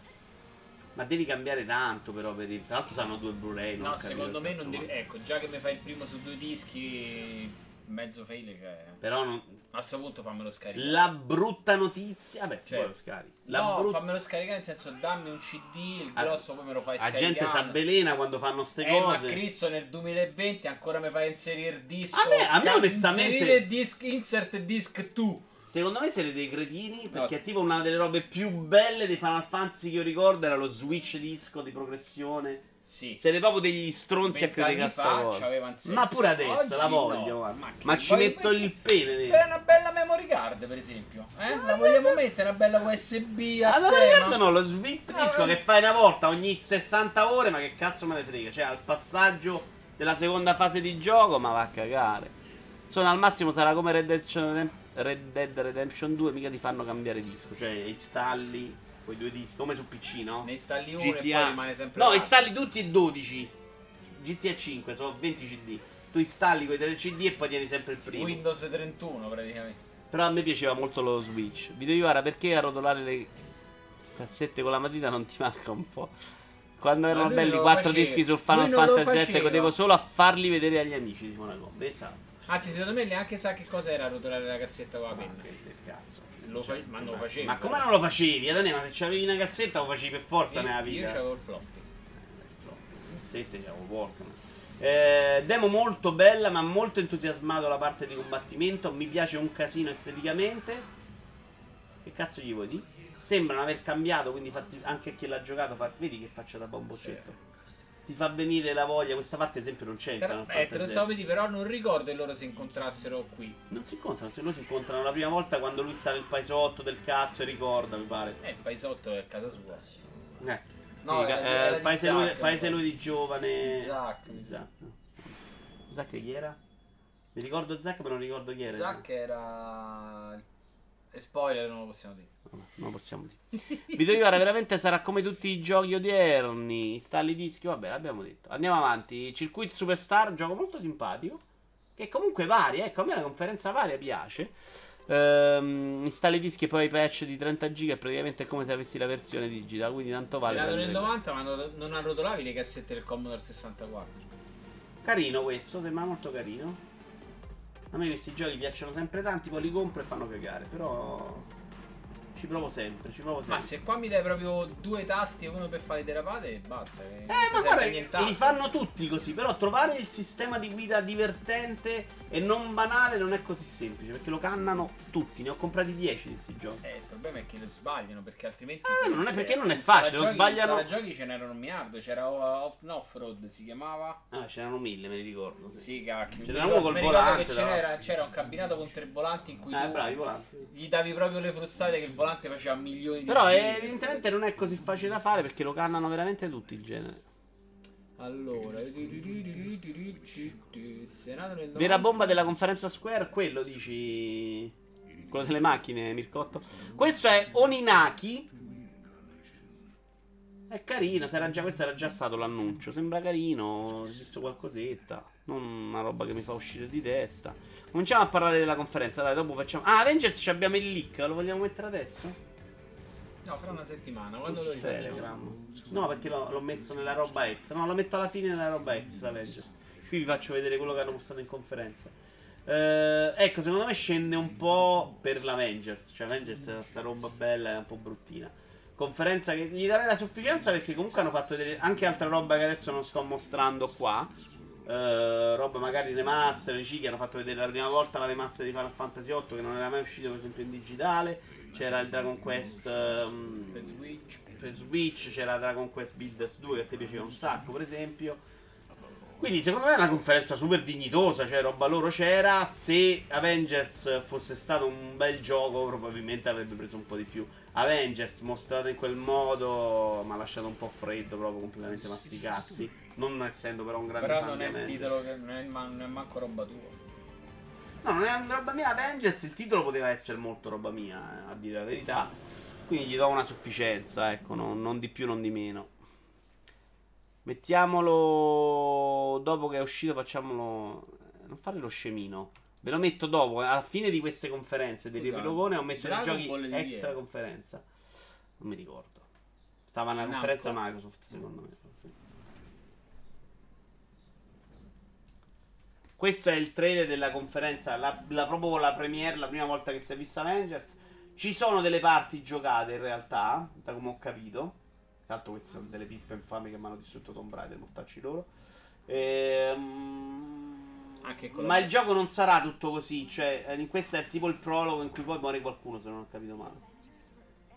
Ma devi cambiare tanto però, per il... tra l'altro sanno 2 Blu-ray. No, secondo me non devi... Ecco, già che mi fai il primo su 2 dischi, mezzo fail, cioè... Però non... A questo punto fammelo scaricare. La brutta notizia... Vabbè, cioè, poi lo scarichi. No, fammelo scaricare, nel senso, dammi un CD, il grosso, poi me lo fai scaricare. La gente s'avvelena quando fanno ste cose. Ma Cristo, nel 2020 ancora mi fai inserire il disco. Vabbè, a me onestamente... Inserire disc, insert disc 2. Secondo me siete dei cretini, perché è tipo una delle robe più belle dei Final Fantasy che io ricordo, era lo switch disco di progressione. Sì. Siete proprio degli stronzi a criticare sta cosa. Ma pure adesso oggi la voglio, no. Ma ci metto il pene. Per una bella memory card, per esempio, eh? La vogliamo mettere, una bella USB a tema. Memory card no, lo switch disco che fai una volta ogni 60 ore, ma che cazzo me ne frega. Cioè al passaggio della seconda fase di gioco, ma va a cagare. Insomma, al massimo sarà come Red Dead Redemption 2, mica ti fanno cambiare disco. Cioè installi quei 2 dischi, come su PC, no? Ne installi uno e poi rimane sempre... No, installi tutti e 12. GTA 5, sono 20 CD. Tu installi quei 3 CD e poi tieni sempre il primo. Windows 31 praticamente. Però a me piaceva molto lo Switch. Video Iovara, perché arrotolare le cassette con la matita non ti manca un po'? Quando erano belli 4 dischi sul Final Fantasy VII, potevo solo a farli vedere agli amici di Monaco. Esatto. Anzi, secondo me neanche sa che cosa era rotolare la cassetta con la penna. Ma che cazzo. Ma non lo facevi. Ma come non lo facevi? Adonè, ma se c'avevi una cassetta lo facevi per forza nella vita. Io c'avevo il floppy. Cassette c'avevo Walkman. Demo molto bella, ma molto entusiasmato la parte di combattimento. Mi piace un casino esteticamente. Che cazzo gli vuoi dire? Sembrano aver cambiato, quindi anche chi l'ha giocato fa... Vedi che faccia da bombocetto. Ti fa venire la voglia, questa parte ad esempio non c'entra. Te lo so, vedi, però non ricordo che loro si incontrassero qui. Non si incontrano, se loro si incontrano la prima volta quando lui sta nel paesotto del cazzo, e ricorda, mi pare. Il paesotto è casa sua. No, sì, il paese lui, di giovane. Zack chi era? Mi ricordo Zack, ma non ricordo chi era. Zack era... E spoiler non lo possiamo dire. Video Iovara veramente sarà come tutti i giochi odierni. Installi dischi, vabbè, l'abbiamo detto. Andiamo avanti. Circuit Superstar, gioco molto simpatico, che comunque varia, ecco, a me la conferenza varia piace. Installi dischi e poi patch di 30 giga, praticamente è come se avessi la versione digitale, quindi tanto vale. Era nel 90, ma non arrotolavi le cassette del Commodore 64. Carino questo, sembra molto carino. A me questi giochi piacciono sempre tanti, poi li compro e fanno cagare, però ci provo sempre, ci provo sempre. Ma se qua mi dai proprio due tasti e uno per fare derapate e basta. Ma guarda, li fanno tutti così, però trovare il sistema di guida divertente e non banale non è così semplice, perché lo cannano tutti, ne ho comprati 10 di questi giochi. Il problema è che lo sbagliano, perché altrimenti... non è perché non è facile, lo sbagliano... In giochi ce n'erano un miliardo, c'era Off-Road, si chiamava... Ah, c'erano 1000, me li ricordo. Sì, cacchio. C'era uno col volante. C'era un cabinato con tre volanti in cui tu gli davi proprio le frustate che il volante faceva milioni di però evidentemente non è così facile da fare, perché lo cannano veramente tutti il genere. Allora, vera bomba della conferenza Square, quello dici, quello delle macchine, Mircotto. Questo è Oninaki, è carino, questo era già stato l'annuncio, sembra carino, ho visto qualcosetta, non una roba che mi fa uscire di testa. Cominciamo a parlare della conferenza, dai, dopo facciamo... Ah, Avengers abbiamo il leak, lo vogliamo mettere adesso? No, fra una settimana, quando lo rifacciamo? No, perché l'ho messo nella roba extra, no, lo metto alla fine della roba extra, Avengers. Qui vi faccio vedere quello che hanno mostrato in conferenza. Ecco, secondo me scende un po' per l'Avengers, cioè Avengers è sta roba bella e un po' bruttina. Conferenza che gli darei la sufficienza, perché comunque hanno fatto vedere anche altra roba che adesso non sto mostrando qua. Roba magari remaster, che hanno fatto vedere la prima volta la remaster di Final Fantasy 8 che non era mai uscito per esempio in digitale. C'era il Dragon Quest per Switch, c'era Dragon Quest Builders 2 che a te piaceva un sacco per esempio. Quindi secondo me è una conferenza super dignitosa, cioè roba loro c'era. Se Avengers fosse stato un bel gioco probabilmente avrebbe preso un po' di più. Avengers mostrato in quel modo mi ha lasciato un po' freddo, proprio completamente masticazzi, non essendo però un grande fan. Però non è il titolo che non è manco roba tua. No, non è roba mia Avengers, il titolo poteva essere molto roba mia, a dire la verità. Quindi gli do una sufficienza, ecco, non di più non di meno. Mettiamolo dopo che è uscito, facciamolo. Non fare lo scemino. Ve lo metto dopo, alla fine di queste conferenze del riepilogone ho messo i giochi extra conferenza. Non mi ricordo. Stava nella conferenza Microsoft, secondo me. Questo è il trailer della conferenza, proprio la premiere, la prima volta che si è vista Avengers. Ci sono delle parti giocate in realtà, da come ho capito. Tanto queste sono delle pippe infami che mi hanno distrutto Tomb Raider, mortacci loro. Ma il gioco non sarà tutto così, cioè in questo è tipo il prologo in cui poi muore qualcuno, se non ho capito male,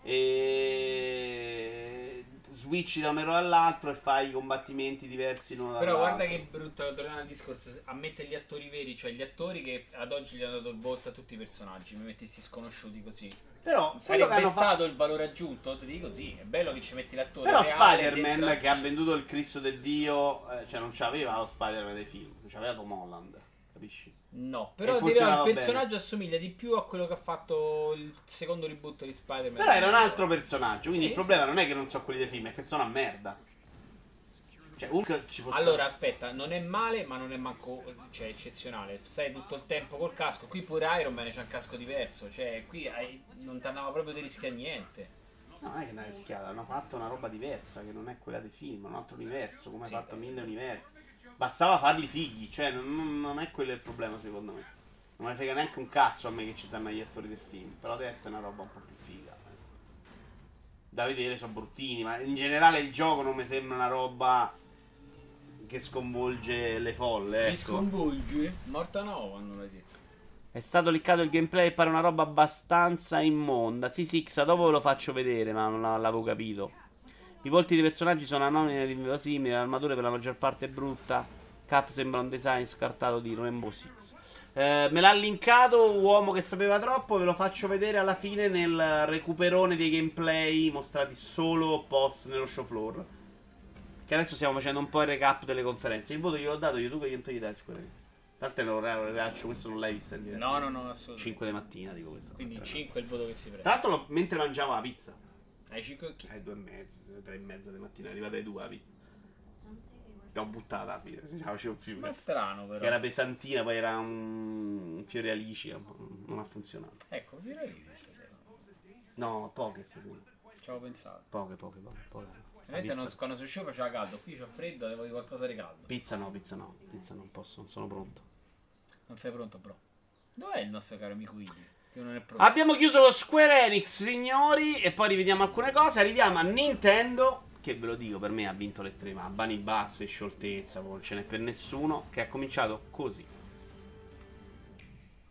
e switchi da un eroe all'altro e fai combattimenti diversi l'uno dall'altro. Però guarda che brutto, tornare al discorso, ammette gli attori veri, cioè gli attori che ad oggi gli hanno dato il volto a tutti i personaggi, mi mettessi sconosciuti così. Però sarebbe stato il valore aggiunto, ti dico sì, è bello che ci metti l'attore. Però Spider-Man che ha venduto il Cristo del Dio, cioè non c'aveva lo Spider-Man dei film, non c'aveva Tom Holland, capisci? No, però il personaggio assomiglia di più a quello che ha fatto il secondo reboot di Spider-Man. Però era un altro personaggio, quindi il problema non è che non so quelli dei film, è che sono a merda. Cioè, Hulk ci può stare. Allora, aspetta, non è male, ma non è manco, cioè, eccezionale. Stai tutto il tempo col casco. Qui pure Iron Man c'è un casco diverso. Cioè, qui non ti andava proprio di rischiare niente. No, non è che non è rischiata, hanno fatto una roba diversa, che non è quella dei film, un altro universo, come hai fatto mille universi. Bastava farli fighi, cioè, non è quello il problema, secondo me. Non me frega neanche un cazzo a me che ci siano gli attori del film. Però adesso è una roba un po' più figa. Da vedere, sono bruttini, ma in generale il gioco non mi sembra una roba che sconvolge le folle, ecco. Che sconvolge? Morta nuova, non l'hai detto. È stato liccato il gameplay, pare una roba abbastanza immonda. Sì, Sixxa, dopo ve lo faccio vedere, ma non l'avevo capito. I volti dei personaggi sono anonimi e inverosimili, l'armatura per la maggior parte è brutta. Cap sembra un design scartato di Rainbow Six. Me l'ha linkato, uomo che sapeva troppo, ve lo faccio vedere alla fine nel recuperone dei gameplay mostrati solo post nello show floor. Che adesso stiamo facendo un po' il recap delle conferenze. Il voto gliel'ho dato, YouTube glielo gli dai sicuramente. Tanto è un reaccio, questo non l'hai visto in diretta. No, no, no, assolutamente. 5 di mattina, dico questo. Quindi 5 è il voto che si prende. Tra l'altro mentre mangiavo la pizza. Ai 5 e 2:30, 3:30 di mattina, è arrivata ai 2 la pizza. L'ho buttata alla fine, facevo un fiume. Ma strano però. Che era pesantina, poi era un fiore alici, non ha funzionato. Ecco, fiore alici stasera. No, poche stasera. Ci avevo pensato. Poche. Ovviamente quando si usciva faceva caldo, qui c'ho freddo, devo di qualcosa di caldo. Pizza no, non posso, non sono pronto. Non sei pronto, bro. Dov'è il nostro caro amico Iggy? Che non è pronto. Abbiamo chiuso lo Square Enix, signori, e poi rivediamo alcune cose. Arriviamo a Nintendo, che ve lo dico, per me ha vinto le tre, ma bani basse e scioltezza, non ce n'è per nessuno, che ha cominciato così.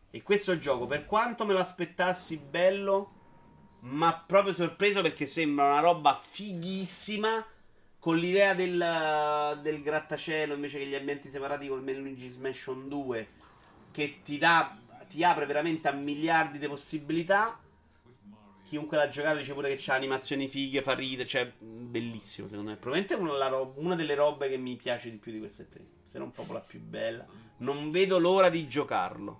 E questo gioco, per quanto me lo aspettassi bello, ma proprio sorpreso perché sembra una roba fighissima, con l'idea del grattacielo invece che gli ambienti separati col Luigi's Mansion 2, che ti apre veramente a miliardi di possibilità. Chiunque l'ha giocato dice pure che c'ha animazioni fighe, fa ridere, cioè bellissimo secondo me. Probabilmente è una delle robe che mi piace di più di queste tre, se non proprio la più bella. Non vedo l'ora di giocarlo.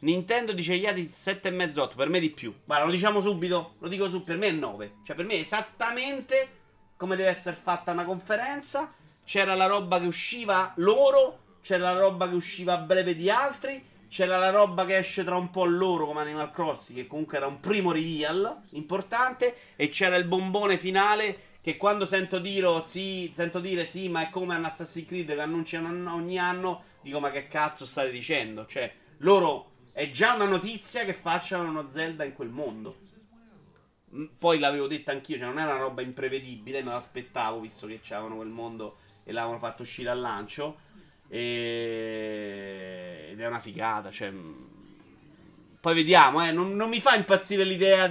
Nintendo dice gli altri 7,5-8, per me di più. Ma lo diciamo subito, lo dico subito, per me è 9. Cioè per me è esattamente come deve essere fatta una conferenza. C'era la roba che usciva loro, c'era la roba che usciva a breve di altri, c'era la roba che esce tra un po' loro come Animal Crossing, che comunque era un primo reveal importante, e c'era il bombone finale che quando sento dire sì, ma è come un Assassin's Creed che annunciano ogni anno, dico ma che cazzo state dicendo? Cioè loro... è già una notizia che facciano uno Zelda in quel mondo. Poi l'avevo detta anch'io, cioè non era una roba imprevedibile, me l'aspettavo visto che c'avevano quel mondo e l'avevano fatto uscire al lancio. Ed è una figata, cioè. Poi vediamo, non mi fa impazzire l'idea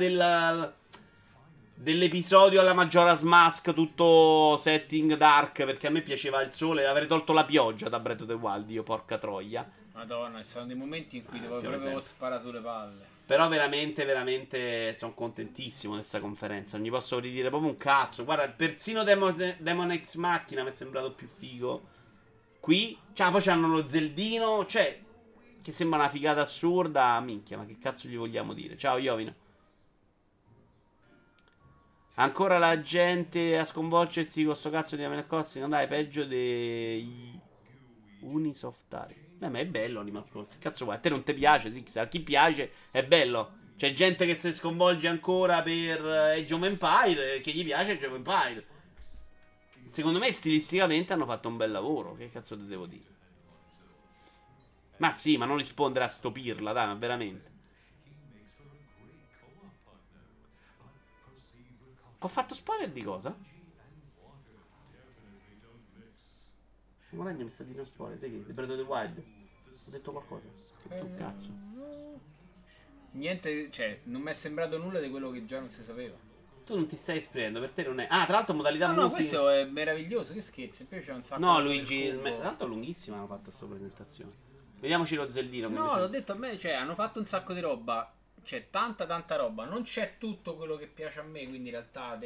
dell'episodio alla Majora's Mask, tutto setting dark, perché a me piaceva il sole, avrei tolto la pioggia da Breath of the Wild, io porca troia. Madonna, ci sono dei momenti in cui avevo sparato le palle. Però veramente, veramente sono contentissimo di questa conferenza. Non gli posso ridire proprio un cazzo. Guarda, persino Demon X Machina mi è sembrato più figo. Qui, cioè, poi c'hanno lo Zeldino, cioè, che sembra una figata assurda. Minchia, ma che cazzo gli vogliamo dire? Ciao, Iovina. Ancora la gente a sconvolgersi con questo cazzo di Animal Crossing. Dai, peggio degli Unisoftari. Ma è bello Animal Crossing. Cazzo qua, a te non ti piace, Six? A chi piace è bello. C'è gente che si sconvolge ancora per Age of Empire, che gli piace Age of Empire. Secondo me stilisticamente hanno fatto un bel lavoro. Che cazzo te devo dire? Ma sì, ma non rispondere a stopirla, dai, ma veramente. Ho fatto spoiler di cosa? Guarda, mi sta di non spoiler, te che? The Breath of the Wild. Ho detto qualcosa. Un cazzo. Niente, cioè, non mi è sembrato nulla di quello che già non si sapeva. Tu non ti stai esprimendo, per te non è. Ah, tra l'altro modalità multi. No, questo è meraviglioso, che scherzi. Poi c'è un sacco. No, Luigi, tra l'altro lunghissima hanno fatto sta presentazione. Vediamoci lo Zeldino. No, l'ho detto a me, cioè, hanno fatto un sacco di roba. C'è tanta roba. Non c'è tutto quello che piace a me, quindi in realtà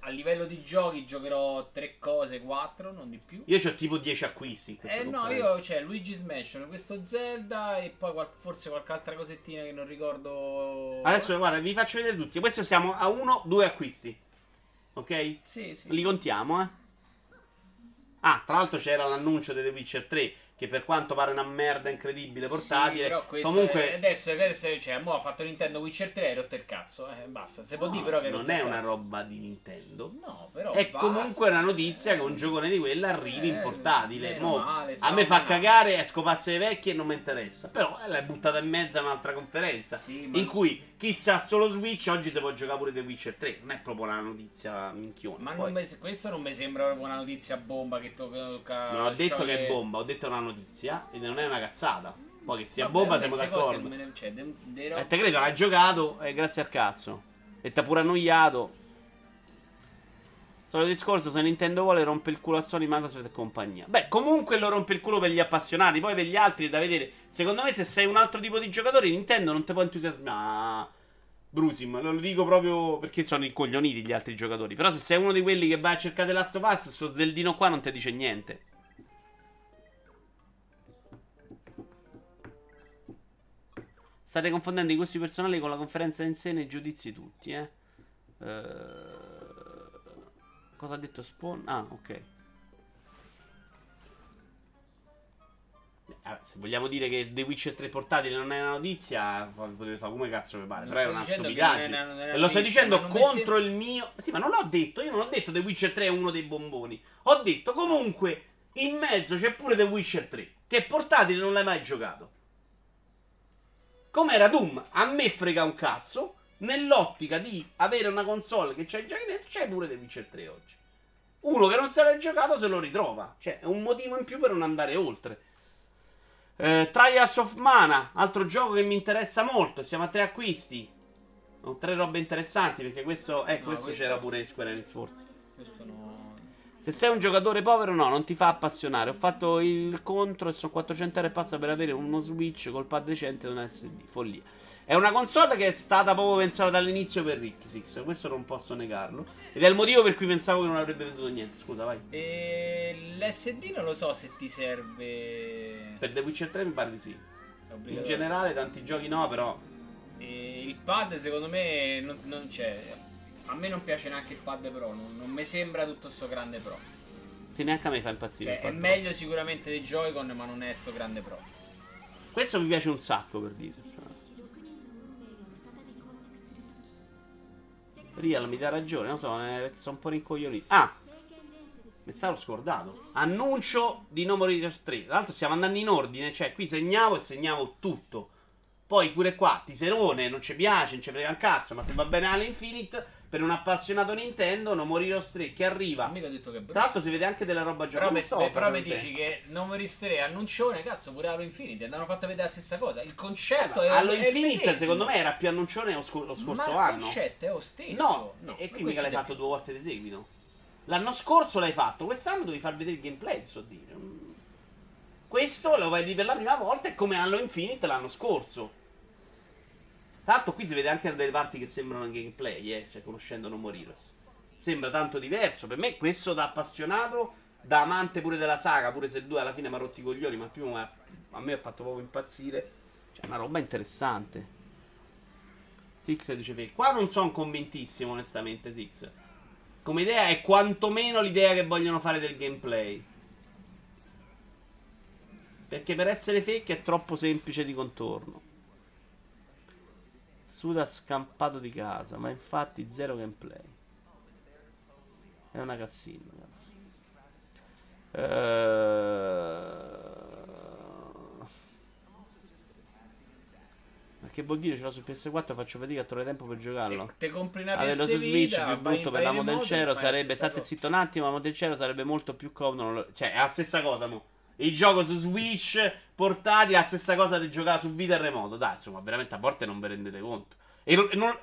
a livello di giochi giocherò 3 cose, 4, non di più. Io c'ho tipo 10 acquisti in questa conferenza. No, io c'è Luigi's Mansion, questo Zelda e poi forse qualche altra cosettina che non ricordo. Adesso guarda, vi faccio vedere tutti. Questo siamo a 1-2 acquisti. Ok? Sì. Li contiamo, eh. Ah, tra l'altro c'era l'annuncio di The Witcher 3, che per quanto pare una merda incredibile portatile, sì, però questo comunque adesso cioè, mo ha fatto Nintendo Witcher 3 e rotto il cazzo, basta. Se può dire però che non è una roba di Nintendo. No, però è basta, comunque una notizia che un giocone di quella arrivi in portatile. A me fa cagare, esco pazze le vecchie e non mi interessa, però l'hai buttata in mezzo a un'altra conferenza, sì, in cui chissà solo Switch oggi si può giocare pure The Witcher 3. Non è proprio una notizia minchione. Ma questo non mi sembra proprio una notizia bomba che tocca. Non ho detto che è bomba, ho detto una notizia e non è una cazzata. Poi che sia bomba siamo d'accordo. E te credo l'hai giocato e grazie al cazzo. E t'ha pure annoiato. Solo il discorso, se Nintendo vuole rompe il culo a Sony, Microsoft e compagnia. Beh, comunque lo rompe il culo per gli appassionati, poi per gli altri è da vedere. Secondo me se sei un altro tipo di giocatore Nintendo non ti può entusiasmare. Brusim, lo dico proprio perché sono incoglioniti gli altri giocatori. Però se sei uno di quelli che va a cercare The Last of Us, sto Zeldino qua non ti dice niente. State confondendo i gusti personali con la conferenza in sé, nei giudizi tutti, eh. Cosa ha detto Spawn? Ah, ok. Se vogliamo dire che The Witcher 3 portatile non è una notizia, potete fare come cazzo vi pare. Però è una stupidaggine. E lo stai dicendo contro il mio. Sì, ma non l'ho detto. Io non ho detto The Witcher 3 è uno dei bomboni. Ho detto comunque in mezzo c'è pure The Witcher 3, che portatile non l'hai mai giocato. com'era Doom, a me frega un cazzo, nell'ottica di avere una console che c'è già dentro, c'è pure The Witcher 3 oggi. Uno che non se l'è giocato se lo ritrova, cioè è un motivo in più per non andare oltre. Trials of Mana, altro gioco che mi interessa molto, siamo a 3 acquisti. Ho 3 robe interessanti, perché questo, no, questo c'era pure Square Enix forse. No. Se sei un giocatore povero no, non ti fa appassionare. Ho fatto il contro e sono 400 euro e passa per avere uno Switch col pad decente e un SD, follia. È una console che è stata proprio pensata dall'inizio per Ricky Six, questo non posso negarlo. Ed è il motivo per cui pensavo che non avrebbe venduto niente, scusa vai. L'SD non lo so se ti serve... Per The Witcher 3 mi pare di sì. In generale tanti giochi no, però... il pad secondo me non c'è. A me non piace neanche il pad pro, non mi sembra tutto sto grande pro. Sì, neanche a me fa impazzire, cioè, il pad è pro. Meglio sicuramente dei Joy-Con, ma non è sto grande pro. Questo mi piace un sacco per dire. Real mi dà ragione, non so, sono un po' rincoglionito. Ah, mi stavo scordato. Annuncio di No More Heroes 3. Tra l'altro stiamo andando in ordine, cioè qui segnavo e segnavo tutto. Poi pure qua, Tiserone, non ci piace, non ci frega un cazzo, ma se va bene Halo Infinite, per un appassionato Nintendo, No More Heroes 3 che arriva. Mica ho detto che tra l'altro si vede anche della roba giocata. Però mi dici che No More Heroes 3 annuncione, cazzo, pure Halo Infinite, hanno fatto vedere la stessa cosa. Il concetto è... Halo Infinite secondo me era più annuncione lo scorso anno. Ma il concetto è lo stesso. No, e qui mica l'hai fatto 2 volte di seguito. L'anno scorso l'hai fatto, quest'anno devi far vedere il gameplay, so dire. Questo lo vedi per la prima volta, è come Halo Infinite l'anno scorso. Tra l'altro qui si vede anche delle parti che sembrano gameplay, cioè conoscendo No More Heroes. Sembra tanto diverso, per me questo da appassionato, da amante pure della saga, pure se il 2 alla fine mi ha rotto i coglioni, ma il primo a me ha fatto proprio impazzire. Cioè una roba interessante. Six dice fake. Qua non sono convintissimo onestamente, Six. Come idea è quantomeno l'idea che vogliono fare del gameplay. Perché per essere fake è troppo semplice di contorno. Suda scampato di casa, ma infatti zero gameplay. È una cazzina, ragazzi. Ma che vuol dire? Ce l'ho su PS4, faccio fatica a trovare tempo per giocarlo. Te compri una PS Vita, su Switch, più brutto per l'amo del cielo. Sarebbe, state zitto un attimo, l'amo del cielo sarebbe molto più comodo. Cioè, è la stessa cosa, mo. Il gioco su Switch portatile è la stessa cosa di giocare su Vita e remoto. Dai, insomma, veramente a volte non vi rendete conto.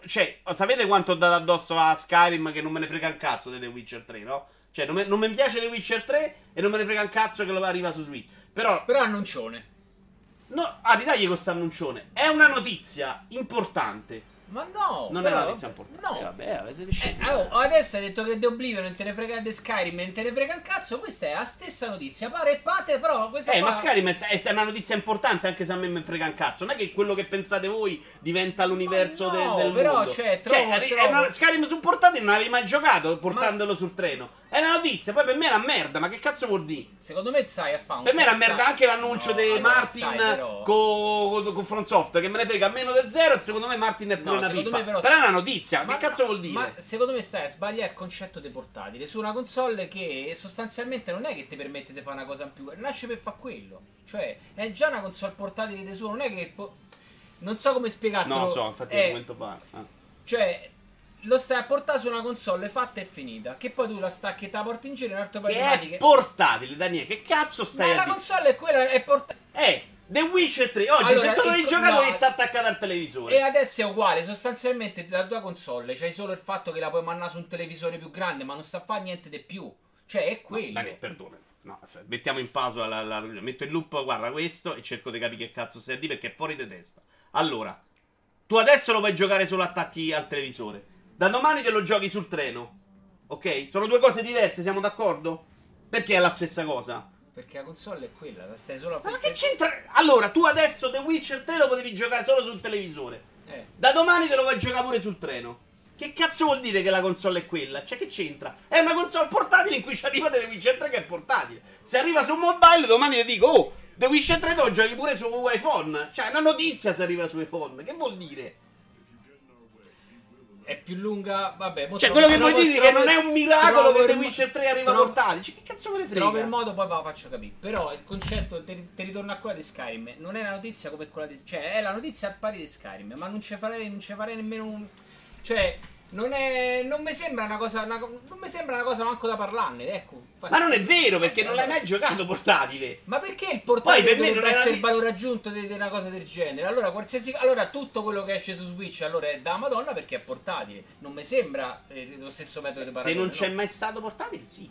Cioè, sapete quanto ho dato addosso a Skyrim che non me ne frega un cazzo di The Witcher 3, no? Cioè, non mi piace The Witcher 3 e non me ne frega un cazzo che lo arriva su Switch. Però annuncione. No, di tagli questo annuncione. È una notizia importante. Ma no! Non però, è una notizia importante. No. Vabbè, siete scemi. Adesso hai detto che The Oblivion non te ne frega, The Skyrim non te ne frega un cazzo. Questa è la stessa notizia. Pare e pate, però questa è. Ma Skyrim è una notizia importante, anche se a me mi frega un cazzo. Non è che quello che pensate voi diventa l'universo del però, mondo. Cioè, Skyrim su portatile non avevi mai giocato portandolo sul treno. È una notizia, poi per me era merda, ma che cazzo vuol dire? Secondo me sai a fare. Per me era merda anche l'annuncio di Martin con From Software, che me ne frega meno del zero, e secondo me Martin è pure una pippa. Però è una notizia, ma che cazzo vuol dire? Ma secondo me stai a sbagliare il concetto di portatile su una console che sostanzialmente non è che ti permette di fare una cosa in più, nasce per fare quello. Cioè, è già una console portatile di suo, non è che... Non so come spiegartelo. No, so, infatti è momento fa. Cioè... Lo stai a portare su una console fatta e finita. Che poi tu la stacchi e te la porti in giro in altre parti. Che è portatile, Daniele. Che cazzo stai a dire? Ma la console è quella, è portatile. The Witcher 3. Oggi allora, se tu non hai giocato che sta attaccata al televisore. E adesso è uguale. Sostanzialmente la tua console c'hai solo il fatto che la puoi mandare su un televisore più grande, ma non sta a fare niente di più. Cioè è quello. Daniele, perdone. No, aspetta, mettiamo in pausa la metto in loop, guarda questo, e cerco di capire che cazzo stai a dire, perché è fuori di testa. Allora, tu adesso lo puoi giocare solo attacchi al televisore. Da domani te lo giochi sul treno. Ok? Sono due cose diverse, siamo d'accordo? Perché è la stessa cosa? Perché la console è quella, la stai solo a fare. Ma che c'entra? Allora, tu adesso The Witcher 3 lo potevi giocare solo sul televisore. Da domani te lo vai giocare pure sul treno. Che cazzo vuol dire che la console è quella? Cioè, che c'entra? È una console portatile in cui ci arriva The Witcher 3 che è portatile. Se arriva su mobile, domani ti dico, oh, The Witcher 3 te lo giochi pure su iPhone. Cioè, è una notizia se arriva su iPhone. Che vuol dire? è più lunga, vabbè. Cioè, quello che vuoi dire che non è un miracolo che The Witcher 3 arriva portati. Cioè, che cazzo me ne frega? Trovo il modo, poi ve lo faccio capire. Però il concetto, te ritorno a quella di Skyrim. Non è una notizia come quella di... Cioè, è la notizia al pari di Skyrim, ma non ci farei, nemmeno un... Cioè... Non mi sembra una cosa. Non mi sembra una cosa manco da parlarne, ecco. Ma non è vero, perché non l'hai mai giocato portatile. Ma perché il portatile per dovrebbe essere il valore aggiunto di una cosa del genere? Allora, tutto quello che esce su Switch allora è da Madonna perché è portatile. Non mi sembra lo stesso metodo di paragone. Se non c'è mai stato portatile, sì.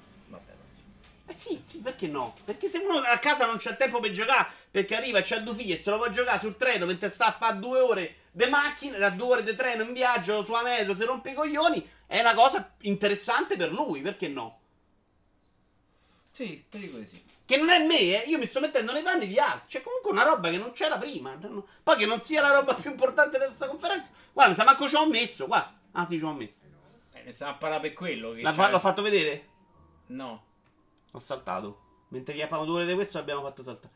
Sì, perché no? Perché se uno a casa non c'ha tempo per giocare, perché arriva e c'ha due figli e se lo può giocare sul treno mentre sta a fare 2 ore di macchina, da 2 ore di treno in viaggio sulla metro, se rompe i coglioni, è una cosa interessante per lui, perché no? Sì, te dico di sì. Che non è me, io mi sto mettendo nei panni di altri. Cioè, comunque una roba che non c'era prima. Poi che non sia la roba più importante di questa conferenza. Guarda, se manco ci ho messo, guarda. Ah sì, ci ho messo. Ne stava a parlare per quello che l'ho fatto vedere? No. Ho saltato. Mentre gli appaudore di questo l'abbiamo fatto saltare.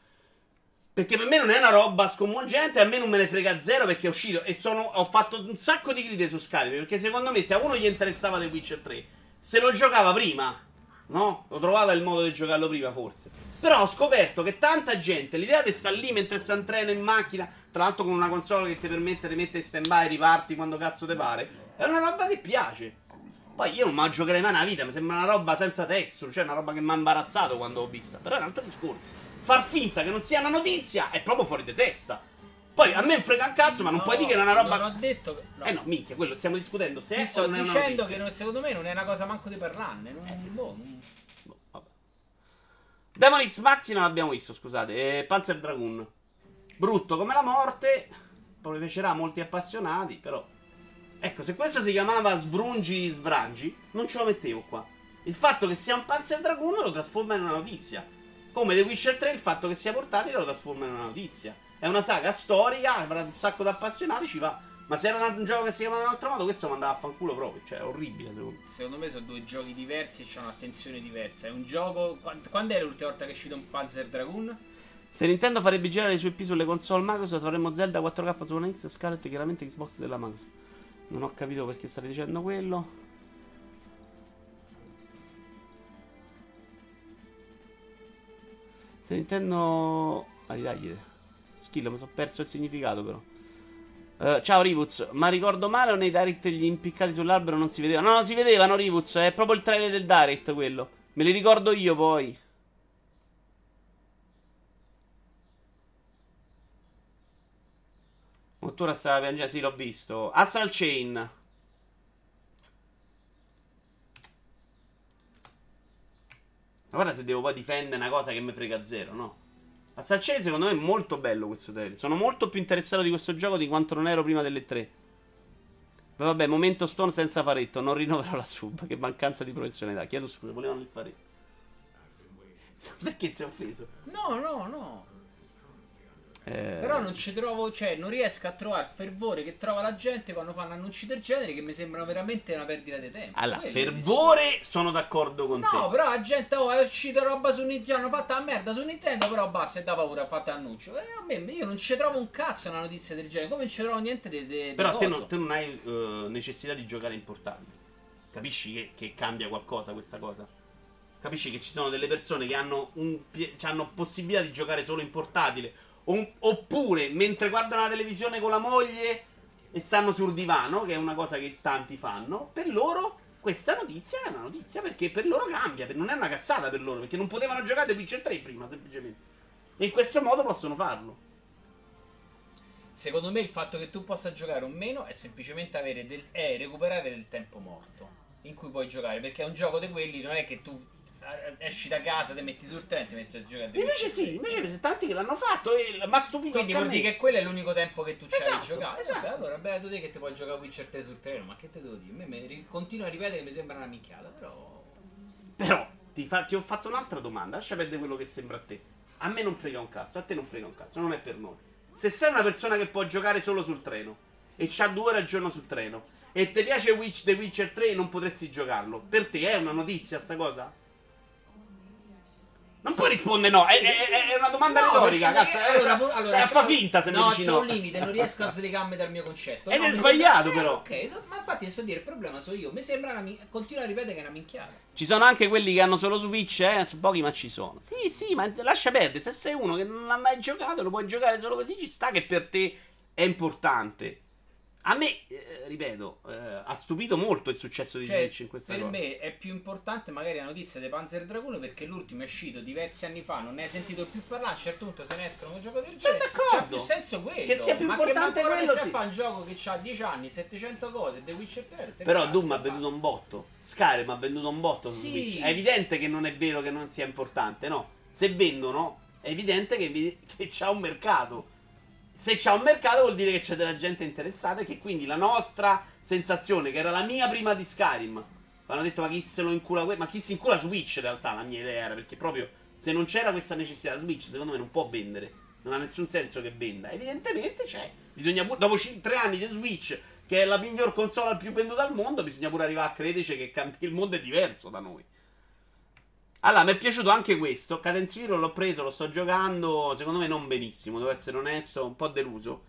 Perché per me non è una roba sconvolgente, a me non me ne frega zero perché è uscito. E ho fatto un sacco di critiche su Skyrim, perché secondo me se a uno gli interessava The Witcher 3, se lo giocava prima, no? Lo trovava il modo di giocarlo prima forse. Però ho scoperto che tanta gente, l'idea di stare lì mentre sta in treno in macchina, tra l'altro con una console che ti permette di mettere in stand by, riparti quando cazzo ti pare, è una roba che piace. Poi io non me la giocherei mai nella vita, mi sembra una roba senza texture, cioè una roba che mi ha imbarazzato quando l'ho vista. Però è un altro discorso. Far finta che non sia una notizia è proprio fuori di testa. Poi a me frega un cazzo, ma non puoi dire che è una roba... Non ho detto che... No. No, minchia, quello stiamo discutendo se è o non è una notizia. Sto dicendo che secondo me non è una cosa manco di parlarne. Boh, vabbè. Demon X Maxi non l'abbiamo visto, scusate. Panzer Dragoon. Brutto come la morte. Poi piacerà a molti appassionati, però... Ecco, se questo si chiamava Svrungi Svrangi, non ce lo mettevo qua. Il fatto che sia un Panzer Dragoon lo trasforma in una notizia. Come The Witcher 3, il fatto che sia portatile lo trasforma in una notizia. È una saga storica, avrà un sacco di appassionati, ci va. Ma se era un gioco che si chiamava in un altro modo, questo mi andava a fanculo proprio. Cioè, è orribile, secondo me. Secondo me sono due giochi diversi e c'è un'attenzione diversa. È un gioco... Quando è l'ultima volta che è uscito un Panzer Dragoon? Se Nintendo farebbe girare i suoi IP sulle console Microsoft, avremmo Zelda 4K su One X e Scarlett, chiaramente Xbox della Microsoft. Non ho capito perché state dicendo quello. Se Nintendo... Ma ritagliate. Schillo, mi sono perso il significato però. Ciao Rivuz, ma ricordo male o nei direct gli impiccati sull'albero non si vedevano? No, si vedevano Rivuz, è proprio il trailer del direct quello. Me li ricordo io poi. Mottura stava piangendo, sì l'ho visto. Assal Chain. Ma guarda se devo poi difendere una cosa che mi frega zero, no? Assassin's Creed secondo me è molto bello questo trailer. Sono molto più interessato di questo gioco di quanto non ero prima delle 3. Vabbè, momento Stone senza faretto. Non rinnoverò la sub, che mancanza di professionalità. Chiedo scusa, volevano il faretto. Perché si è offeso? No. Però non ci trovo, cioè non riesco a trovare il fervore che trova la gente quando fanno annunci del genere, che mi sembrano veramente una perdita di tempo. Allora, fervore sono d'accordo con te. No, però la gente è uscita roba su Nintendo, hanno fatto la merda su Nintendo, però basta, è da paura, ha fatto annuncio. A me io non ci trovo un cazzo una notizia del genere, come non ci trovo niente di... Però te non hai necessità di giocare in portatile. Capisci che cambia qualcosa questa cosa? Capisci che ci sono delle persone che hanno possibilità di giocare solo in portatile? Oppure mentre guardano la televisione con la moglie e stanno sul divano, che è una cosa che tanti fanno, per loro questa notizia è una notizia perché per loro cambia, non è una cazzata per loro, perché non potevano giocare The Witcher 3 prima semplicemente, e in questo modo possono farlo. Secondo me il fatto che tu possa giocare o meno è semplicemente recuperare del tempo morto in cui puoi giocare, perché è un gioco di quelli, non è che tu esci da casa, ti metti sul treno, ti metti a giocare. Invece sì, invece c'è tanti che l'hanno fatto e mi ha stupito. Quindi vuol dire che quello è l'unico tempo che tu c'hai di giocare. Esatto. Allora, beato te che ti puoi giocare Witcher 3 sul treno, ma che te devo dire? A me continua a ripetere che mi sembra una minchiata, però... Però, ti ho fatto un'altra domanda, lascia perdere quello che sembra a te. A me non frega un cazzo, a te non frega un cazzo, non è per noi. Se sei una persona che può giocare solo sul treno e c'ha 2 ore al giorno sul treno e ti piace The Witcher 3 e non potresti giocarlo, per te è una notizia sta cosa? Non puoi rispondere no, è una domanda retorica, cazzo. Allora, fa finta se mi dici no. No, c'è un limite, non riesco a slegarmi dal mio concetto. Ed è sbagliato però. Ok, ma infatti sto a dire, il problema sono io, mi sembra una minchiata, continuo a ripetere che è una minchiata. Ci sono anche quelli che hanno solo su Switch, su pochi ma ci sono. Sì, sì, ma lascia perdere, se sei uno che non ha mai giocato, lo puoi giocare solo così, ci sta che per te è importante. A me, ripeto, ha stupito molto il successo di Switch in questa cosa. Per me è più importante magari la notizia di Panzer Dragoon, perché l'ultimo è uscito diversi anni fa, non ne hai sentito più parlare, a un certo punto se ne escono un gioco del genere. C'ha più senso quello. Che sia più importante quello, sì. Ma che fa un gioco che ha 10 anni, 700 cose, The Witcher 3. Però Doom ha venduto un botto, Skyrim ha venduto un botto su Switch. È evidente che non è vero che non sia importante, no? Se vendono, è evidente che c'ha un mercato. Se c'è un mercato vuol dire che c'è della gente interessata, e che quindi la nostra sensazione, che era la mia prima di Skyrim, mi hanno detto ma chi se lo incula, ma chi si incula Switch in realtà, la mia idea era, perché proprio se non c'era questa necessità la Switch secondo me non può vendere, non ha nessun senso che venda, evidentemente c'è, bisogna pure, dopo 3 anni di Switch che è la miglior console più venduta al mondo, bisogna pure arrivare a crederci che il mondo è diverso da noi. Allora, mi è piaciuto anche questo, Cadence Hero l'ho preso, lo sto giocando, secondo me non benissimo, devo essere onesto, un po' deluso,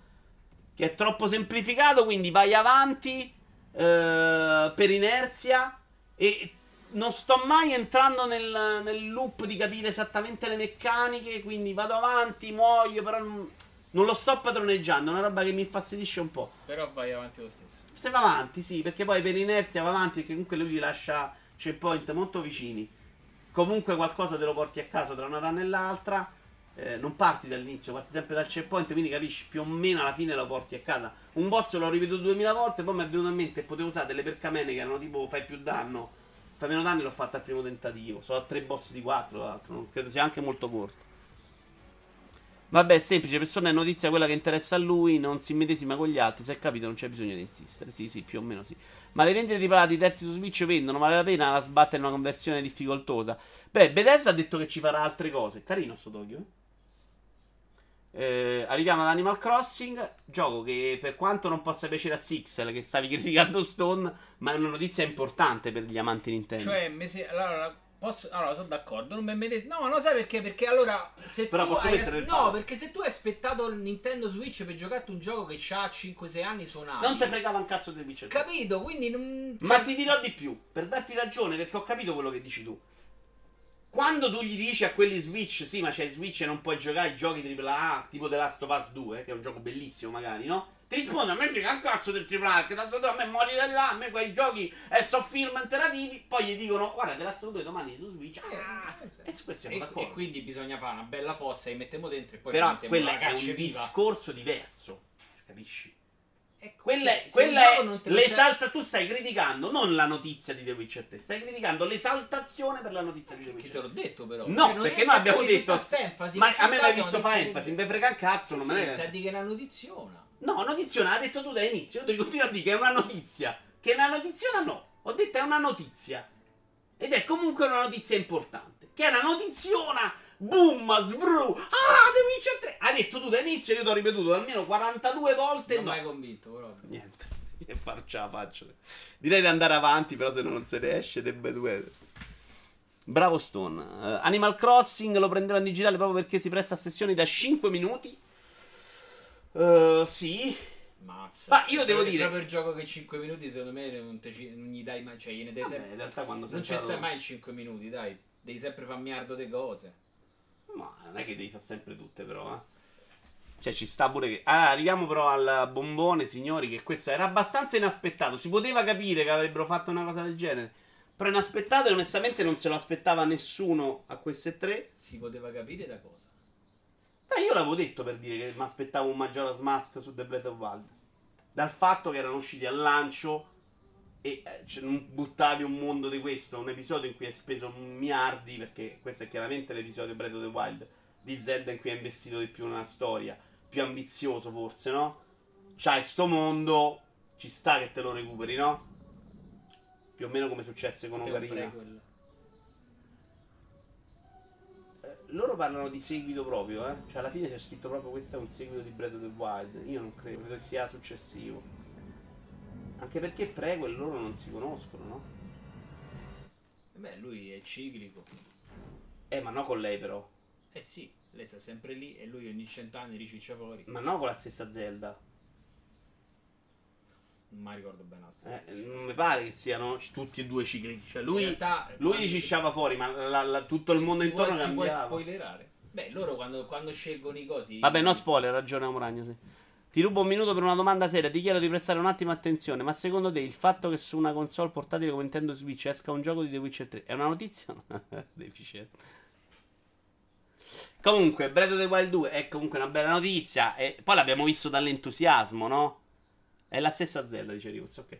che è troppo semplificato, quindi vai avanti per inerzia e non sto mai entrando nel loop di capire esattamente le meccaniche, quindi vado avanti, muoio, però non lo sto padroneggiando, è una roba che mi infastidisce un po'. Però vai avanti lo stesso. Se va avanti, sì, perché poi per inerzia va avanti, perché comunque lui ti lascia checkpoint molto vicini. Comunque qualcosa te lo porti a caso tra una run e l'altra, non parti dall'inizio, parti sempre dal checkpoint, quindi capisci più o meno alla fine lo porti a casa. Un boss l'ho ripetuto 2000 volte, poi mi è venuto in mente che potevo usare delle percamene che erano tipo fai più danno, fai meno danno, e l'ho fatta al primo tentativo. Sono a 3 boss di 4, tra l'altro, credo sia anche molto corto. Vabbè, semplice, persona è notizia quella che interessa a lui, non si medesima con gli altri, se hai capito non c'è bisogno di insistere, sì sì, più o meno sì. Ma le vendite di palati terzi su Switch vendono, vale la pena la sbattere in una conversione difficoltosa? Beh, Bethesda ha detto che ci farà altre cose, carino sto Tokyo. Arriviamo ad Animal Crossing, gioco che per quanto non possa piacere a Sixel, che stavi criticando Stone, ma è una notizia importante per gli amanti Nintendo. Cioè, allora sono d'accordo, non mi mettete. No, no, sai perché? Perché allora se però tu posso mettere il no, perché se tu hai aspettato il Nintendo Switch per giocarti un gioco che ha 5-6 anni suonato, non te fregava un cazzo del Witcher. Capito? Quindi non... Ma ti dirò di più, per darti ragione, perché ho capito quello che dici tu. Quando tu gli dici a quelli Switch, sì, ma c'hai Switch e non puoi giocare i giochi AAA, tipo The Last of Us 2, che è un gioco bellissimo magari, no? Ti rispondo, a me frega un cazzo del AAA, che da solo a me muori da là, a me quei giochi sono film alternativi, poi gli dicono, guarda, te la saluto domani su Switch, e su questo siamo d'accordo. E quindi bisogna fare una bella fossa, e mettiamo dentro e poi però quella è un discorso diverso, capisci? Quella è l'esalta, tu stai criticando non la notizia di The Witcher 3, stai criticando l'esaltazione per la notizia di The Witcher 3. Che te l'ho detto però. No, cioè, perché noi abbiamo detto enfasi, ma a me l'hai visto fa enfasi, mi frega un cazzo, non me ne sa di che è una notiziona. No, notiziona l'ha detto tu da inizio, io ti continuo a dire che è una notizia. Che è una notiziona no, ho detto è una notizia. Ed è comunque una notizia importante. Che è una notiziona, boom, sbru, ah, The Witcher 3. Hai detto tu da inizio, io ti ho ripetuto almeno 42 volte. Non mi hai convinto proprio. Niente, che farcia faccio. Direi di andare avanti, però se no non se ne esce, The Bad Weather. Bravo Stone. Animal Crossing lo prenderò in digitale proprio perché si presta a sessioni da 5 minuti. Sì. Mazza. Ma io devo dire proprio il gioco che 5 minuti secondo me non gli dai mai, cioè gliene dai sempre. In realtà quando non ci stai mai 5 minuti, dai, devi sempre fare miliardo di cose. Ma non è che devi fare sempre tutte però, eh. Cioè ci sta pure che allora, arriviamo però al bombone, signori, che questo era abbastanza inaspettato, si poteva capire che avrebbero fatto una cosa del genere. Però inaspettato e onestamente non se lo aspettava nessuno a queste tre. Si poteva capire da cosa? Beh, io l'avevo detto per dire che mi aspettavo un Majora's Mask su The Breath of the Wild. Dal fatto che erano usciti al lancio e cioè, non buttavi un mondo di questo, un episodio in cui hai speso miliardi, perché questo è chiaramente l'episodio Breath of the Wild di Zelda in cui hai investito di più nella storia, più ambizioso forse, no? C'hai sto mondo, ci sta che te lo recuperi, no? Più o meno come successe con Ocarina. Loro parlano di seguito proprio, eh? Cioè alla fine c'è scritto proprio questo è un seguito di Breath of the Wild. Io non credo, credo che sia successivo. Anche perché prequel loro non si conoscono, no? Beh, lui è ciclico. Ma no con lei però. Eh sì, lei sta sempre lì e lui ogni 100 anni riciccia fuori. Ma no con la stessa Zelda. Non mi ricordo bene la storia. Non mi pare che siano tutti e due cicli. Cioè lui, in realtà, lui cicciava fuori, ma tutto il mondo intorno cambiava. Non puoi spoilerare. Beh, loro quando scelgono i cosi... Vabbè, no spoiler, ragione Amoragno, sì. Ti rubo un minuto per una domanda seria. Ti chiedo di prestare un attimo attenzione. Ma secondo te il fatto che su una console portatile come Nintendo Switch esca un gioco di The Witcher 3 è una notizia? Deficiente. Comunque, Breath of the Wild 2 è comunque una bella notizia. E poi l'abbiamo visto dall'entusiasmo, no? È la stessa Zelda, dice Rivuz, ok.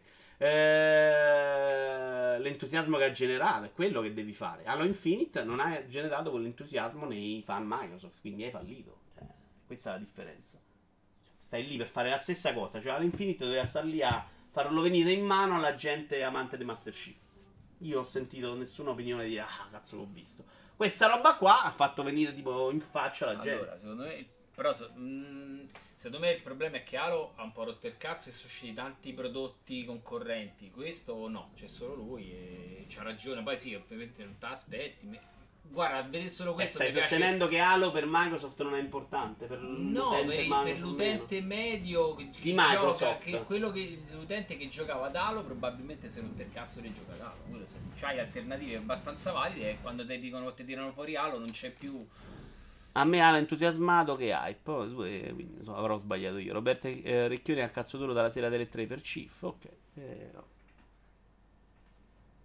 L'entusiasmo che ha generato è quello che devi fare. Halo Infinite non ha generato quell'entusiasmo nei fan Microsoft, quindi hai fallito. Questa è la differenza. Stai lì per fare la stessa cosa. Cioè, Halo Infinite doveva star lì a farlo venire in mano alla gente amante di Master Chief. Io ho sentito nessuna opinione di ah, cazzo, l'ho visto. Questa roba qua ha fatto venire tipo in faccia la gente. Allora, secondo me... Però secondo me il problema è che Halo ha un po' rotto il cazzo e sono usciti tanti prodotti concorrenti. Questo no, c'è solo lui e c'ha ragione. Poi sì, ovviamente non t'aspetti. Guarda, vedere solo questo. Stai sostenendo che Halo per Microsoft non è importante. Per per l'utente medio di Microsoft. L'utente che giocava ad Halo probabilmente se non te il cazzo di giocare ad Halo. C'hai alternative abbastanza valide e quando ti dicono che ti tirano fuori Halo non c'è più. A me ha entusiasmato che hype. Oh, quindi, insomma, avrò sbagliato io. Roberto Recchioni al cazzo duro dalla sera delle 3 per Cif. Ok.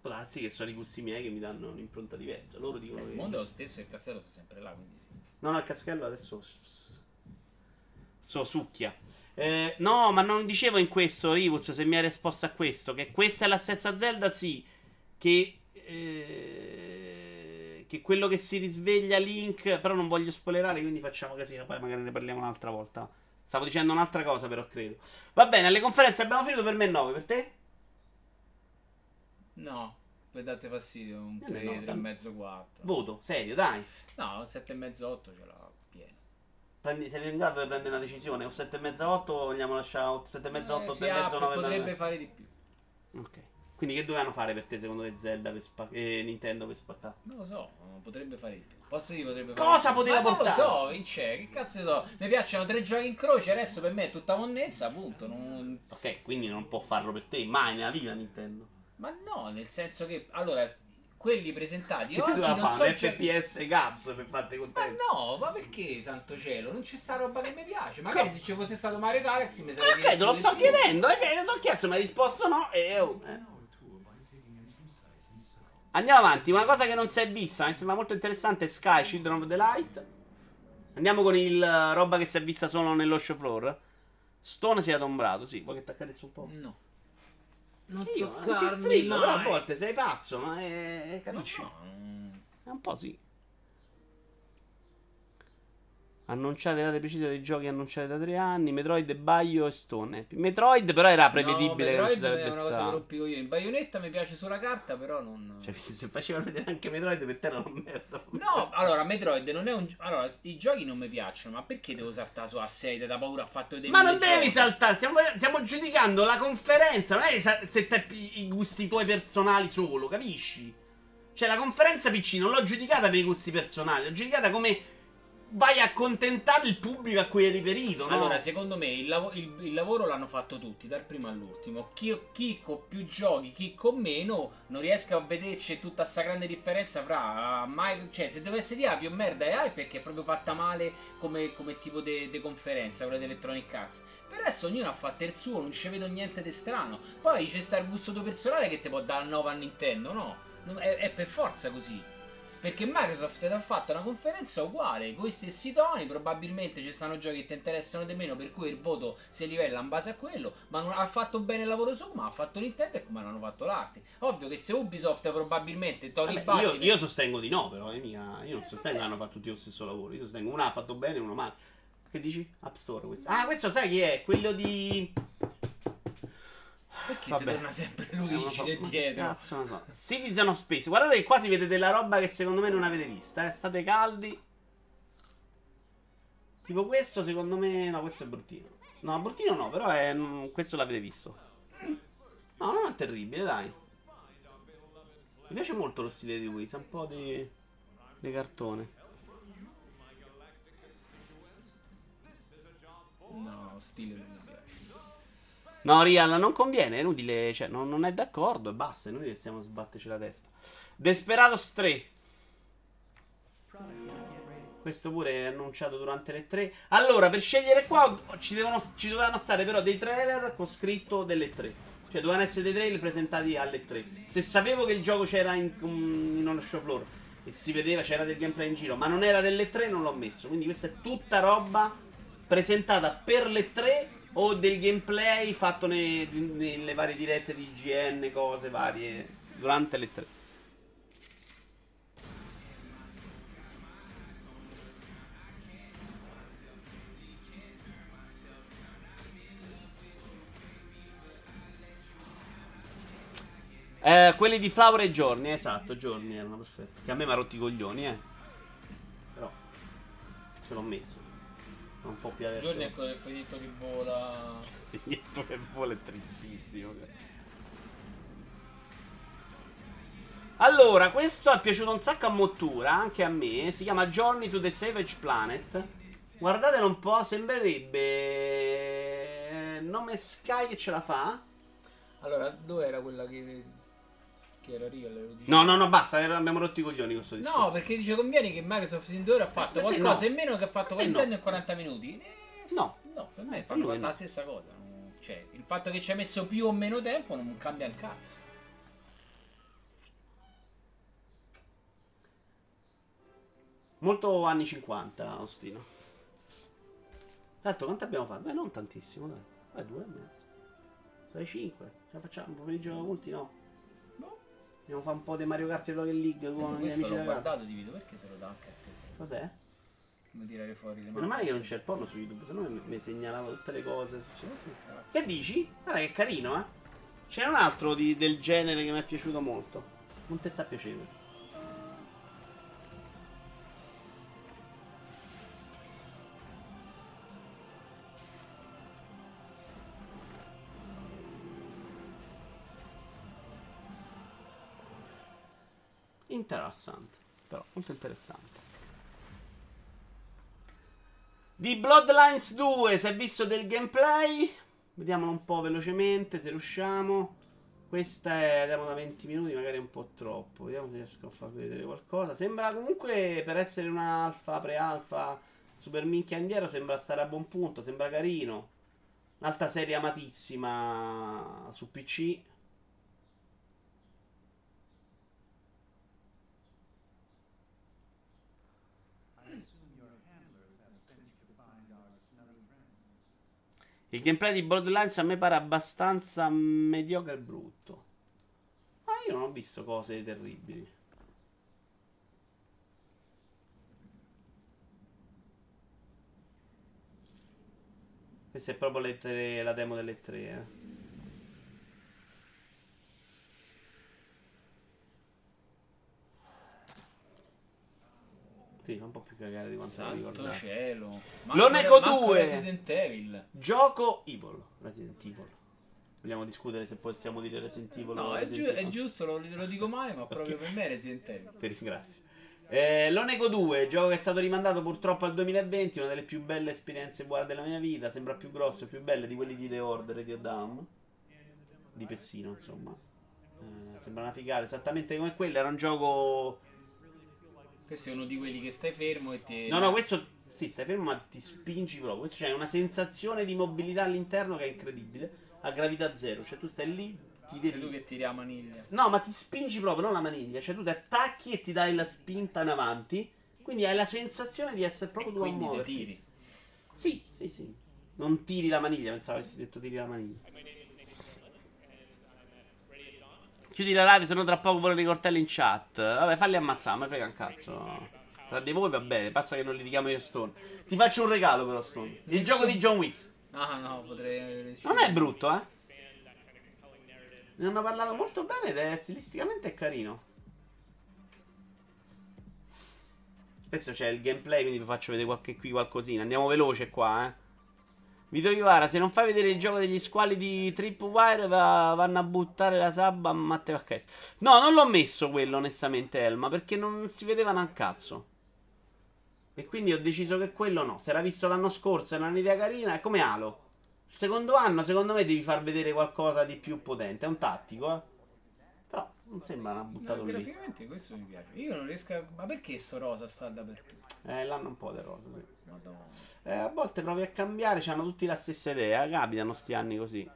Può darsi che sono i gusti miei che mi danno un'impronta diversa. Loro dicono il mondo è lo stesso e il castello sta sempre là. Quindi sì. No, no, il castello adesso succhia. No, ma non dicevo in questo, Rivuz, se mi hai risposto a questo. Che questa è la stessa Zelda, sì. Che... Che quello che si risveglia Link, però non voglio spoilerare, quindi facciamo casino, poi magari ne parliamo un'altra volta. Stavo dicendo un'altra cosa però, credo. Va bene, alle conferenze abbiamo finito, per me 9, per te? No, per date fastidio, un 3, 3,5, 4. Voto, serio, dai. No, 7,5, 8 ce l'ho pieno. Prendi, sei in grado di prendere una decisione, o 7,5, 8 o vogliamo lasciare 7,5, 8, 8,5, 9? Potrebbe fare di più. Ok. Quindi che dovevano fare per te secondo te Zelda e Nintendo per spaccare? Non lo so, potrebbe fare di più. Posso dire potrebbe fare. Cosa poteva portare? Non lo so, Vince, che cazzo so. Mi piacciono 3 giochi in croce, adesso per me è tutta monnezza, appunto. Non... Ok, quindi non può farlo per te, mai nella vita Nintendo. Ma no, nel senso che, allora, quelli presentati oggi non so... Che FPS cazzo per farti contento? Ma no, ma perché, santo cielo, non c'è sta roba che mi piace. Magari se ci fosse stato Mario Galaxy mi sarebbe... Ma ok, te lo sto chiedendo, te l'ho chiesto, mi hai risposto no e... Andiamo avanti, una cosa che non si è vista, mi sembra molto interessante, è Sky, Children of the Light. Andiamo con il roba che si è vista solo nello show floor. Stone si è adombrato, sì, vuoi che ti accarezzo un po'? No. Non io, non ti strillo, però a volte sei pazzo, ma è capisci? No, no. È un po' sì. Annunciare le date precise dei giochi annunciati da 3 anni. Metroid, Baio e Stone. Metroid però era prevedibile. No, Metroid è una cosa che rompivo io. In Bayonetta mi piace sulla carta però non... Cioè se facevano vedere anche Metroid per te era una merda. No, allora Metroid non è un... Allora i giochi non mi piacciono. Ma perché devo saltare su A6? Da paura ho fatto vedere. Ma non devi saltare, stiamo giudicando la conferenza. Non è se te i gusti tuoi personali solo, capisci? Cioè la conferenza PC non l'ho giudicata per i gusti personali, l'ho giudicata come... Vai a accontentare il pubblico a cui è riferito, no? Allora, secondo me il lavoro l'hanno fatto tutti, dal primo all'ultimo. Chi con più giochi, chi con meno, non riesco a vederci tutta sta grande differenza fra... Cioè, se dovesse dire più merda e hype perché è proprio fatta male come tipo di conferenza, quella di Electronic Arts. Per adesso ognuno ha fatto il suo, non ci vedo niente di strano. Poi c'è sta il gusto tuo personale che ti può dare 9 a Nintendo, no? È per forza così. Perché Microsoft ha fatto una conferenza uguale, con gli stessi toni, probabilmente ci stanno giochi che ti interessano di meno, per cui il voto si livella in base a quello, ma non ha fatto bene il lavoro su come ha fatto Nintendo e come l'hanno fatto l'arte. Ovvio che se Ubisoft probabilmente toni bassi... Io sostengo di no però, io non sostengo che hanno fatto tutti lo stesso lavoro, io sostengo una ha fatto bene e uno male. Che dici? App Store questo. Ah, questo sai chi è? Quello di... Perché vabbè, ti torna sempre Luigi dietro? Cazzo, non so. Citizen of Space. Guardate che qua si vede della roba che secondo me non avete vista, eh. State caldi. Tipo questo secondo me... No, questo è bruttino. No, bruttino no, però è... questo l'avete visto. No, non è terribile, dai. Mi piace molto lo stile di Wiz. Un po' di... di cartone. No, stile del no, Rial, non conviene, è inutile, cioè, non è d'accordo e basta, è inutile che stiamo a sbatterci la testa. Desperados 3. Questo pure è annunciato durante le 3. Allora, per scegliere qua ci dovevano stare però dei trailer con scritto delle 3. Cioè, dovevano essere dei trailer presentati alle 3. Se sapevo che il gioco c'era in uno show floor e si vedeva c'era del gameplay in giro, ma non era delle 3, non l'ho messo. Quindi questa è tutta roba presentata per le 3 o del gameplay fatto nelle varie dirette di IGN, cose varie durante le 3. Quelli di Flower e Giorni, esatto, Giorni erano perfetti. Che a me mi ha rotti i coglioni, però ce l'ho messo. Non può più avere. Giorni è quello del foglietto che vola. Il foglietto che vola è tristissimo. Allora, questo è piaciuto un sacco a Mottura, anche a me. Si chiama Journey to the Savage Planet. Guardatelo un po', sembrerebbe Nome Sky che ce la fa. Allora, dove era quella che era Real? No, basta, abbiamo rotto i coglioni con questo discorso. No, perché dice conviene che Microsoft in 2 ore ha fatto qualcosa in meno che ha fatto Nintendo in 40 minuti. No, per me è proprio la stessa cosa. Cioè, il fatto che ci ha messo più o meno tempo non cambia il cazzo. Molto anni 50, Ostino. Tanto, quanto abbiamo fatto? Beh, non tantissimo, dai. Beh, 2 e mezzo. 5. Ce la facciamo un pomeriggio multi, no? No. Andiamo a fare un po' di Mario Kart e Rocket League con gli amici della casa. Di video, perché te lo dà anche a te? Cos'è? Come tirare fuori le mani. Meno male che non c'è il porno su YouTube, sennò mi segnalava tutte le cose successive. Che dici? Guarda che carino, eh? C'è un altro del genere che mi è piaciuto molto. Non te sa piacere questo. Interessante, però molto interessante. Di Bloodlines 2 si è visto del gameplay. Vediamolo un po' velocemente se riusciamo. Questa è andiamo da 20 minuti, magari è un po' troppo. Vediamo se riesco a far vedere qualcosa. Sembra comunque, per essere una alfa, pre-alfa, super minchia indietro, sembra stare a buon punto, sembra carino. Un'altra serie amatissima su PC. Il gameplay di Borderlands a me pare abbastanza mediocre e brutto. Ma io non ho visto cose terribili. Questa è proprio la demo delle 3, Sì, fa un po' più cagare di quanto mi ricordassi. Cielo. L'Oneco 2 Resident Evil. Gioco Evil. Resident Evil. Vogliamo discutere se possiamo dire Resident Evil. No, è giusto, lo dico mai, ma proprio per me è Resident Evil. Ti ringrazio. L'Oneco 2, gioco che è stato rimandato purtroppo al 2020. Una delle più belle esperienze VR della mia vita. Sembra più grosso e più bello di quelli di The Order e di Adam. Di Pessino, insomma. Sembra una figata, esattamente come quella. Era un gioco... Questo è uno di quelli che stai fermo e ti... No, questo... Sì, stai fermo ma ti spingi proprio. Questo c'è una sensazione di mobilità all'interno che è incredibile. A gravità zero. Cioè tu stai lì, ti devi... Sei tu che tiri la maniglia. No, ma ti spingi proprio, non la maniglia. Cioè tu ti attacchi e ti dai la spinta in avanti. Quindi hai la sensazione di essere proprio tu a muoverti. Quindi tiri. Sì. Non tiri la maniglia, pensavo avessi detto tiri la maniglia. Chiudi la live, se no tra poco voglio dei cortelli in chat. Vabbè, falli ammazzare, ma frega un cazzo. Tra di voi va bene, passa che non litighiamo io e Stone. Ti faccio un regalo però, Stone. Il gioco di John Wick. Ah no, potrei... Non è brutto, Ne hanno parlato molto bene ed è stilisticamente è carino. Spesso c'è il gameplay, quindi vi faccio vedere qualcosina. Andiamo veloce qua, Vito Iovara, se non fai vedere il gioco degli squali di Tripwire vanno a buttare la sabba a Matteo Acchesi. No, non l'ho messo quello, onestamente, Elma, perché non si vedevano un cazzo. E quindi ho deciso che quello no. Se era visto l'anno scorso, era un'idea carina, è come Halo. Il secondo anno, secondo me, devi far vedere qualcosa di più potente. È un tattico, eh. Però non sembra una buttata lì. No, graficamente questo mi piace. Io non riesco a... Ma perché sto rosa sta dappertutto? L'hanno un po' di rosa, sì. A volte provi a cambiare, c'hanno tutti la stessa idea. Capitano sti anni così.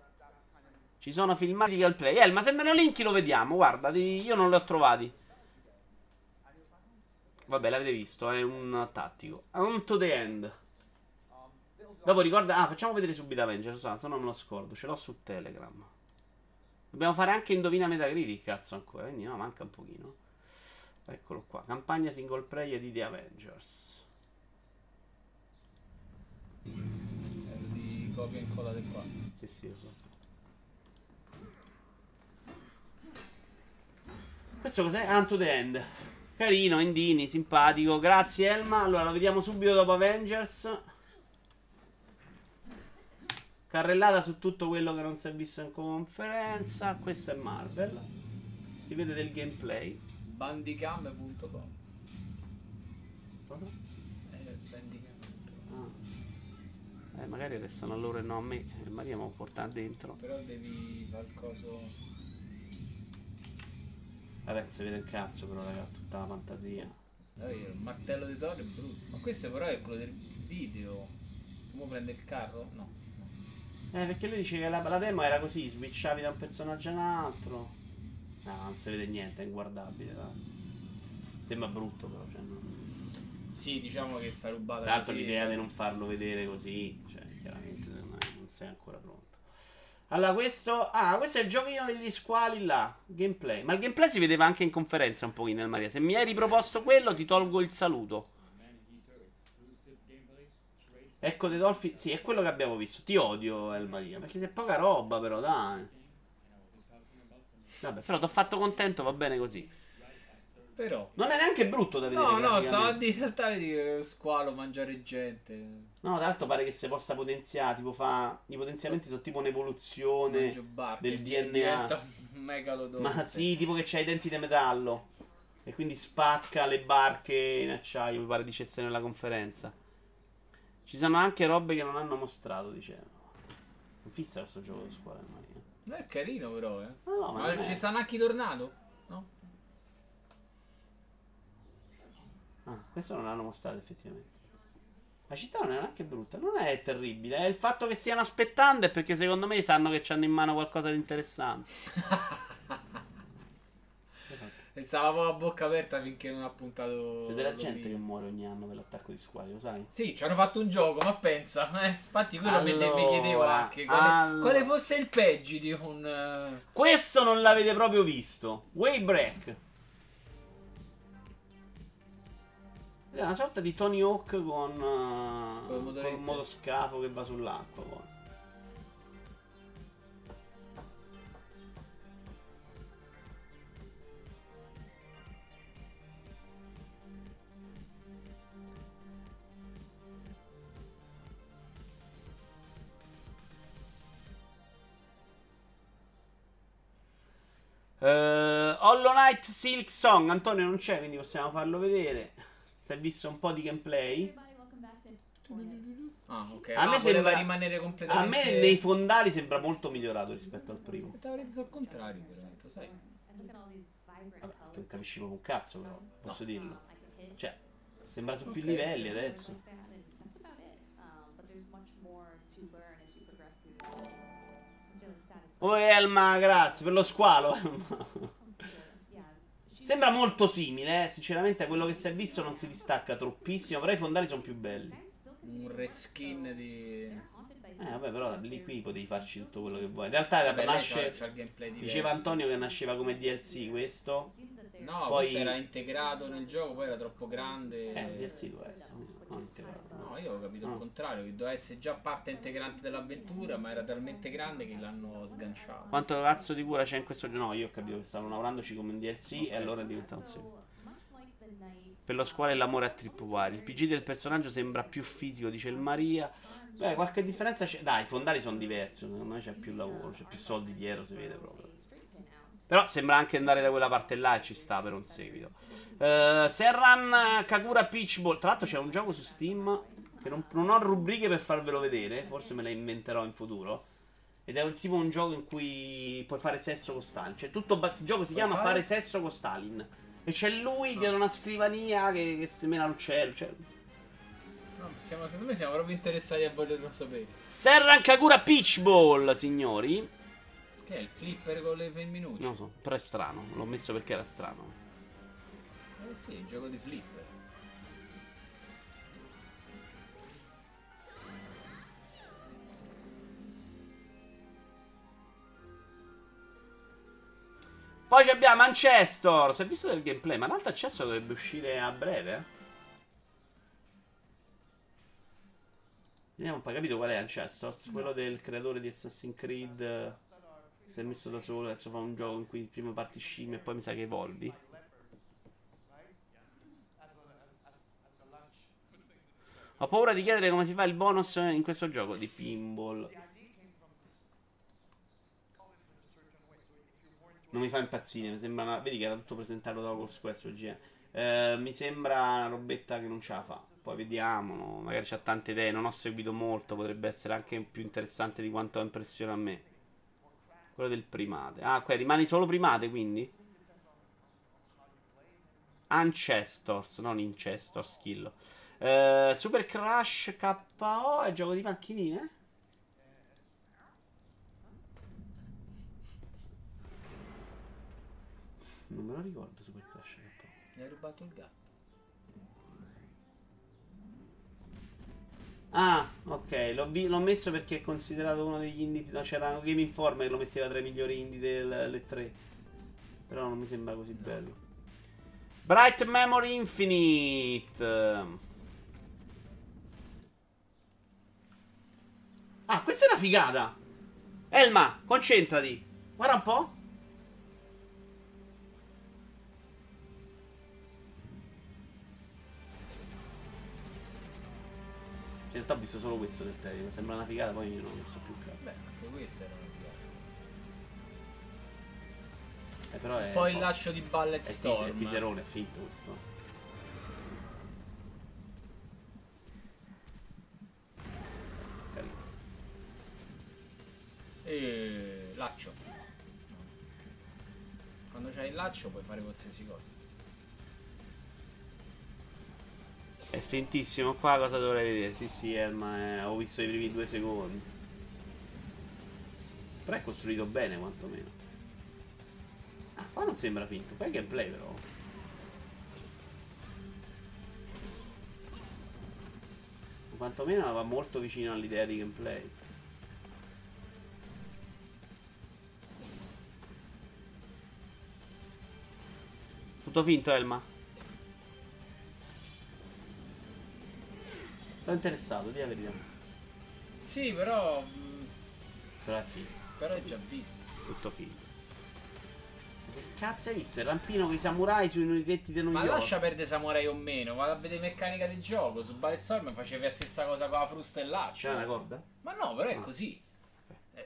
Ci sono filmati di gameplay. Ma se me lo linki lo vediamo, guarda, io non li ho trovati. Vabbè, l'avete visto, è un tattico. On to the end. Dopo ricorda... Ah, facciamo vedere subito Avengers, se no me lo scordo. Ce l'ho su Telegram. Dobbiamo fare anche indovina Metacritic, cazzo, ancora. Quindi no, manca un pochino. Eccolo qua. Campagna single player di The Avengers. Di copia e incolla del qua. Sì, lo so. Questo cos'è? On to the end. Carino, Endini, simpatico. Grazie Elma. Allora lo vediamo subito dopo Avengers. Carrellata su tutto quello che non si è visto in conferenza. Questo è Marvel. Si vede del gameplay. Bandicam.com. Cosa? Magari restano a loro e non a me. Maria mi porta dentro. Però devi far coso. Vabbè, si vede il cazzo, però raga, tutta la fantasia. Il martello di Thor è brutto. Ma questo però è quello del video. Come prende il carro? No. Perché lui dice che la demo era così, switchavi da un personaggio a un altro. No, non si vede niente, è inguardabile, dai. Sembra brutto però, cioè no. Sì, diciamo che sta rubata. Tra l'altro l'idea di non farlo vedere così, cioè, chiaramente secondo me non sei ancora pronto. Allora, questo... Ah, questo è il giochino degli squali là. Gameplay. Ma il gameplay si vedeva anche in conferenza un pochino, Maria. Se mi hai riproposto quello, ti tolgo il saluto. Ecco The Dolphin. Sì, è quello che abbiamo visto. Ti odio, Maria, perché c'è poca roba, però, dai. Vabbè, però ti ho fatto contento, va bene così. Però non è neanche brutto da vedere. No, stavo a dire in realtà di squalo mangiare gente. No, tra l'altro pare che si possa potenziare. Tipo fa... I potenziamenti sono tipo un'evoluzione del DNA. Ma sì, tipo che c'ha i denti di metallo e quindi spacca le barche in acciaio, mi pare dicesse nella conferenza. Ci sono anche robe che non hanno mostrato, dicevano. Non fissa questo gioco di squalo, Maria. No, è carino però, eh. No, ma ci sta Nacchi Tornado? Ah, questo non l'hanno mostrato effettivamente. La città non è neanche brutta, non è terribile. Il fatto che stiano aspettando è perché secondo me sanno che hanno in mano qualcosa di interessante. E stava a bocca aperta finché non ha puntato. C'è della gente che muore ogni anno per l'attacco di squali, lo sai? Sì, ci hanno fatto un gioco, ma pensa. Infatti quello allora, mi chiedevo anche quale fosse il peggio di un... Questo non l'avete proprio visto. Waybreak. È una sorta di Tony Hawk con un motoscafo che va sull'acqua. Hollow Knight Silksong. Antonio non c'è, quindi possiamo farlo vedere. Si è visto un po' di gameplay. Ah, ok. A me sembra rimanere completamente... A me nei fondali sembra molto migliorato rispetto al primo. Stavo detto al contrario, veramente, sai? Vabbè, non capisci proprio un cazzo, però. Posso dirlo. Cioè, sembra su più livelli adesso. Oh, Elma, grazie per lo squalo, Elma. Sembra molto simile, sinceramente a quello che si è visto non si distacca troppissimo, però i fondali sono più belli. Un reskin di... vabbè, però lì qui potevi farci tutto quello che vuoi. In realtà nasce... Diceva Antonio che nasceva come DLC questo. No, poi... questo era integrato nel gioco, poi era troppo grande. DLC doveva essere, non integrato. No, io ho capito il contrario, che doveva essere già parte integrante dell'avventura, ma era talmente grande che l'hanno sganciato. Quanto cazzo di cura c'è in questo gioco? No, io ho capito che stavano lavorandoci come un DLC e allora è diventato un seguito. per lo squalo e l'amore a Tripwire. Il PG del personaggio sembra più fisico, dice il Maria. Beh, qualche differenza c'è. Dai, i fondali sono diversi, secondo me c'è più lavoro, c'è più soldi dietro, si vede proprio. Però sembra anche andare da quella parte là e ci sta per un seguito. Serran Kagura Peachball. Tra l'altro c'è un gioco su Steam che non ho rubriche per farvelo vedere, forse me la inventerò in futuro. Ed è tipo un gioco in cui puoi fare sesso con Stalin. Cioè, tutto il gioco si chiama Fare sesso con Stalin. E c'è lui dietro una scrivania che semena l'uccello. Cioè... No, secondo me siamo proprio interessati a volerlo sapere. Serran Kagura Peachball, signori. Che è il flipper con le femminucce? Non lo so, però è strano. L'ho messo perché era strano. Eh sì, è un gioco di flipper. Poi abbiamo Ancestor. Si è visto del gameplay, ma l'altro Ancestor dovrebbe uscire a breve. Vediamo un po', capito qual è Ancestor? Quello del creatore di Assassin's Creed. Si è messo da solo, adesso fa un gioco in cui prima parti scimmie e poi mi sa che evolvi. Ho paura di chiedere come si fa il bonus in questo gioco di pinball. Non mi fa impazzire, mi sembra una... Vedi che era tutto presentato da Oculus Quest oggi. Mi sembra una robetta che non ce la fa. Poi vediamo, no? Magari c'ha tante idee, non ho seguito molto, potrebbe essere anche più interessante di quanto ha impressione a me. Quello del primate. Ah, qua rimani solo primate, quindi? Ancestors, non Incestors, schillo. Super Crash KO è gioco di macchinine? Non me lo ricordo Super Crash KO. Mi hai rubato il gatto. Ah, ok, l'ho messo perché è considerato uno degli indie. No, c'era Game Informer che lo metteva tra i migliori indie delle tre. Però non mi sembra così bello. Bright Memory Infinite. Ah, questa è una figata. Elma, concentrati. Guarda un po'. In realtà ho visto solo questo del trailer, mi sembra una figata, poi io non so più cazzo. Beh, anche questa era una figata. Però è poi il laccio di Ballet Storm. È tiserone, è finto questo. Carino. E... laccio. Quando c'hai il laccio puoi fare qualsiasi cosa. È fintissimo qua, cosa dovrei vedere? Sì, ma ho visto i primi 2 secondi. Però è costruito bene, quantomeno. Ah, qua non sembra finto, poi è gameplay però. Quantomeno va molto vicino all'idea di gameplay. Tutto finto, Elma? Sono interessato, di la verità. Sì, però... Però è figo. Però è già visto. Tutto figo. Che cazzo hai visto? Il rampino con i samurai sui tetti di New York. Ma lascia perdere samurai o meno, vado a vedere meccanica di gioco. Su Ballet Storm facevi la stessa cosa con la frusta e il laccio. C'è una corda? Ma no, però è così.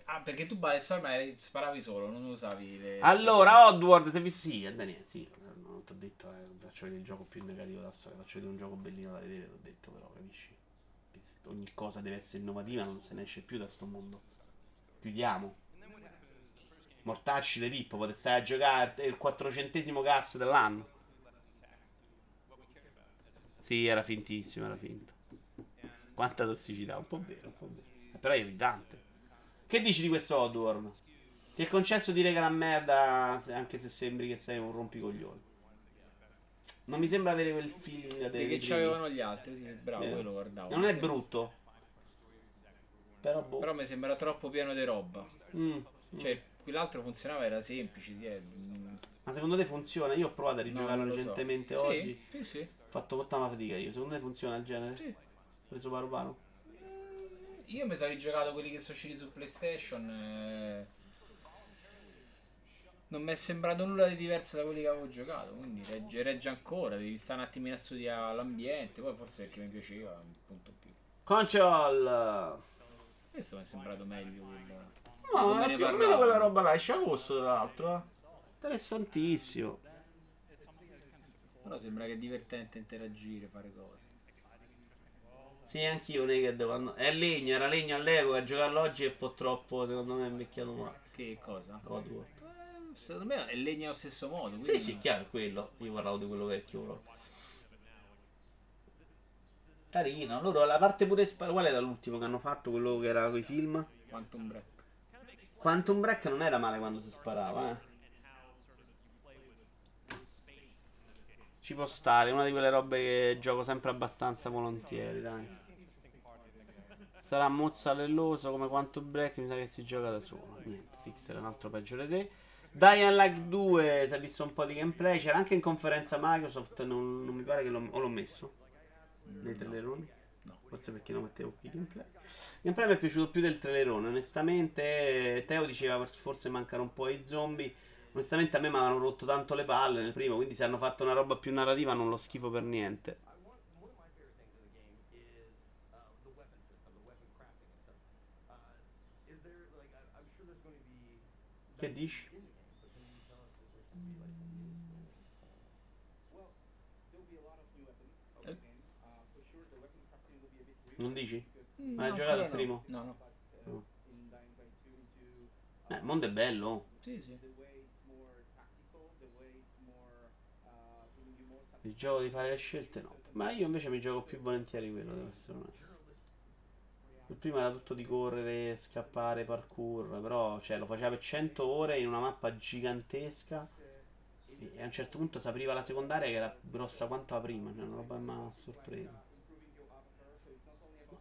Ah, perché tu Ballet Storm sparavi solo, non usavi le... Allora, Oddworld, se vi... Sì, Daniele, sì. Non ti ho detto, faccio vedere il gioco più negativo della storia. Faccio vedere un gioco bellino da vedere, ti ho detto, però, capisci? Ogni cosa deve essere innovativa, non se ne esce più da sto mondo. Chiudiamo. Mortacci le Pippo, potete stare a giocare il 400° cazzo dell'anno. Sì, era fintissimo, era finto. Quanta tossicità, un po' vero, un po' vero. Però è irritante. Che dici di questo Oddworld? Ti è concesso dire che è una merda anche se sembri che sei un rompicoglioni. Non mi sembra avere quel feeling che c'avevano gli altri, sì, bravo, io lo guardavo. Non è brutto. Però, boh. Però mi sembra troppo pieno di roba. Cioè, quell'altro funzionava, era semplice. Ma secondo te funziona? Io ho provato a rigiocarlo recentemente oggi. Sì, sì. Ho fatto molta fatica io. Secondo te funziona il genere? Sì. Ho preso paro paro. Io mi sono rigiocato quelli che sono usciti su PlayStation. non mi è sembrato nulla di diverso da quelli che avevo giocato, quindi regge ancora, devi stare un attimino a studiare l'ambiente, poi forse perché mi piaceva un punto più. Console! Questo mi è sembrato meglio quello. No, più o meno quella roba là, esce agosto tra l'altro. Interessantissimo. Però sembra che è divertente interagire, fare cose. Sì, anch'io Naked quando... è legno, era legno all'epoca, giocarlo oggi è un po' troppo, secondo me è invecchiato male. Che cosa? No, secondo me è legno allo stesso modo. Quindi... sì, sì, chiaro, quello. Io parlavo di quello vecchio però. Carino, loro la parte pure sparata. Qual era l'ultimo che hanno fatto? Quello che era coi film? Quantum Break. Quantum Break non era male quando si sparava, eh. Ci può stare, una di quelle robe che gioco sempre abbastanza volentieri, dai. Sarà mozzarelloso come Quantum Break, mi sa che si gioca da solo. Niente, Six era un altro peggiore di te. Dying Light 2, si è visto un po' di gameplay, c'era anche in conferenza Microsoft, non mi pare che l'ho messo. Nei traileroni? No, forse perché non mettevo più gameplay. Gameplay mi è piaciuto più del trailerone, onestamente. Teo diceva forse mancano un po' i zombie. Onestamente a me mi hanno rotto tanto le palle nel primo, quindi se hanno fatto una roba più narrativa non lo schifo per niente. Che dici? Non dici? Ma hai giocato il primo? No, no. No. Il mondo è bello. Sì, sì. Il gioco di fare le scelte no. Ma io invece mi gioco più volentieri quello, devo essere onesto. Il primo era tutto di correre, scappare, parkour. Però cioè, lo faceva per 100 ore in una mappa gigantesca. E a un certo punto si apriva la secondaria che era grossa quanto la prima. Cioè una roba che mi ha sorpreso.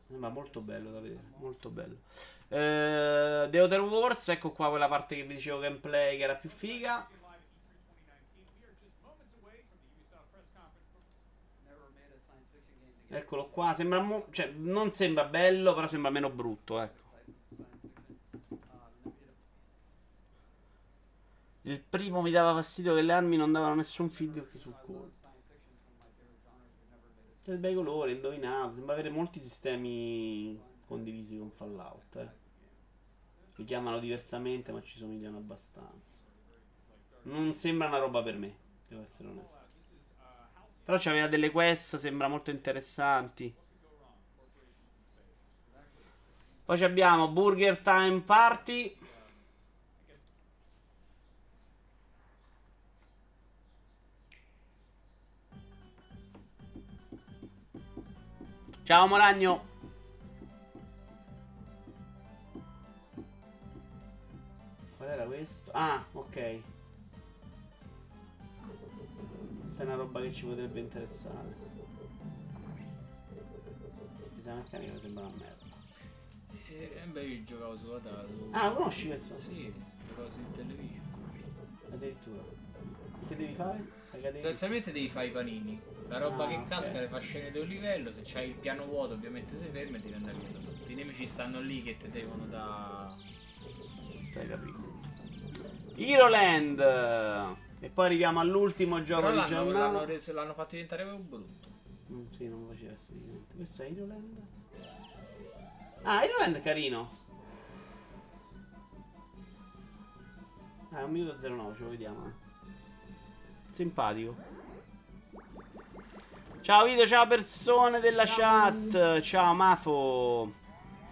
Ma molto bello da vedere, molto bello. The Other Wars, ecco qua quella parte che vi dicevo gameplay che era più figa. Eccolo qua, sembra cioè, non sembra bello, però sembra meno brutto, ecco. Il primo mi dava fastidio che le armi non davano nessun feedback sul colpo. C'è bei colori, indovinavo, sembra avere molti sistemi condivisi con Fallout, eh. Li chiamano diversamente, ma ci somigliano abbastanza. Non sembra una roba per me, devo essere onesto. Però c'aveva delle quest, sembra molto interessanti. Poi abbiamo Burger Time Party. Ciao Moragno. Qual era questo? Ah, ok. Questa è una roba che ci potrebbe interessare. Questa meccanica sembra una merda. Beh, io giocavo sulla tavola. Ah, lo conosci questo? Sì, giocavo sul televisore. Addirittura. Che devi fare? Sostanzialmente devi fare i panini. La roba che casca le fa scendere di un livello. Se c'hai il piano vuoto ovviamente si ferma e devi andare lì sotto. I nemici stanno lì che te devono da... hai capito. Heroland. E poi arriviamo all'ultimo gioco però di giornata. L'hanno fatto diventare proprio brutto. Sì, non faceva niente. Questo è Heroland. Ah, Heroland è carino. Ah, è un minuto 09, ce lo vediamo, eh. Simpatico. Ciao Vito, ciao persone della chat. Ciao Mafo.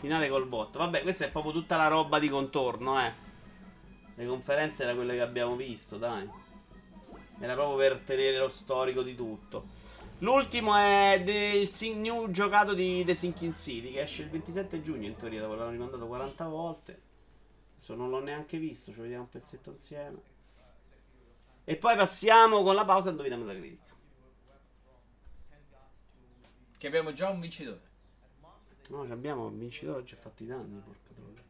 Finale col botto. Vabbè, questa è proprio tutta la roba di contorno, eh. Le conferenze era quelle che abbiamo visto, dai. Era proprio per tenere lo storico di tutto. L'ultimo è del new giocato di The Sinking City, che esce il 27 giugno in teoria, dove l'hanno rimandato 40 volte. Adesso non l'ho neanche visto, ci vediamo un pezzetto insieme. E poi passiamo con la pausa a Indovina Metacritic. Che abbiamo già un vincitore. No, abbiamo un vincitore, ci ha fatto i danni, porca troia.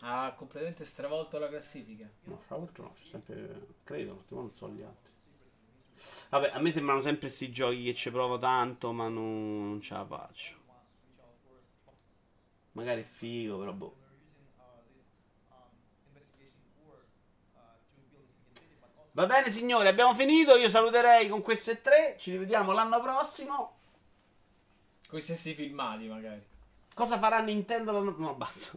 Ha completamente stravolto la classifica. No, stravolto no, sempre... credo, non so gli altri. Vabbè, a me sembrano sempre questi giochi che ci provo tanto, ma non ce la faccio. Magari è figo, però boh. Va bene signori, abbiamo finito, io saluterei con questo E3, ci rivediamo l'anno prossimo. Con i stessi filmati magari. Cosa farà Nintendo l'anno prossimo? No, basta.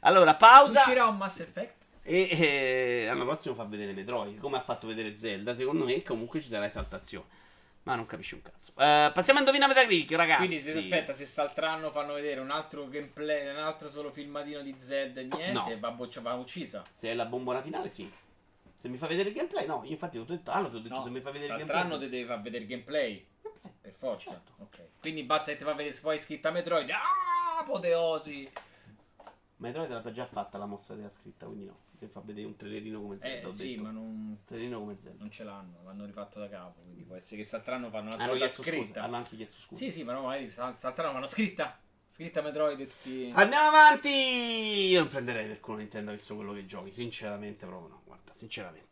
Allora, pausa. Uscirà un Mass Effect? E l'anno prossimo fa vedere Metroid, come ha fatto vedere Zelda, secondo me comunque ci sarà esaltazione. Ma non capisci un cazzo. Passiamo a Indovina Metacritic, ragazzi. Quindi se ti aspetta, se saltranno fanno vedere un altro gameplay, un altro solo filmatino di Zelda e niente, no. va uccisa. Se è la bombola finale, sì. Se mi fa vedere il gameplay, no. Io infatti ho detto, no, se mi fa vedere il gameplay. Saltranno te deve far vedere il gameplay. Per forza. Certo. Ok. Quindi basta che ti fa vedere poi scritta Metroid. Ah, apoteosi. Metroid l'ha già fatta la mossa della scritta, quindi no. Deve far vedere un trailerino come Zelda. Sì, detto. Ma non. Trailerino come Zelda. Non ce l'hanno, l'hanno rifatto da capo. Quindi può essere che saltranno fanno una cosa scritta. Scusa, hanno anche chiesto scusa. Sì, sì, ma no, magari saltranno fanno scritta. Scritta Metroid e tutti. Andiamo avanti! Io non prenderei per culo Nintendo visto quello che giochi. Sinceramente, proprio no. Guarda, sinceramente.